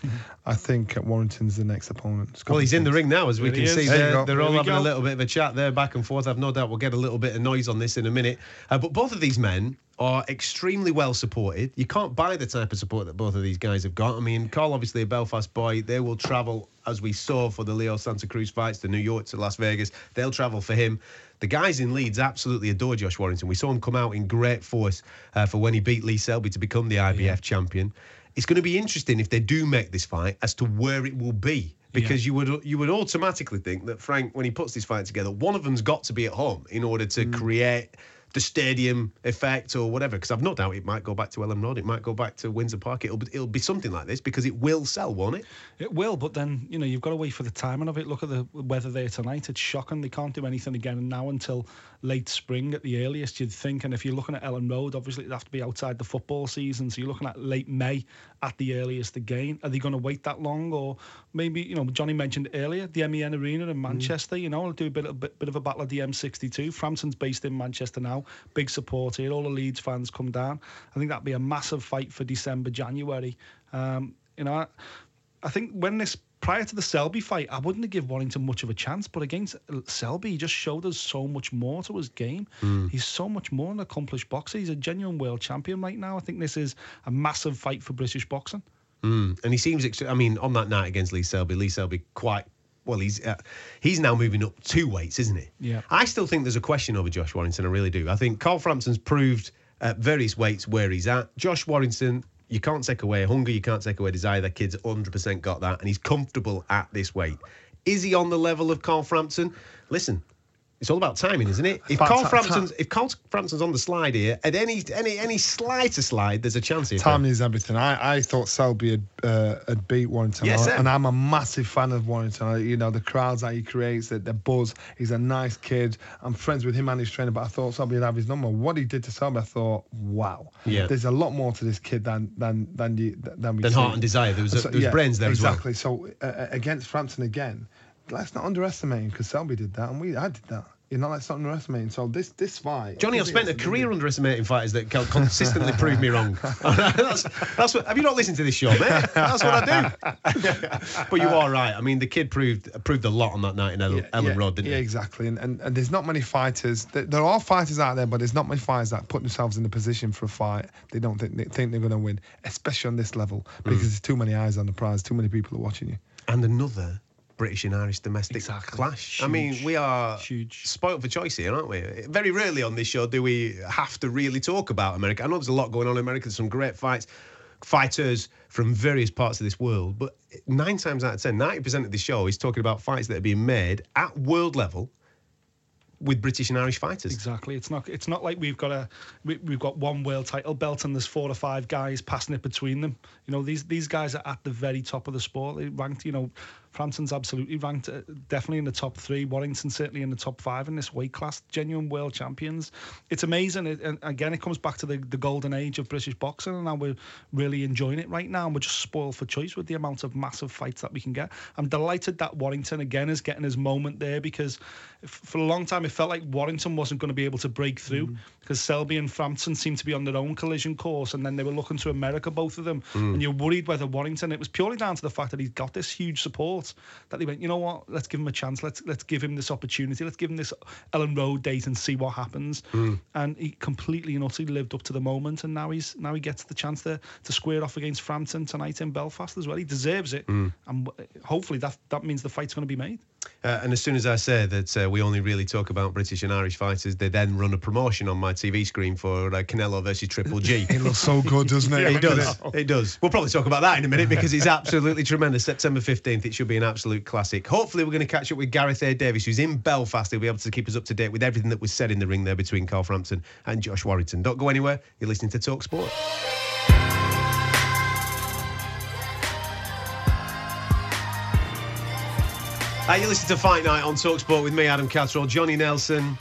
I think Warrington's the next opponent. Well, he's in the ring now, as we can see. They're, they're all having a little bit of a chat there, back and forth. I've no doubt we'll get a little bit of noise on this in a minute. Uh, but both of these men are extremely well supported. You can't buy the type of support that both of these guys have got. I mean, Carl, obviously a Belfast boy. They will travel, as we saw for the Leo Santa Cruz fights, to New York, to Las Vegas. They'll travel for him. The guys in Leeds absolutely adore Josh Warrington. We saw him come out in great force uh, for when he beat Lee Selby to become the I B F yeah. champion. It's going to be interesting if they do make this fight as to where it will be. Because yeah. you would you would automatically think that Frank, when he puts this fight together, one of them's got to be at home in order to mm. create the stadium effect or whatever. Because I've no doubt it might go back to Elm Road, it might go back to Windsor Park. It'll be, it'll be something like this because it will sell, won't it? It will, but then you know you've got to wait for the timing of it. Look at the weather there tonight; it's shocking. They can't do anything again now until late spring at the earliest, you'd think. And if you're looking at Elm Road, obviously it'd have to be outside the football season, so you're looking at late May at the earliest again. Are they going to wait that long? Or maybe, you know, Johnny mentioned earlier, the M E N Arena in Manchester, mm. you know, it'll do a bit, a bit, bit of a battle of the M sixty-two. Frampton's based in Manchester now. Big support here. All the Leeds fans come down. I think that'd be a massive fight for December, January. Um, you know, I, I think when this... Prior to the Selby fight, I wouldn't have given Warrington much of a chance, but against Selby, he just showed us so much more to his game. Mm. He's so much more an accomplished boxer. He's a genuine world champion right now. I think this is a massive fight for British boxing. Mm. And he seems, I mean, on that night against Lee Selby, Lee Selby quite well, he's uh, he's now moving up two weights, isn't he? Yeah. I still think there's a question over Josh Warrington. I really do. I think Carl Frampton's proved at various weights where he's at. Josh Warrington, you can't take away hunger, you can't take away desire. That kid's one hundred percent got that, and he's comfortable at this weight. Is he on the level of Carl Frampton? Listen, it's all about timing, isn't it? If Carl Frampton's if Carl Frampton's on the slide here, at any any any slighter slide, there's a chance here. Timing is everything. I, I thought Selby had, uh, had beat Warrington, yes, and I'm a massive fan of Warrington. You know, the crowds that he creates, the, the buzz. He's a nice kid. I'm friends with him and his trainer, but I thought Selby would have his number. What he did to Selby, I thought, wow. Yeah. There's a lot more to this kid than than than you, than we. Than heart and desire. There was, a, so, there was yeah, brains there exactly. as well. Exactly. So uh, against Frampton again. Let's not underestimate him, because Selby did that and we I did that. You know, let's not underestimate him. So this this fight, Johnny, I've spent a career it? underestimating fighters that consistently prove me wrong. that's, that's what, have you not listened to this show, mate? That's what I do. But you are right. I mean, the kid proved proved a lot on that night in Ellen, yeah, Ellen yeah, Road, didn't yeah, he? Yeah, exactly. And, and and there's not many fighters. There are fighters out there, but there's not many fighters that put themselves in the position for a fight. They don't think they think they're going to win, especially on this level, because mm. there's too many eyes on the prize, too many people are watching you. And another British and Irish domestic exactly. clash. Huge. I mean, we are Huge. spoiled for choice here, aren't we? Very rarely on this show do we have to really talk about America. I know there's a lot going on in America, some great fights, fighters from various parts of this world, but nine times out of ten, ninety percent of the show is talking about fights that are being made at world level with British and Irish fighters. Exactly. It's not it's not like we've got a we, we've got one world title belt and there's four or five guys passing it between them. You know, these these guys are at the very top of the sport. They ranked, you know, Frampton's absolutely ranked uh, definitely in the top three. Warrington certainly in the top five in this weight class. Genuine world champions. It's amazing. It, and again, it comes back to the, the golden age of British boxing, and now we're really enjoying it right now. And we're just spoiled for choice with the amount of massive fights that we can get. I'm delighted that Warrington again is getting his moment there, because for a long time it felt like Warrington wasn't going to be able to break through, mm. because Selby and Frampton seemed to be on their own collision course, and then they were looking to America, both of them. Mm. And you're worried whether Warrington, it was purely down to the fact that he's got this huge support, that they went, you know what, let's give him a chance, let's let's give him this opportunity, let's give him this Ellen Road date and see what happens. Mm. And he completely and utterly lived up to the moment, and now he's now he gets the chance to, to square off against Frampton tonight in Belfast as well. He deserves it, mm. and hopefully that, that means the fight's going to be made. Uh, and as soon as I say that uh, we only really talk about British and Irish fighters, they then run a promotion on my T V screen for uh, Canelo versus Triple G. It looks so good, doesn't it? It does. It does. We'll probably talk about that in a minute, because it's absolutely tremendous. September fifteenth, it should be an absolute classic. Hopefully, we're going to catch up with Gareth A. Davies, who's in Belfast. He'll be able to keep us up to date with everything that was said in the ring there between Carl Frampton and Josh Warrington. Don't go anywhere. You're listening to Talk Sport. Uh, you listen to Fight Night on TalkSport with me, Adam Catterall, Johnny Nelson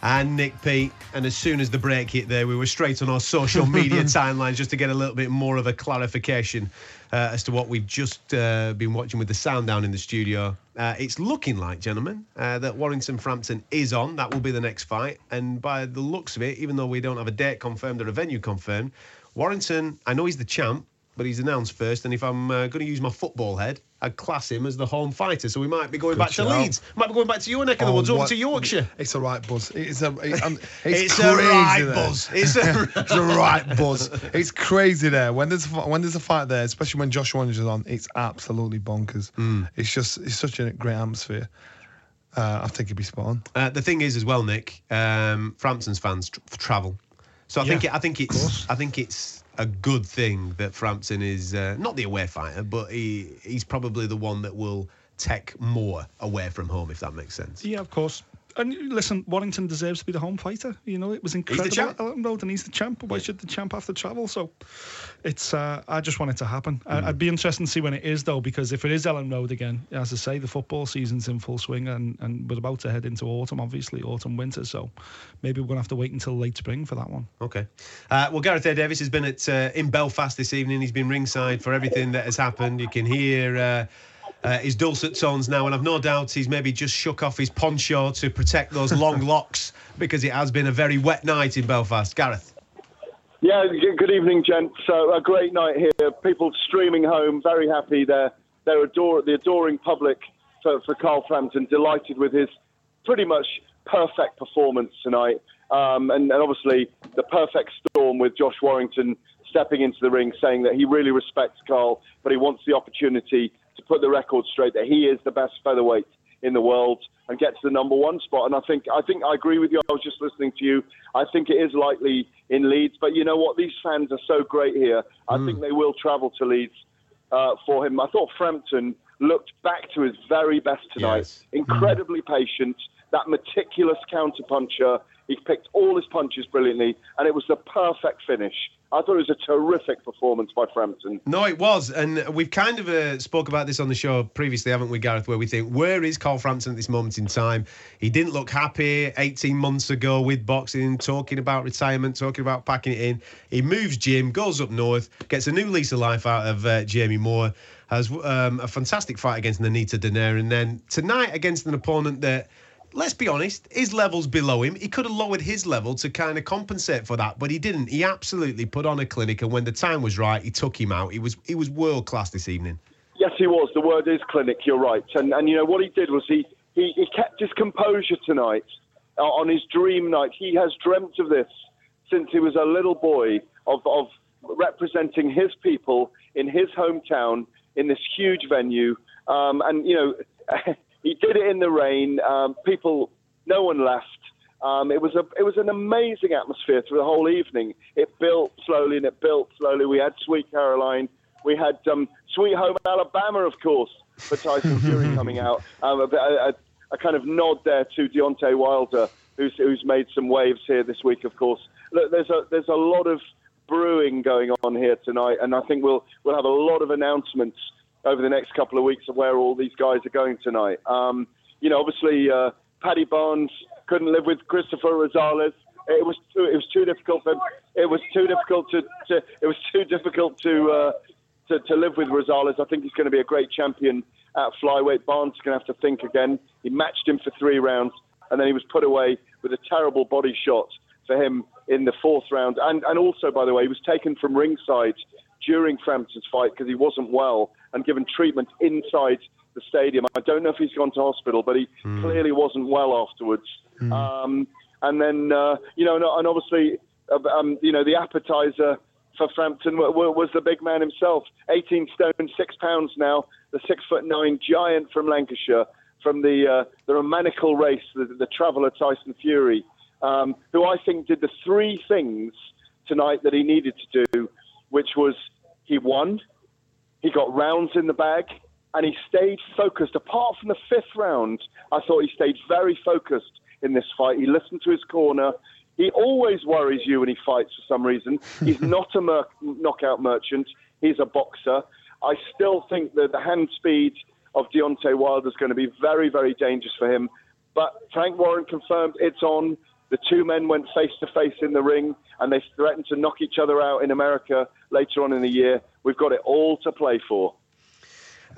and Nick Pete. And as soon as the break hit there, we were straight on our social media timelines just to get a little bit more of a clarification uh, as to what we've just uh, been watching with the sound down in the studio. Uh, it's looking like, gentlemen, uh, that Warrington-Frampton is on. That will be the next fight. And by the looks of it, even though we don't have a date confirmed or a venue confirmed, Warrington, I know he's the champ, but he's announced first, and if I'm uh, going to use my football head, I'd class him as the home fighter. So we might be going Good back show. to Leeds, might be going back to your neck of oh, the woods, over to Yorkshire. It's a right buzz. It's a it, um, it's, it's crazy a right there. buzz. It's a, it's a right buzz. It's crazy there. When there's when there's a fight there, especially when Josh Warrington's on, it's absolutely bonkers. Mm. It's just it's such a great atmosphere. Uh, I think he'd be spot on. Uh, the thing is, as well, Nick, um, Frampton's fans tra travel, so I yeah, think it, I think it's I think it's. a good thing that Frampton is uh, not the away fighter, but he he's probably the one that will take more away from home, if that makes sense. Yeah, of course. And listen, Warrington deserves to be the home fighter. You know, it was incredible at Ellen Road, and he's the champ. Why should the champ have to travel? So it's, uh, I just want it to happen. Mm. I'd be interested to see when it is, though, because if it is Ellen Road again, as I say, the football season's in full swing, and, and we're about to head into autumn, obviously, autumn, winter. So maybe we're going to have to wait until late spring for that one. Okay. Uh, well, Gareth A. Davies has been at uh, in Belfast this evening. He's been ringside for everything that has happened. You can hear... Uh, Uh, his dulcet tones now, and I've no doubt he's maybe just shook off his poncho to protect those long locks, because it has been a very wet night in Belfast. Gareth. Yeah, good evening, gents. So a great night here. People streaming home, very happy. They're, they're adore, the adoring public for, for Carl Frampton, delighted with his pretty much perfect performance tonight. Um, and, and obviously the perfect storm with Josh Warrington stepping into the ring, saying that he really respects Carl, but he wants the opportunity to put the record straight that he is the best featherweight in the world and get to the number one spot. And I think I think I agree with you. I was just listening to you. I think it is likely in Leeds. But you know what? These fans are so great here. I mm. think they will travel to Leeds uh, for him. I thought Frampton looked back to his very best tonight. Yes. Incredibly mm. patient, that meticulous counterpuncher. He picked all his punches brilliantly, and it was the perfect finish. I thought it was a terrific performance by Frampton. No, it was. And we've kind of uh, spoke about this on the show previously, haven't we, Gareth, where we think, where is Carl Frampton at this moment in time? He didn't look happy eighteen months ago with boxing, talking about retirement, talking about packing it in. He moves gym, goes up north, gets a new lease of life out of uh, Jamie Moore, has um, a fantastic fight against Nonita Donaire, and then tonight against an opponent that, let's be honest, his level's below him. He could have lowered his level to kind of compensate for that, but he didn't. He absolutely put on a clinic, and when the time was right, he took him out. He was he was world-class this evening. Yes, he was. The word is clinic, you're right. And, and you know, what he did was he, he, he kept his composure tonight uh, on his dream night. He has dreamt of this since he was a little boy, of, of representing his people in his hometown in this huge venue. Um, and, you know... He did it in the rain. Um, people, no one left. Um, it was a, it was an amazing atmosphere through the whole evening. It built slowly and it built slowly. We had Sweet Caroline. We had um, Sweet Home Alabama, of course, for Tyson Fury coming out. Um, a, a, a kind of nod there to Deontay Wilder, who's who's made some waves here this week, of course. Look, there's a there's a lot of brewing going on here tonight, and I think we'll we'll have a lot of announcements over the next couple of weeks of where all these guys are going tonight. Um, you know, obviously, uh, Paddy Barnes couldn't live with Christopher Rosales. It was too, it was too difficult for him. It was too difficult to, to it was too difficult to, uh, to to live with Rosales. I think he's going to be a great champion at flyweight. Barnes is going to have to think again. He matched him for three rounds, and then he was put away with a terrible body shot for him in the fourth round. And and also, by the way, he was taken from ringside during Frampton's fight because he wasn't well and given treatment inside the stadium. I don't know if he's gone to hospital, but he mm. clearly wasn't well afterwards. Mm. Um, and then, uh, you know, and obviously, um, you know, the appetizer for Frampton was the big man himself, eighteen stone, six pounds now, the six foot nine giant from Lancashire, from the uh, the Romanical race, the, the traveller Tyson Fury, um, who I think did the three things tonight that he needed to do, which was he won, he got rounds in the bag, and he stayed focused. Apart from the fifth round, I thought he stayed very focused in this fight. He listened to his corner. He always worries you when he fights for some reason. He's not a mer- knockout merchant. He's a boxer. I still think that the hand speed of Deontay Wilder is going to be very, very dangerous for him. But Frank Warren confirmed it's on. The two men went face-to-face in the ring, and they threatened to knock each other out in America later on in the year. We've got it all to play for.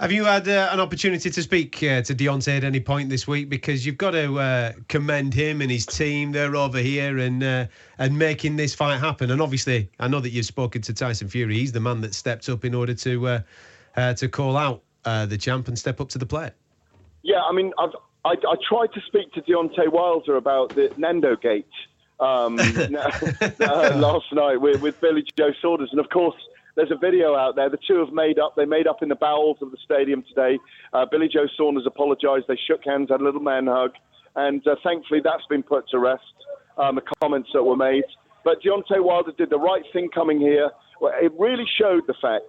Have you had uh, an opportunity to speak uh, to Deontay at any point this week? Because you've got to uh, commend him and his team. They're over here and uh, and making this fight happen. And obviously, I know that you've spoken to Tyson Fury. He's the man that stepped up in order to uh, uh, to call out uh, the champ and step up to the plate. Yeah, I mean, I've... I, I tried to speak to Deontay Wilder about the Nando Gate um, uh, last night with, with Billy Joe Saunders. And, of course, there's a video out there. The two have made up. They made up in the bowels of the stadium today. Uh, Billy Joe Saunders apologised. They shook hands, had a little man hug. And uh, thankfully, that's been put to rest, um, the comments that were made. But Deontay Wilder did the right thing coming here. Well, it really showed the fact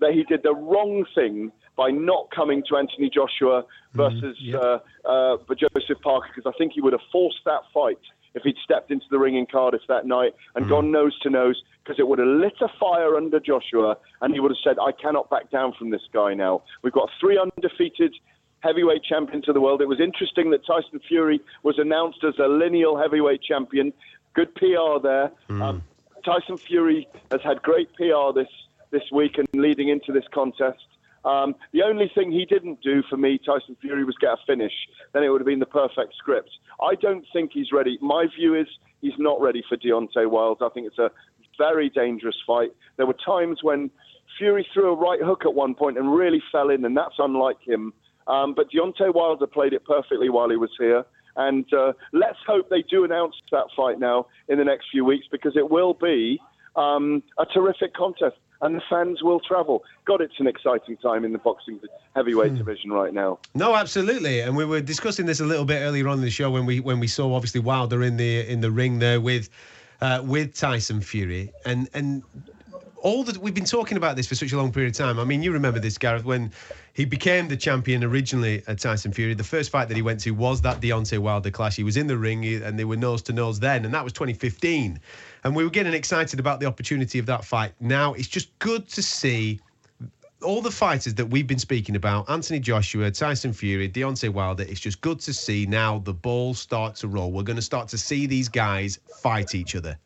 that he did the wrong thing by not coming to Anthony Joshua versus mm, yeah. uh, uh, Joseph Parker, because I think he would have forced that fight if he'd stepped into the ring in Cardiff that night and mm. gone nose to nose, because it would have lit a fire under Joshua, and he would have said, I cannot back down from this guy now. We've got three undefeated heavyweight champions of the world. It was interesting that Tyson Fury was announced as a lineal heavyweight champion. Good P R there. Mm. Um, Tyson Fury has had great P R this, this week and leading into this contest. Um, the only thing he didn't do for me, Tyson Fury, was get a finish. Then it would have been the perfect script. I don't think he's ready. My view is he's not ready for Deontay Wilder. I think it's a very dangerous fight. There were times when Fury threw a right hook at one point and really fell in, and that's unlike him. Um, but Deontay Wilder played it perfectly while he was here. And uh, let's hope they do announce that fight now in the next few weeks, because it will be um, a terrific contest, and the fans will travel. God, it's an exciting time in the boxing heavyweight mm. division right now. No, absolutely. And we were discussing this a little bit earlier on in the show when we when we saw obviously Wilder in the in the ring there with uh, with Tyson Fury, and and. All that we've been talking about this for such a long period of time. I mean, you remember this, Gareth, when he became the champion originally at Tyson Fury. The first fight that he went to was that Deontay Wilder clash. He was in the ring and they were nose to nose then, and that was twenty fifteen. And we were getting excited about the opportunity of that fight. Now it's just good to see all the fighters that we've been speaking about, Anthony Joshua, Tyson Fury, Deontay Wilder. It's just good to see now the ball start to roll. We're going to start to see these guys fight each other.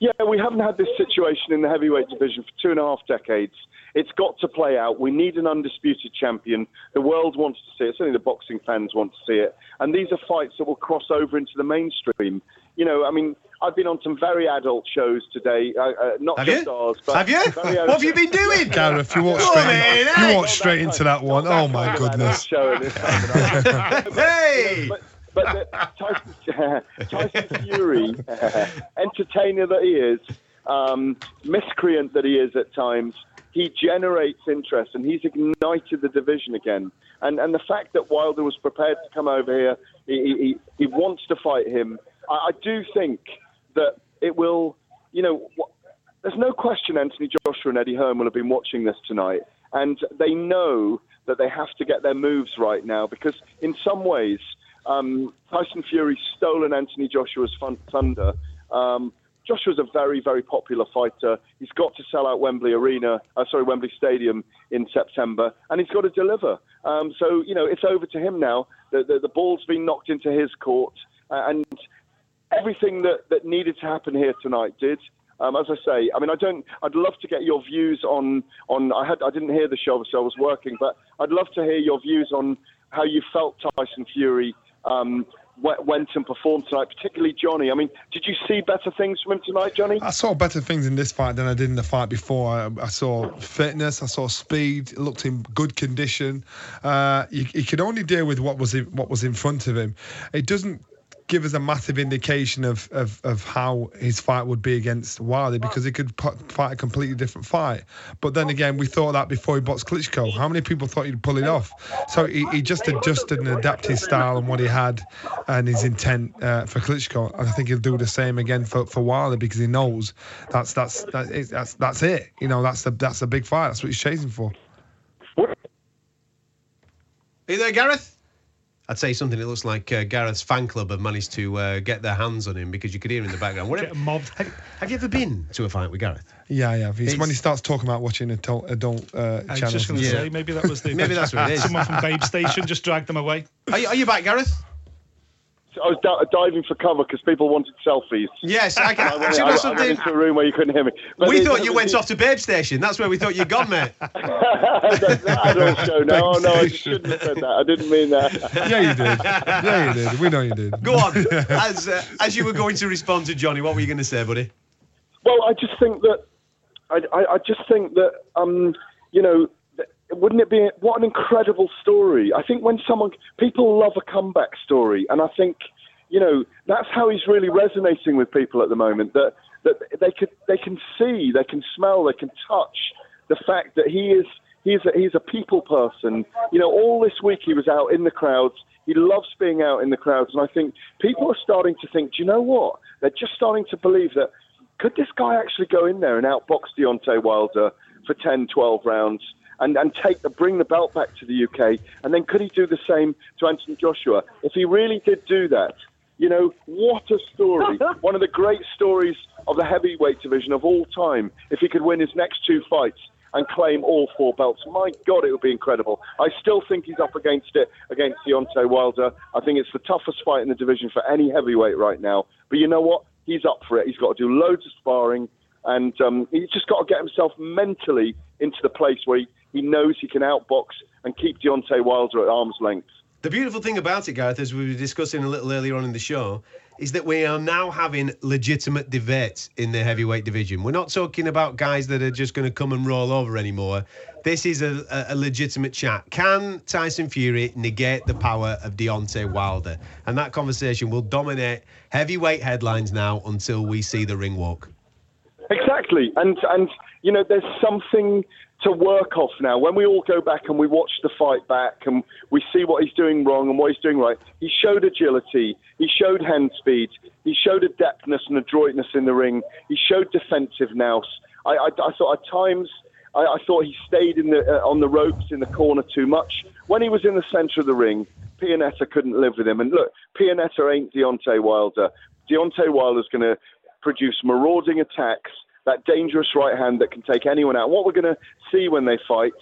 Yeah, we haven't had this situation in the heavyweight division for two and a half decades. It's got to play out. We need an undisputed champion. The world wants to see it. Certainly the boxing fans want to see it. And these are fights that will cross over into the mainstream. You know, I mean, I've been on some very adult shows today. Uh, uh, not have just you? ours, but... Have you? What have you been doing? Gareth, you walked straight, oh, in, man, you walked straight into that one. Oh, my goodness. Hey! But Tyson, uh, Tyson Fury, uh, entertainer that he is, um, miscreant that he is at times, he generates interest and he's ignited the division again. And and the fact that Wilder was prepared to come over here, he, he, he wants to fight him. I, I do think that it will, you know, there's no question Anthony Joshua and Eddie Hearn will have been watching this tonight. And they know that they have to get their moves right now because in some ways... Um, Tyson Fury stolen Anthony Joshua's fun- thunder. Um, Joshua's a very, very popular fighter. He's got to sell out Wembley Arena, uh, sorry, Wembley Stadium in September, and he's got to deliver. Um, so, you know, it's over to him now. The, the, the ball's been knocked into his court, uh, and everything that, that needed to happen here tonight did. Um, as I say, I mean, I don't. I'd love to get your views on on. I had. I didn't hear the show, so I was working, but I'd love to hear your views on how you felt Tyson Fury. Um, went and performed tonight, particularly Johnny. I mean, did you see better things from him tonight, Johnny? I saw better things in this fight than I did in the fight before. I, I saw fitness, I saw speed, it looked in good condition. Uh, he, he could only deal with what was in, what was in front of him. It doesn't give us a massive indication of, of, of how his fight would be against Wilder because he could p- fight a completely different fight. But then again, we thought that before he boxed Klitschko. How many people thought he'd pull it off? So he, he just adjusted and adapted his style and what he had and his intent uh, for Klitschko. And I think he'll do the same again for, for Wilder because he knows that's that's that's that's, that's, that's it. You know, that's the, that's the big fight. That's what he's chasing for. Are you there, Gareth? I'd say something that looks like uh, Gareth's fan club have managed to uh, get their hands on him because you could hear him in the background. What have, mobbed. Have, have you ever been to a fight with Gareth? Yeah, I have. He's, when he starts talking about watching adult, adult uh, channels. I was just going to yeah. say, maybe that was the... maybe that's what it is. Someone from Babe Station just dragged them away. Are you, are you back, Gareth? I was d- diving for cover because people wanted selfies. Yes, I can. I went, I, I went into a room where you couldn't hear me. But we it, thought you it, went it, off to Babe Station. That's where we thought you'd gone, mate. that adult show. No, no, I just shouldn't have said that. I didn't mean that. Yeah, you did. Yeah, you did. We know you did. Go on. As uh, as you were going to respond to Johnny, what were you going to say, buddy? Well, I just think that I I, I just think that um you know. Wouldn't it be, what an incredible story. I think when someone, people love a comeback story. And I think, you know, that's how he's really resonating with people at the moment, that, that they could, they can see, they can smell, they can touch the fact that he is, he's a, he's a people person. You know, all this week he was out in the crowds. He loves being out in the crowds. And I think people are starting to think, do you know what? They're just starting to believe that, could this guy actually go in there and outbox Deontay Wilder for ten, twelve rounds? And, and take the, bring the belt back to the U K, and then could he do the same to Anthony Joshua? If he really did do that, you know, what a story. One of the great stories of the heavyweight division of all time, if he could win his next two fights and claim all four belts. My God, it would be incredible. I still think he's up against it, against Deontay Wilder. I think it's the toughest fight in the division for any heavyweight right now. But you know what? He's up for it. He's got to do loads of sparring, and um, he's just got to get himself mentally into the place where he, he knows he can outbox and keep Deontay Wilder at arm's length. The beautiful thing about it, Gareth, as we were discussing a little earlier on in the show, is that we are now having legitimate debates in the heavyweight division. We're not talking about guys that are just going to come and roll over anymore. This is a, a legitimate chat. Can Tyson Fury negate the power of Deontay Wilder? And that conversation will dominate heavyweight headlines now until we see the ring walk. Exactly. And, and you know, there's something to work off now. When we all go back and we watch the fight back and we see what he's doing wrong and what he's doing right, he showed agility, he showed hand speed, he showed adeptness and adroitness in the ring, he showed defensive nous. I, I, I thought at times, I, I thought he stayed in the uh, on the ropes in the corner too much. When he was in the centre of the ring, Pianeta couldn't live with him. And look, Pianeta ain't Deontay Wilder. Deontay Wilder's going to produce marauding attacks, that dangerous right hand that can take anyone out. What we're going to see when they fight,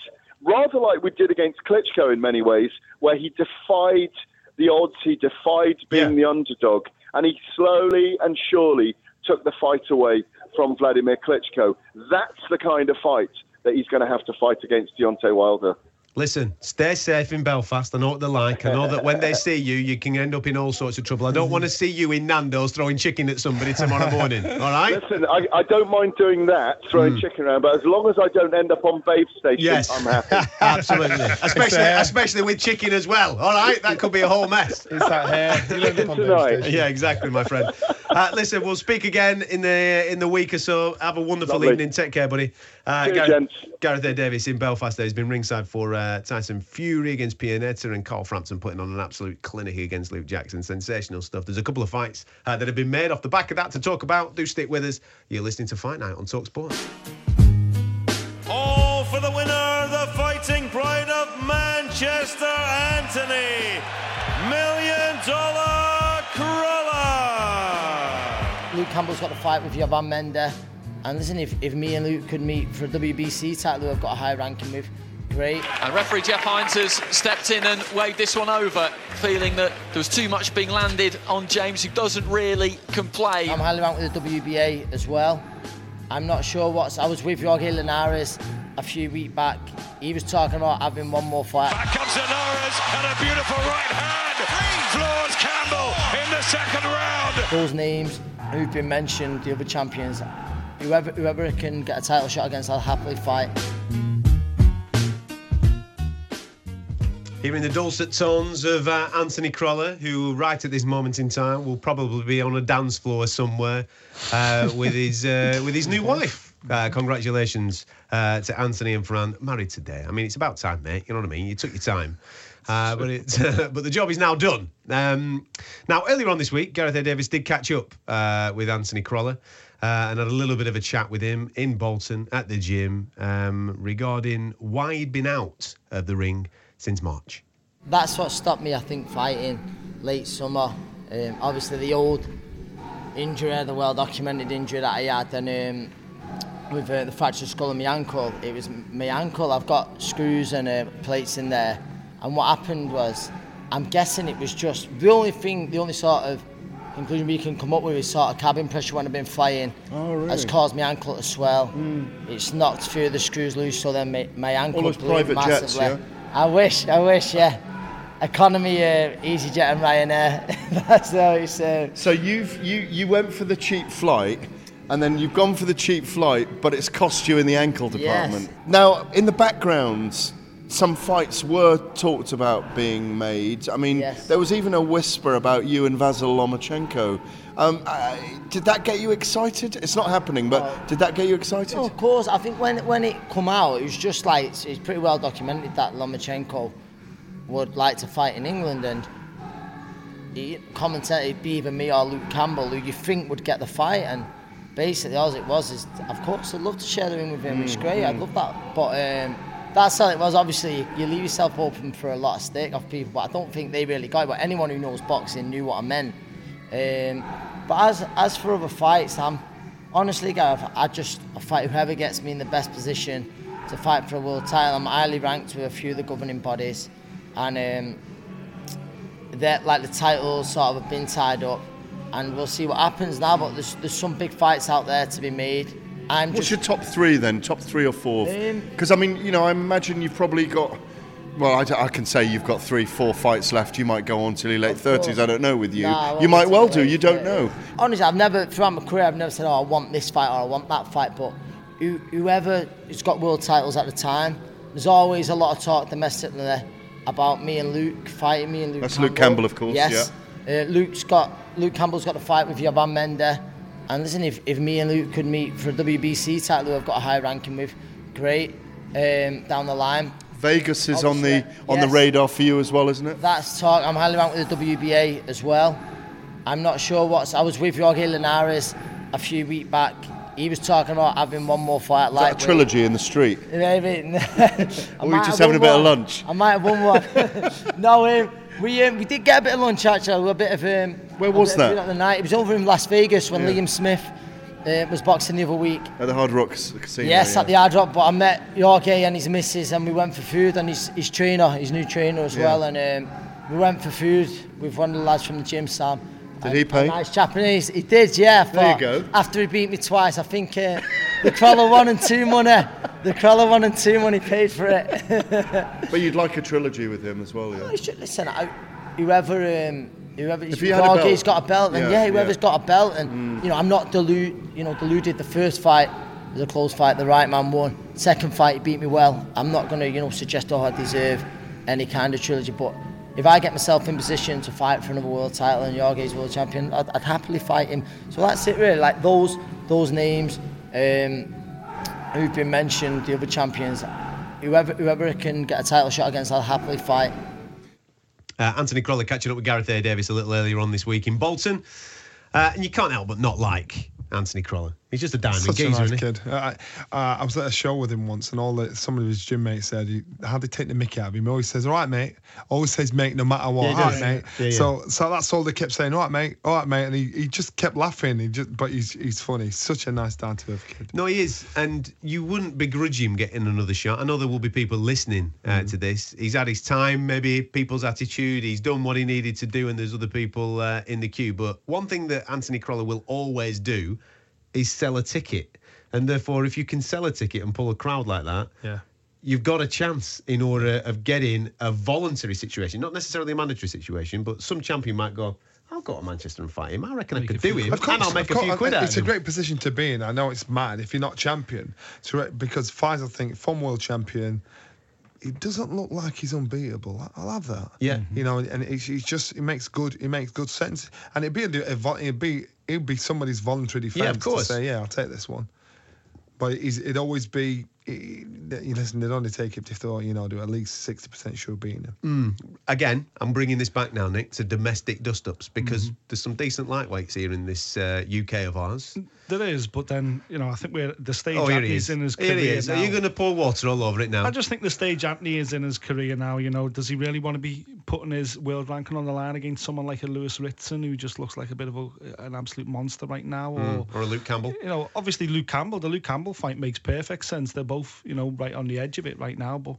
rather like we did against Klitschko in many ways, where he defied the odds, he defied being yeah. the underdog, and he slowly and surely took the fight away from Vladimir Klitschko. That's the kind of fight that he's going to have to fight against Deontay Wilder. Listen, stay safe in Belfast. I know what they're like. I know that when they see you, you can end up in all sorts of trouble. I don't want to see you in Nando's throwing chicken at somebody tomorrow morning, all right? Listen, I, I don't mind doing that, throwing mm. chicken around, but as long as I don't end up on Babe Station, yes. I'm happy. Absolutely. especially uh, especially with chicken as well, all right? That could be a whole mess. It's that hair. You end up on yeah, exactly, my friend. Uh, listen, we'll speak again in the in the week or so. Have a wonderful Lovely. evening. Take care, buddy. Uh, Cheers, Gareth, Gareth A. Davies in Belfast there. He's been ringside for uh, Tyson Fury against Pianeta, and Carl Frampton putting on an absolute clinic against Luke Jackson. Sensational stuff. There's a couple of fights uh, that have been made off the back of that to talk about. Do stick with us. You're listening to Fight Night on Talk Sport. All for the winner, the fighting pride of Manchester, Anthony Million Dollar Crawler. Luke Campbell's got the fight with Yavan Mender. And listen, if, if me and Luke could meet for a W B C title, I've got a high ranking move. Great. And referee Jeff Hines has stepped in and waved this one over, feeling that there was too much being landed on James, who doesn't really complain. I'm highly ranked with the W B A as well. I'm not sure what's... I was with Jorge Linares a few weeks back. He was talking about having one more fight. Back comes Linares and a beautiful right hand. Floors Campbell in the second round. Those names who've been mentioned, the other champions... Whoever, whoever can get a title shot against, I'll happily fight. Hearing the dulcet tones of uh, Anthony Crawler, who right at this moment in time will probably be on a dance floor somewhere uh, with his uh, with his new wife. Uh, congratulations uh, to Anthony and Fran, married today. I mean, it's about time, mate. You know what I mean? You took your time. Uh, but it's, uh, but the job is now done. Um, now, earlier on this week, Gareth A. Davies did catch up uh, with Anthony Crawler. Uh, and had a little bit of a chat with him in Bolton at the gym um, regarding why he'd been out of the ring since March. That's what stopped me, I think, fighting late summer. Um, obviously, the old injury, the well-documented injury that I had, and um, with uh, the fractured skull of my ankle, it was my ankle. I've got screws and uh, plates in there. And what happened was, I'm guessing it was just the only thing, the only sort of conclusion we can come up with is sort of cabin pressure when I've been flying. Oh, really? That's caused my ankle to swell. Mm. It's knocked a few of the screws loose, so then my, my ankle blew massively. Jets, yeah? I wish, I wish, yeah. Economy, uh, EasyJet and Ryanair. That's how it's. Uh... So you've you you went for the cheap flight, and then you've gone for the cheap flight, but it's cost you in the ankle department. Yes. Now, in the background, some fights were talked about being made. I mean, yes. There was even a whisper about you and Vasily Lomachenko. Um, uh, did that get you excited? It's not happening, but uh, did that get you excited? Of course. I think when when it came out, it was just like, it's, it's pretty well documented that Lomachenko would like to fight in England, and he commented it'd be either me or Luke Campbell, who you think would get the fight, and basically all it was is, of course, I'd love to share the ring with him. Mm, it's great. Mm. I'd love that. But... Um, That's how it was. Obviously, you leave yourself open for a lot of stick off people, but I don't think they really got it. But anyone who knows boxing knew what I meant. Um, but as as for other fights, I'm honestly, Gareth, I just I fight whoever gets me in the best position to fight for a world title. I'm highly ranked with a few of the governing bodies, and um, that like the titles sort of have been tied up, and we'll see what happens now. But there's there's some big fights out there to be made. I'm What's just, your top three then? Top three or four? Because um, I mean, you know, I imagine you've probably got. Well, I, d- I can say you've got three, four fights left. You might go on till your late thirties. I don't know with you. Nah, you might well do. You don't know. Honestly, I've never throughout my career I've never said, "Oh, I want this fight" or "I want that fight." But who, whoever has got world titles at the time, there's always a lot of talk domestically about me and Luke fighting me and Luke. That's Campbell. Luke Campbell, of course. Yes. Yeah. Uh, Luke's got Luke Campbell's got the fight with Yavan Mender. And listen, if, if me and Luke could meet for a W B C title, I've got a high ranking with, great, um, down the line. Vegas is Obviously, on the on yes. the radar for you as well, isn't it? That's talk. I'm highly ranked with the W B A as well. I'm not sure what's... I was with Jorge Linares a few weeks back. He was talking about having one more fight. Is that a trilogy with, in the street? Maybe. Or were you just having a bit one. of lunch? I might have won one. No, um, we um, we did get a bit of lunch, actually. A bit of... Um, Where was that? Of the night. It was over in Las Vegas when yeah. Liam Smith uh, was boxing the other week. At the Hard Rock Casino. Yes, yeah. At the Hard Rock. But I met Jorge and his missus, and we went for food, and his, his trainer, his new trainer as yeah. well. And um, we went for food with one of the lads from the gym, Sam. Did he pay? Nice Japanese. He did, yeah. There you go. After he beat me twice, I think uh, the Crawler one and two money. The Crawler one and two money paid for it. But you'd like a trilogy with him as well, yeah? Oh, should, listen, I, whoever, um, whoever he's, Jorge, he's got a belt, and yeah, yeah whoever's yeah. got a belt, and mm. you know, I'm not deluded. You know, deluded. The first fight was a close fight. The right man won. Second fight, he beat me well. I'm not going to, you know, suggest oh I deserve any kind of trilogy, but. If I get myself in position to fight for another world title and Jorge's world champion, I'd, I'd happily fight him. So that's it, really. Like those those names um, who've been mentioned, the other champions, whoever whoever can get a title shot against, I'll happily fight. Uh, Anthony Crawley catching up with Gareth A. Davies a little earlier on this week in Bolton, uh, and you can't help but not like Anthony Crawley. He's just a diamond Such geezer, a nice isn't he? kid. Uh, I, uh, I was at a show with him once, and all the, some of his gym mates said, he, "How they take the mickey out of him?" He always says, "All right, mate." Always says, "Mate," no matter what. Yeah, all right, yeah. mate. Yeah, yeah. So, so that's all they kept saying. All right, mate. All right, mate. And he, he just kept laughing. He just, but he's he's funny. Such a nice down to earth kid. No, he is, and you wouldn't begrudge him getting another shot. I know there will be people listening uh, mm. to this. He's had his time. Maybe people's attitude. He's done what he needed to do, and there's other people uh, in the queue. But one thing that Anthony Crawley will always do is sell a ticket, and therefore if you can sell a ticket and pull a crowd like that, yeah. you've got a chance in order of getting a voluntary situation, not necessarily a mandatory situation, but some champion might go, I'll go to Manchester and fight him. I reckon I could do him, and I'll make a few quid out of him. It's a great position to be in. I know it's mad if you're not champion, to, because Faisal think from world champion, it doesn't look like he's unbeatable. I'll have that. Yeah, you know, and it's, it's just it makes good it makes good sense, and it'd be it'd be it'd be somebody's voluntary defense yeah, of course. to say, yeah, I'll take this one. But it, it'd always be, it, listen, they'd only take it if they thought, you know, they're at least sixty percent sure beating him. Mm. Again, I'm bringing this back now, Nick, to domestic dust-ups, because mm-hmm. there's some decent lightweights here in this uh, U K of ours. There is, but then, you know, I think we're the stage oh, Anthony is in his career here he is. Now. Are you going to pour water all over it now? I just think the stage Anthony is in his career now, you know, does he really want to be putting his world ranking on the line against someone like a Lewis Ritson, who just looks like a bit of a, an absolute monster right now? Or, mm. or a Luke Campbell? You know, obviously Luke Campbell, the Luke Campbell fight makes perfect sense. They're both, you know, right on the edge of it right now, but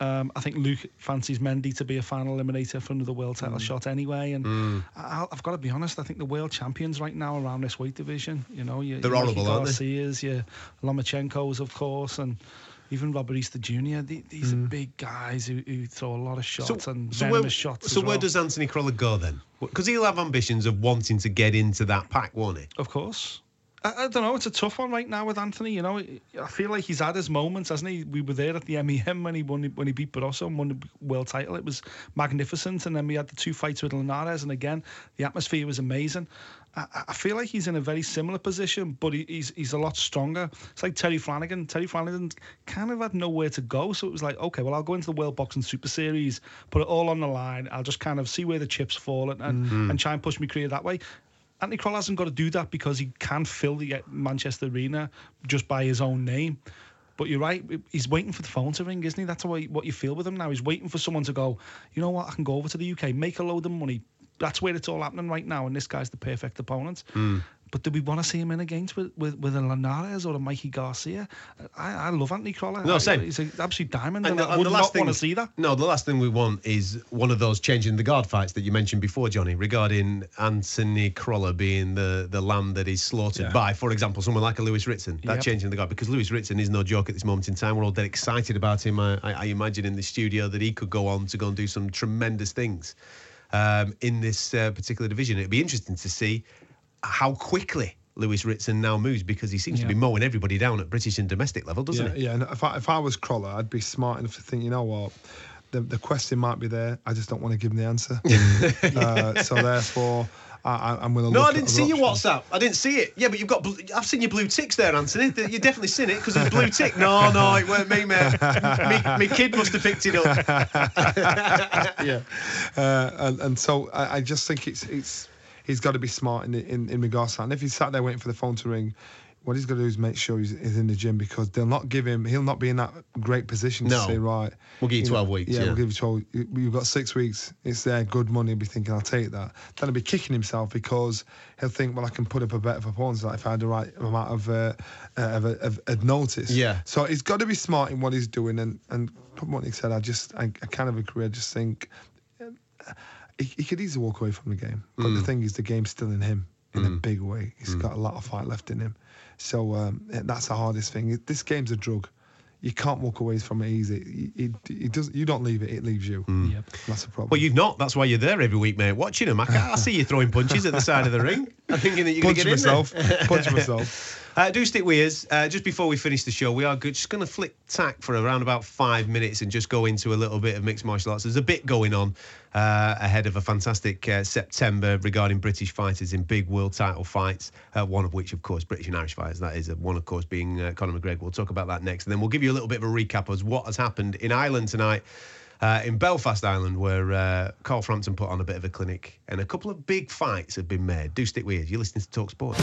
um, I think Luke fancies Mendy to be a final eliminator for another world title mm. shot anyway, and mm. I, I've got to be honest, I think the world champions right now around this weight division, you know, you, they're horrible, aren't they? Garcia's, your Lomachenko's, of course, and even Robert Easter Junior These mm. are big guys who, who throw a lot of shots so, and so venomous where, shots. So as where well. does Anthony Crawley go then? Because he'll have ambitions of wanting to get into that pack, won't he? Of course. I, I don't know, it's a tough one right now with Anthony, you know. I feel like he's had his moments, hasn't he? We were there at the M E M when he won, when he beat Barroso and won the world title. It was magnificent, and then we had the two fights with Linares, and again, the atmosphere was amazing. I, I feel like he's in a very similar position, but he, he's he's a lot stronger. It's like Terry Flanagan. Terry Flanagan kind of had nowhere to go, so it was like, okay, well, I'll go into the World Boxing Super Series, put it all on the line, I'll just kind of see where the chips fall and, and, mm-hmm. and try and push my career that way. Anthony Crawley hasn't got to do that because he can fill the Manchester arena just by his own name. But you're right, he's waiting for the phone to ring, isn't he? That's what you feel with him now. He's waiting for someone to go, you know what, I can go over to the U K, make a load of money. That's where it's all happening right now, and this guy's the perfect opponent. Mm. But do we want to see him in against with, with, with a Linares or a Mikey Garcia? I, I love Anthony Crawley. No, same. He's an absolute diamond, and, and the, I would and the last not thing, want to see that. No, the last thing we want is one of those changing the guard fights that you mentioned before, Johnny, regarding Anthony Crawley being the, the lamb that is slaughtered yeah. by, for example, someone like a Lewis Ritson. That yep. changing the guard, because Lewis Ritson is no joke at this moment in time. We're all dead excited about him. I, I, I imagine in the studio that he could go on to go and do some tremendous things um, in this uh, particular division. It'd be interesting to see how quickly Lewis Ritson now moves, because he seems yeah. to be mowing everybody down at British and domestic level, doesn't yeah, he? Yeah, and if I, if I was Crawler, I'd be smart enough to think, you know what, the, the question might be there, I just don't want to give him the answer. uh, so therefore, I, I'm going to no, look I didn't see your WhatsApp. I didn't see it. Yeah, but you've got... Bl- I've seen your blue ticks there, Anthony. You've definitely seen it because of the blue tick. No, no, it weren't me, mate. My kid must have picked it up. yeah. Uh, and, and so I, I just think it's... it's he's got to be smart in, in, in regards to that. And if he's sat there waiting for the phone to ring... what he's got to do is make sure he's, he's in the gym, because they'll not give him, he'll not be in that great position no. to say, right, we'll give you twelve you know, weeks. Yeah, yeah, we'll give you twelve. You've got six weeks. It's there, good money. He'll be thinking, I'll take that. Then he'll be kicking himself because he'll think, well, I can put up a better performance like if I had the right amount of, uh, of, of, of notice. Yeah. So he's got to be smart in what he's doing. And, and from what he said, I just, I, I kind of agree. I just think uh, he, he could easily walk away from the game. But mm. the thing is, the game's still in him in mm. a big way. He's mm. got a lot of fight left in him. So um, that's the hardest thing. This game's a drug. You can't walk away from it easy. It, it, it does, you don't leave it, it leaves you. Mm. Yep. That's the problem. Well, you've not. That's why you're there every week, mate, watching him. I, I see you throwing punches at the side of the ring. I'm thinking that you're going to get myself, in there. Punch myself. Uh, do stick with us. Uh, just before we finish the show, we are good, just going to flick tack for around about five minutes and just go into a little bit of mixed martial arts. There's a bit going on uh, ahead of a fantastic uh, September regarding British fighters in big world title fights, uh, one of which, of course, British and Irish fighters. That is uh, one, of course, being uh, Conor McGregor. We'll talk about that next. And then we'll give you a little bit of a recap as what has happened in Ireland tonight, uh, in Belfast, Ireland, where uh, Carl Frampton put on a bit of a clinic and a couple of big fights have been made. Do stick with us. You're listening to Talk Sport.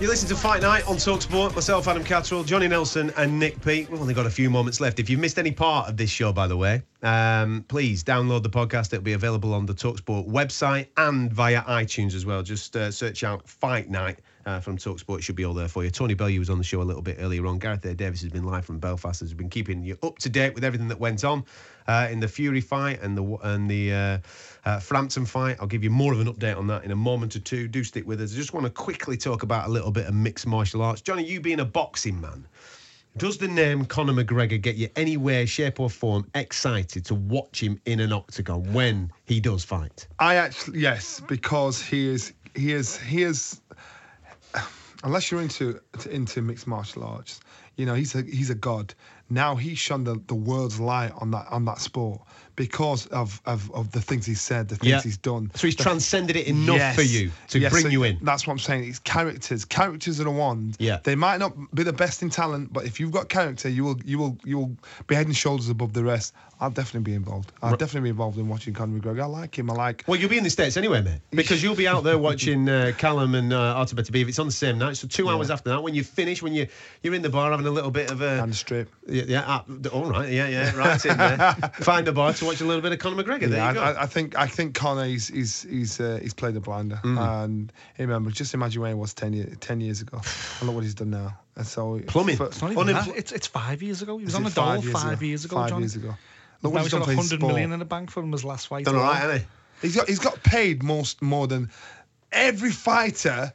You listen to Fight Night on TalkSport. Myself, Adam Catterall, Johnny Nelson and Nick Pete. We've only got a few moments left. If you've missed any part of this show, by the way, um, please download the podcast. It'll be available on the TalkSport website and via iTunes as well. Just uh, search out Fight Night uh, from TalkSport. It should be all there for you. Tony Bellew was on the show a little bit earlier on. Gareth A. Davies has been live from Belfast. Has been keeping you up to date with everything that went on uh, in the Fury fight and the and the uh, uh, Frampton fight. I'll give you more of an update on that in a moment or two. Do stick with us. I just want to quickly talk about a little bit of mixed martial arts. Johnny, you being a boxing man, does the name Conor McGregor get you anywhere, shape or form excited to watch him in an octagon when he does fight? I actually, yes, because he is, he is, he is, unless you're into into mixed martial arts, you know, he's a, he's a god. Now he shone the, the world's light on that on that sport because of, of, of the things he's said, the things yeah. he's done. So he's the, transcended it enough yes, for you to yes, bring so you in. That's what I'm saying. It's characters. Characters are the ones. Yeah. They might not be the best in talent, but if you've got character, you will you will you will be head and shoulders above the rest. I'll definitely be involved. I'll right. definitely be involved in watching Conor McGregor. I like him. I like. Well, you'll be in the States anyway, mate, because you'll be out there watching uh, Callum and uh, Artur Beterbiev. It's on the same night, so two yeah. hours after that, when you finish, when you you're in the bar having a little bit of a and a strip. Yeah. Yeah, uh, all right, yeah, yeah, right in there. Find a bar to watch a little bit of Conor McGregor. There yeah, you go. I, I think I think Conor, he's he's he's, uh, he's played a blinder, mm-hmm. and hey, remember, just imagine where he was ten years ten years ago. I look what he's done now, and so plumbing. For, it's, not even unimpl- that. it's it's five years ago. He was Is on the dole five, five years ago. Five Johnny. years ago. Look, now he's got a hundred million in the bank from his last fight. Done all right, hasn't he? He's got he's got paid most more than every fighter.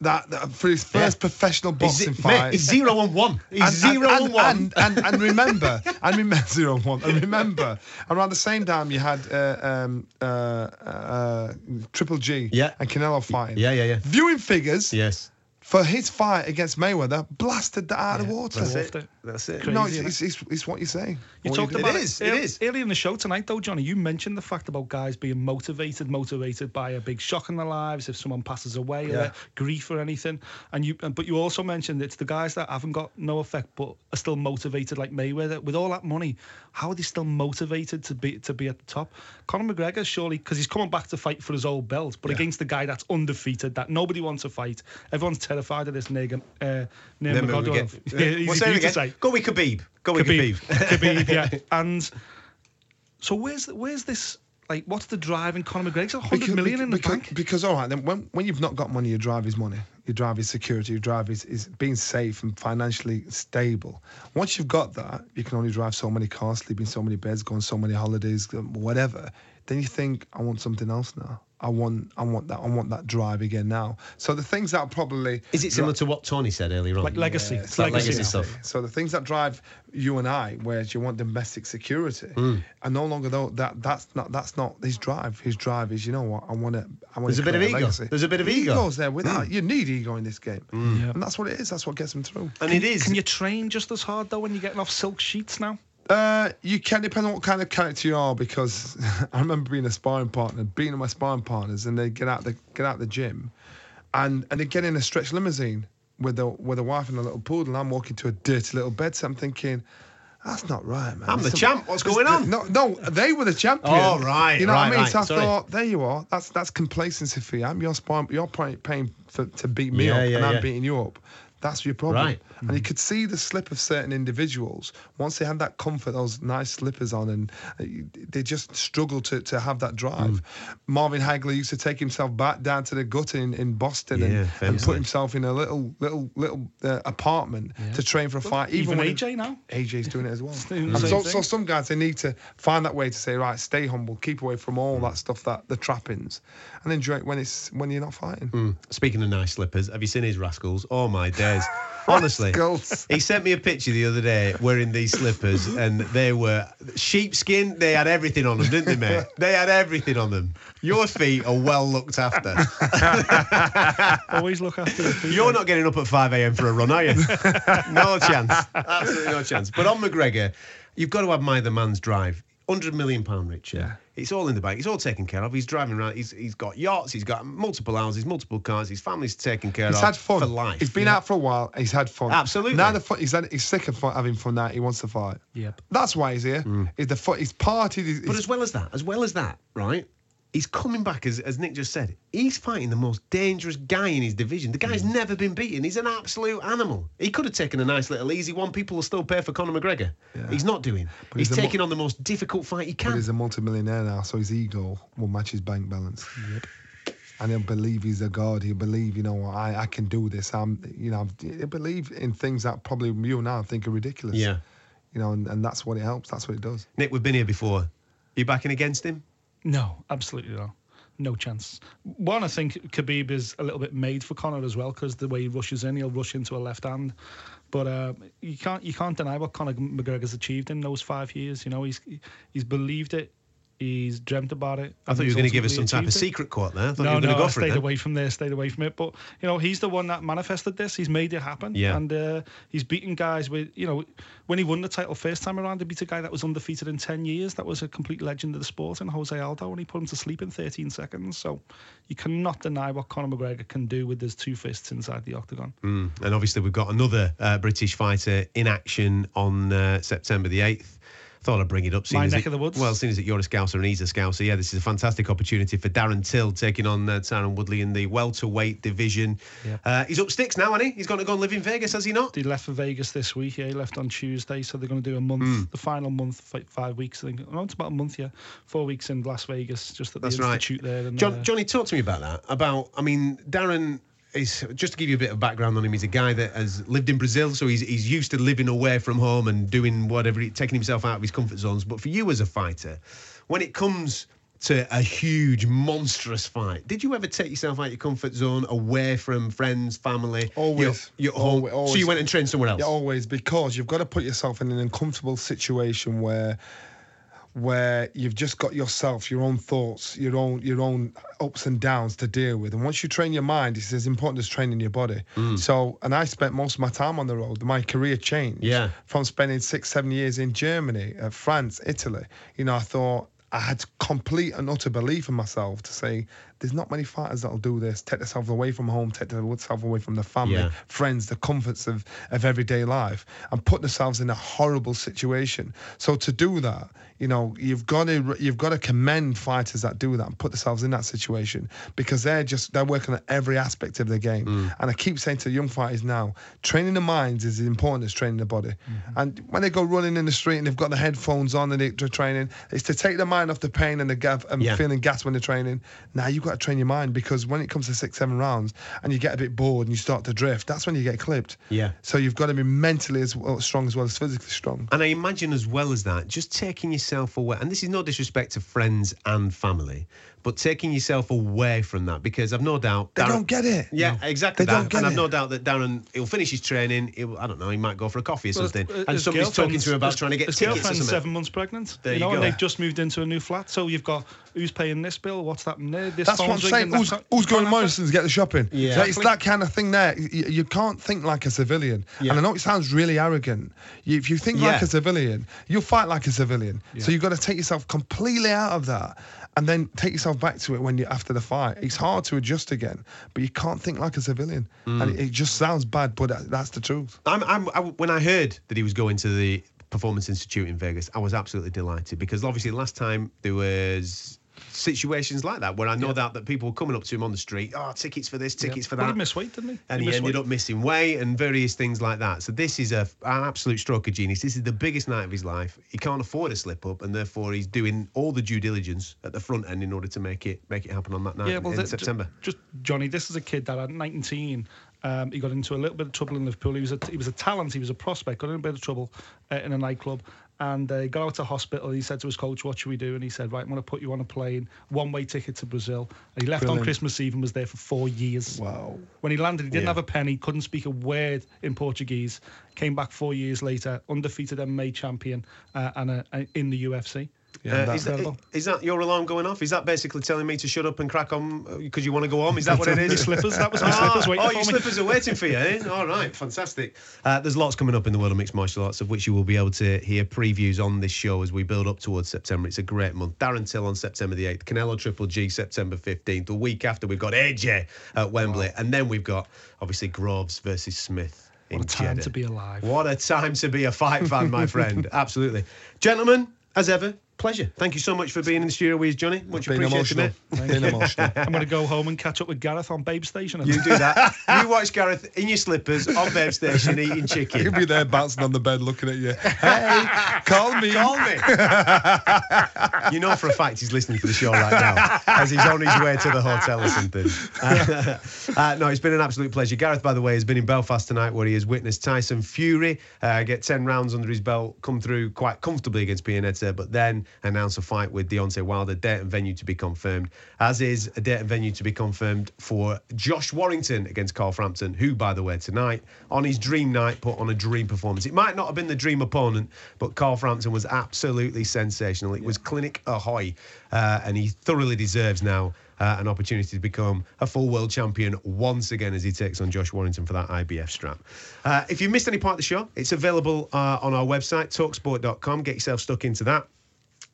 That, that for his first yeah. professional boxing he's, fight, mate, he's zero and one. He's and, zero and, and one. And, and, and remember, and remember zero and one. And remember, around the same time you had uh, um, uh, uh, Triple G yeah. and Canelo fighting. Yeah, yeah, yeah. Viewing figures. Yes. For his fight against Mayweather, blasted that out yeah, of the water. That's it. That's it. Crazy, no, it's, it's, it's, it's what you're saying. You what talked you about it. It is. It early, is. Early in the show tonight, though, Johnny, you mentioned the fact about guys being motivated, motivated by a big shock in their lives, if someone passes away, yeah. or grief or anything. And you, but you also mentioned it's the guys that haven't got no effect but are still motivated, like Mayweather. With all that money, how are they still motivated to be to be at the top? Conor McGregor, surely, because he's coming back to fight for his old belt, but yeah. against the guy that's undefeated, that nobody wants to fight, everyone's terrified. Of this nigga, uh, name of God, what's that again? Say. Go with Khabib, go with Khabib, Khabib, Khabib yeah. And so, where's where's this? Like, what's the drive in Conor McGregor? It's a hundred million in the because, bank. Because all right, then when when you've not got money, your drive is money. Your drive is security. Your drive is is being safe and financially stable. Once you've got that, you can only drive so many cars, sleep in so many beds, go on so many holidays, whatever. then you think, I want something else now. I want, I want that, I want that drive again now. So the things that probably is it similar to what Tony said earlier on, like legacy, yeah, it's like legacy, legacy stuff. So the things that drive you and I, whereas you want domestic security, mm. and no longer though that that's not that's not his drive. His drive is, you know what, I want to. I want. There's a bit of ego. Legacy. There's a bit of ego. Ego's there with mm. that. You need ego in this game, mm. yeah. and that's what it is. That's what gets him through. And can, it is. Can you train just as hard though when you're getting off silk sheets now? Uh, you can, depend on what kind of character you are, because I remember being a sparring partner, being with my sparring partners, and they get out the get out the gym, and and they get in a stretch limousine with a with a wife and a little poodle, and I'm walking to a dirty little bed, so I'm thinking, that's not right, man. I'm that's the a, champ. What's going on? No, no, they were the champion. Oh right, you know right, what I mean. Right, so I sorry. thought, there you are. That's that's complacency for you. I'm your sparring, you're paying for, to beat me yeah, up, yeah, and yeah. I'm beating you up. That's your problem. Right. And you could see the slip of certain individuals. Once they had that comfort, those nice slippers on, and they just struggled to, to have that drive. Mm. Marvin Hagler used to take himself back down to the gutter in, in Boston yeah, and, and put himself in a little little little uh, apartment yeah. to train for a fight. Even, Even A J now? A J's doing it as well. Doing mm. so, so some guys, they need to find that way to say, right, stay humble, keep away from all mm. that stuff, that the trappings, and enjoy it when, it's, when you're not fighting. Mm. Speaking of nice slippers, have you seen his Rascals? Oh, my dear. Honestly, he sent me a picture the other day wearing these slippers, and they were sheepskin. They had everything on them, didn't they, mate? They had everything on them. Your feet are well looked after. Always look after the feet. You're not getting up at five a m for a run, are you? No chance. Absolutely no chance. But on McGregor, you've got to admire the man's drive. one hundred million pounds rich. Yeah. It's all in the bag. It's all taken care of. He's driving around. He's He's got yachts. He's got multiple houses, multiple cars. His family's taken care he's of. He's had fun. For life. He's been yeah. out for a while. He's had fun. Absolutely. Now the fun, he's, had, he's sick of fun, having fun now. He wants to fight. Yep. That's why he's here. Mm. He's, the fun, he's partied. He's, but as well as that, as well as that, right, he's coming back, as, as Nick just said. He's fighting the most dangerous guy in his division. The guy's mm. never been beaten. He's an absolute animal. He could have taken a nice little easy one. People will still pay for Conor McGregor. Yeah. He's not doing. But he's he's taking on the most difficult fight he can. But he's a multimillionaire now, so his ego will match his bank balance. Yep. And he'll believe he's a god. He'll believe, you know, I, I can do this. I'm, you know, he'll believe in things that probably you and I think are ridiculous. Yeah. You know, and, and that's what it helps. That's what it does. Nick, we've been here before. Are you backing against him? No, absolutely not. No chance. One, I think Khabib is a little bit made for Conor as well, because the way he rushes in, he'll rush into a left hand. But uh, you can't you can't deny what Conor McGregor's achieved in those five years. You know, he's he's believed it. He's dreamt about it. I thought you were going to give us some type of secret quote there. I thought no, you were going to no, go for I it. No, stayed away from there, stayed away from it. But, you know, he's the one that manifested this. He's made it happen. Yeah. And uh, he's beaten guys with, you know, when he won the title first time around, he beat a guy that was undefeated in ten years. That was a complete legend of the sport in Jose Aldo, and he put him to sleep in thirteen seconds. So you cannot deny what Conor McGregor can do with his two fists inside the octagon. Mm. And obviously we've got another uh, British fighter in action on uh, September the eighth. Thought I'd bring it up. Seeing My as neck it, of the woods. Well, seeing as that you're a Scouser and he's a Scouser, yeah, this is a fantastic opportunity for Darren Till taking on uh, Tyron Woodley in the welterweight division. Yeah. Uh, he's up sticks now, hasn't he? He's going to go and live in Vegas, has he not? He left for Vegas this week. Yeah, he left on Tuesday, so they're going to do a month, mm. the final month, five weeks. I think. No, it's about a month, yeah. Four weeks in Las Vegas, just at the That's Institute right. there. And, John, uh, Johnny, talk to me about that. About, I mean, Darren... He's, just to give you a bit of background on him, he's a guy that has lived in Brazil, so he's he's used to living away from home and doing whatever, taking himself out of his comfort zones. But for you as a fighter, when it comes to a huge, monstrous fight, did you ever take yourself out of your comfort zone, away from friends, family? Always. Your, your always, always. So you went and trained somewhere else? Yeah, always, because you've got to put yourself in an uncomfortable situation where... where you've just got yourself, your own thoughts, your own your own ups and downs to deal with. And once you train your mind, it's as important as training your body. Mm. So, and I spent most of my time on the road. My career changed yeah. from spending six, seven years in Germany, uh, France, Italy. You know, I thought I had complete and utter belief in myself to say, there's not many fighters that'll do this, take themselves away from home, take themselves away from the family, yeah. friends, the comforts of, of everyday life, and put themselves in a horrible situation. So to do that, you know, you've got to you've got to commend fighters that do that and put themselves in that situation, because they're just they're working on every aspect of their game. Mm. And I keep saying to young fighters now, training the minds is as important as training the body. Mm-hmm. And when they go running in the street and they've got the headphones on and they're training, it's to take the mind mind off the pain and the gav and yeah. feeling gas when they're training. Now you've got to train your mind, because when it comes to six, seven rounds and you get a bit bored and you start to drift, that's when you get clipped. Yeah. So you've got to be mentally as well, strong as well as physically strong. And I imagine as well as that, just taking yourself away, and this is no disrespect to friends and family, but taking yourself away from that, because I've no doubt... Darren, they don't get it. Yeah, no. exactly they that. Don't get and I've it. no doubt that Darren, he'll finish his training, he'll, I don't know, he might go for a coffee or well, something, his, and his somebody's talking to him about his, trying to get his tickets or something. His girlfriend's seven months pregnant. There you, you know, go. And they've just moved into a new flat, so you've got who's paying this bill, what's that there, this That's what I'm saying, who's, who's going to Morrison's to get the shopping? Yeah. So it's that kind of thing there. You, you can't think like a civilian. Yeah. And I know it sounds really arrogant. You, if you think yeah. like a civilian, you'll fight like a civilian. Yeah. So you've got to take yourself completely out of that and then take yourself back to it when you're after the fight. It's hard to adjust again, but you can't think like a civilian. Mm. And it, it just sounds bad, but that, that's the truth. I'm, I'm, I, when I heard that he was going to the Performance Institute in Vegas, I was absolutely delighted, because obviously last time there was situations like that where I know yeah. that, that people were coming up to him on the street, oh, tickets for this, tickets yeah. for that. Well, he missed weight, didn't he? And he, he ended weight. up missing weight and various things like that. So this is a, an absolute stroke of genius. This is the biggest night of his life. He can't afford a slip up, and therefore he's doing all the due diligence at the front end in order to make it make it happen on that night yeah, well, in that, September. Just Johnny, this is a kid that at nineteen... Um, he got into a little bit of trouble in Liverpool. He was a, he was a talent, he was a prospect, got in a bit of trouble uh, in a nightclub, and uh, he got out to hospital. He said to his coach, what should we do? And he said, right, I'm going to put you on a plane, one-way ticket to Brazil. And he left Brilliant. on Christmas Eve and was there for four years. Wow. When he landed, he didn't yeah. have a penny, couldn't speak a word in Portuguese, came back four years later, undefeated M M A champion uh, and uh, in the U F C. Yeah, uh, is, that, is that your alarm going off? Is that basically telling me to shut up and crack on because you want to go home? Is that what it is? Your slippers, that was my slippers oh, waiting oh, for me. Oh, your slippers are waiting for you, eh? All right, fantastic. Uh, there's lots coming up in the world of mixed martial arts, of which you will be able to hear previews on this show as we build up towards September. It's a great month. Darren Till on September the eighth, Canelo Triple G September fifteenth. The week after, we've got A J at Wembley, wow. and then we've got obviously Groves versus Smith. What a time Jeddah. to be alive. What a time to be a fight fan, my friend. Absolutely. Gentlemen, as ever, pleasure. Thank you so much for being in the studio with us, Johnny. Much appreciated, mate. Being emotional. I'm going to go home and catch up with Gareth on Babe Station. You do that. You watch Gareth in your slippers on Babe Station eating chicken. He'll be there bouncing on the bed looking at you. Hey, call me. Call me. You know for a fact he's listening to the show right now as he's on his way to the hotel or something. Uh, uh, no, it's been an absolute pleasure. Gareth, by the way, has been in Belfast tonight where he has witnessed Tyson Fury uh, get ten rounds under his belt, come through quite comfortably against Pianeta, but then announce a fight with Deontay Wilder, date and venue to be confirmed, as is a date and venue to be confirmed for Josh Warrington against Carl Frampton, who, by the way, tonight, on his dream night, put on a dream performance. It might not have been the dream opponent, but Carl Frampton was absolutely sensational. It yeah. was clinic ahoy, uh, and he thoroughly deserves now Uh, an opportunity to become a full world champion once again as he takes on Josh Warrington for that I B F strap. Uh, if you missed any part of the show, it's available uh, on our website, talk sport dot com. Get yourself stuck into that.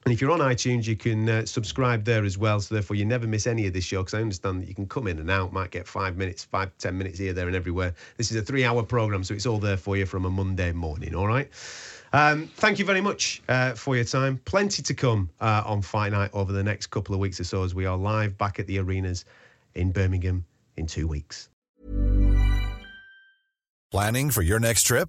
And if you're on iTunes, you can uh, subscribe there as well, so therefore you never miss any of this show, because I understand that you can come in and out, might get five minutes, five, ten minutes here, there and everywhere. This is a three-hour programme, so it's all there for you from a Monday morning, all right? Um, thank you very much uh, for your time. Plenty to come uh, on Fight Night over the next couple of weeks or so, as we are live back at the arenas in Birmingham in two weeks. Planning for your next trip?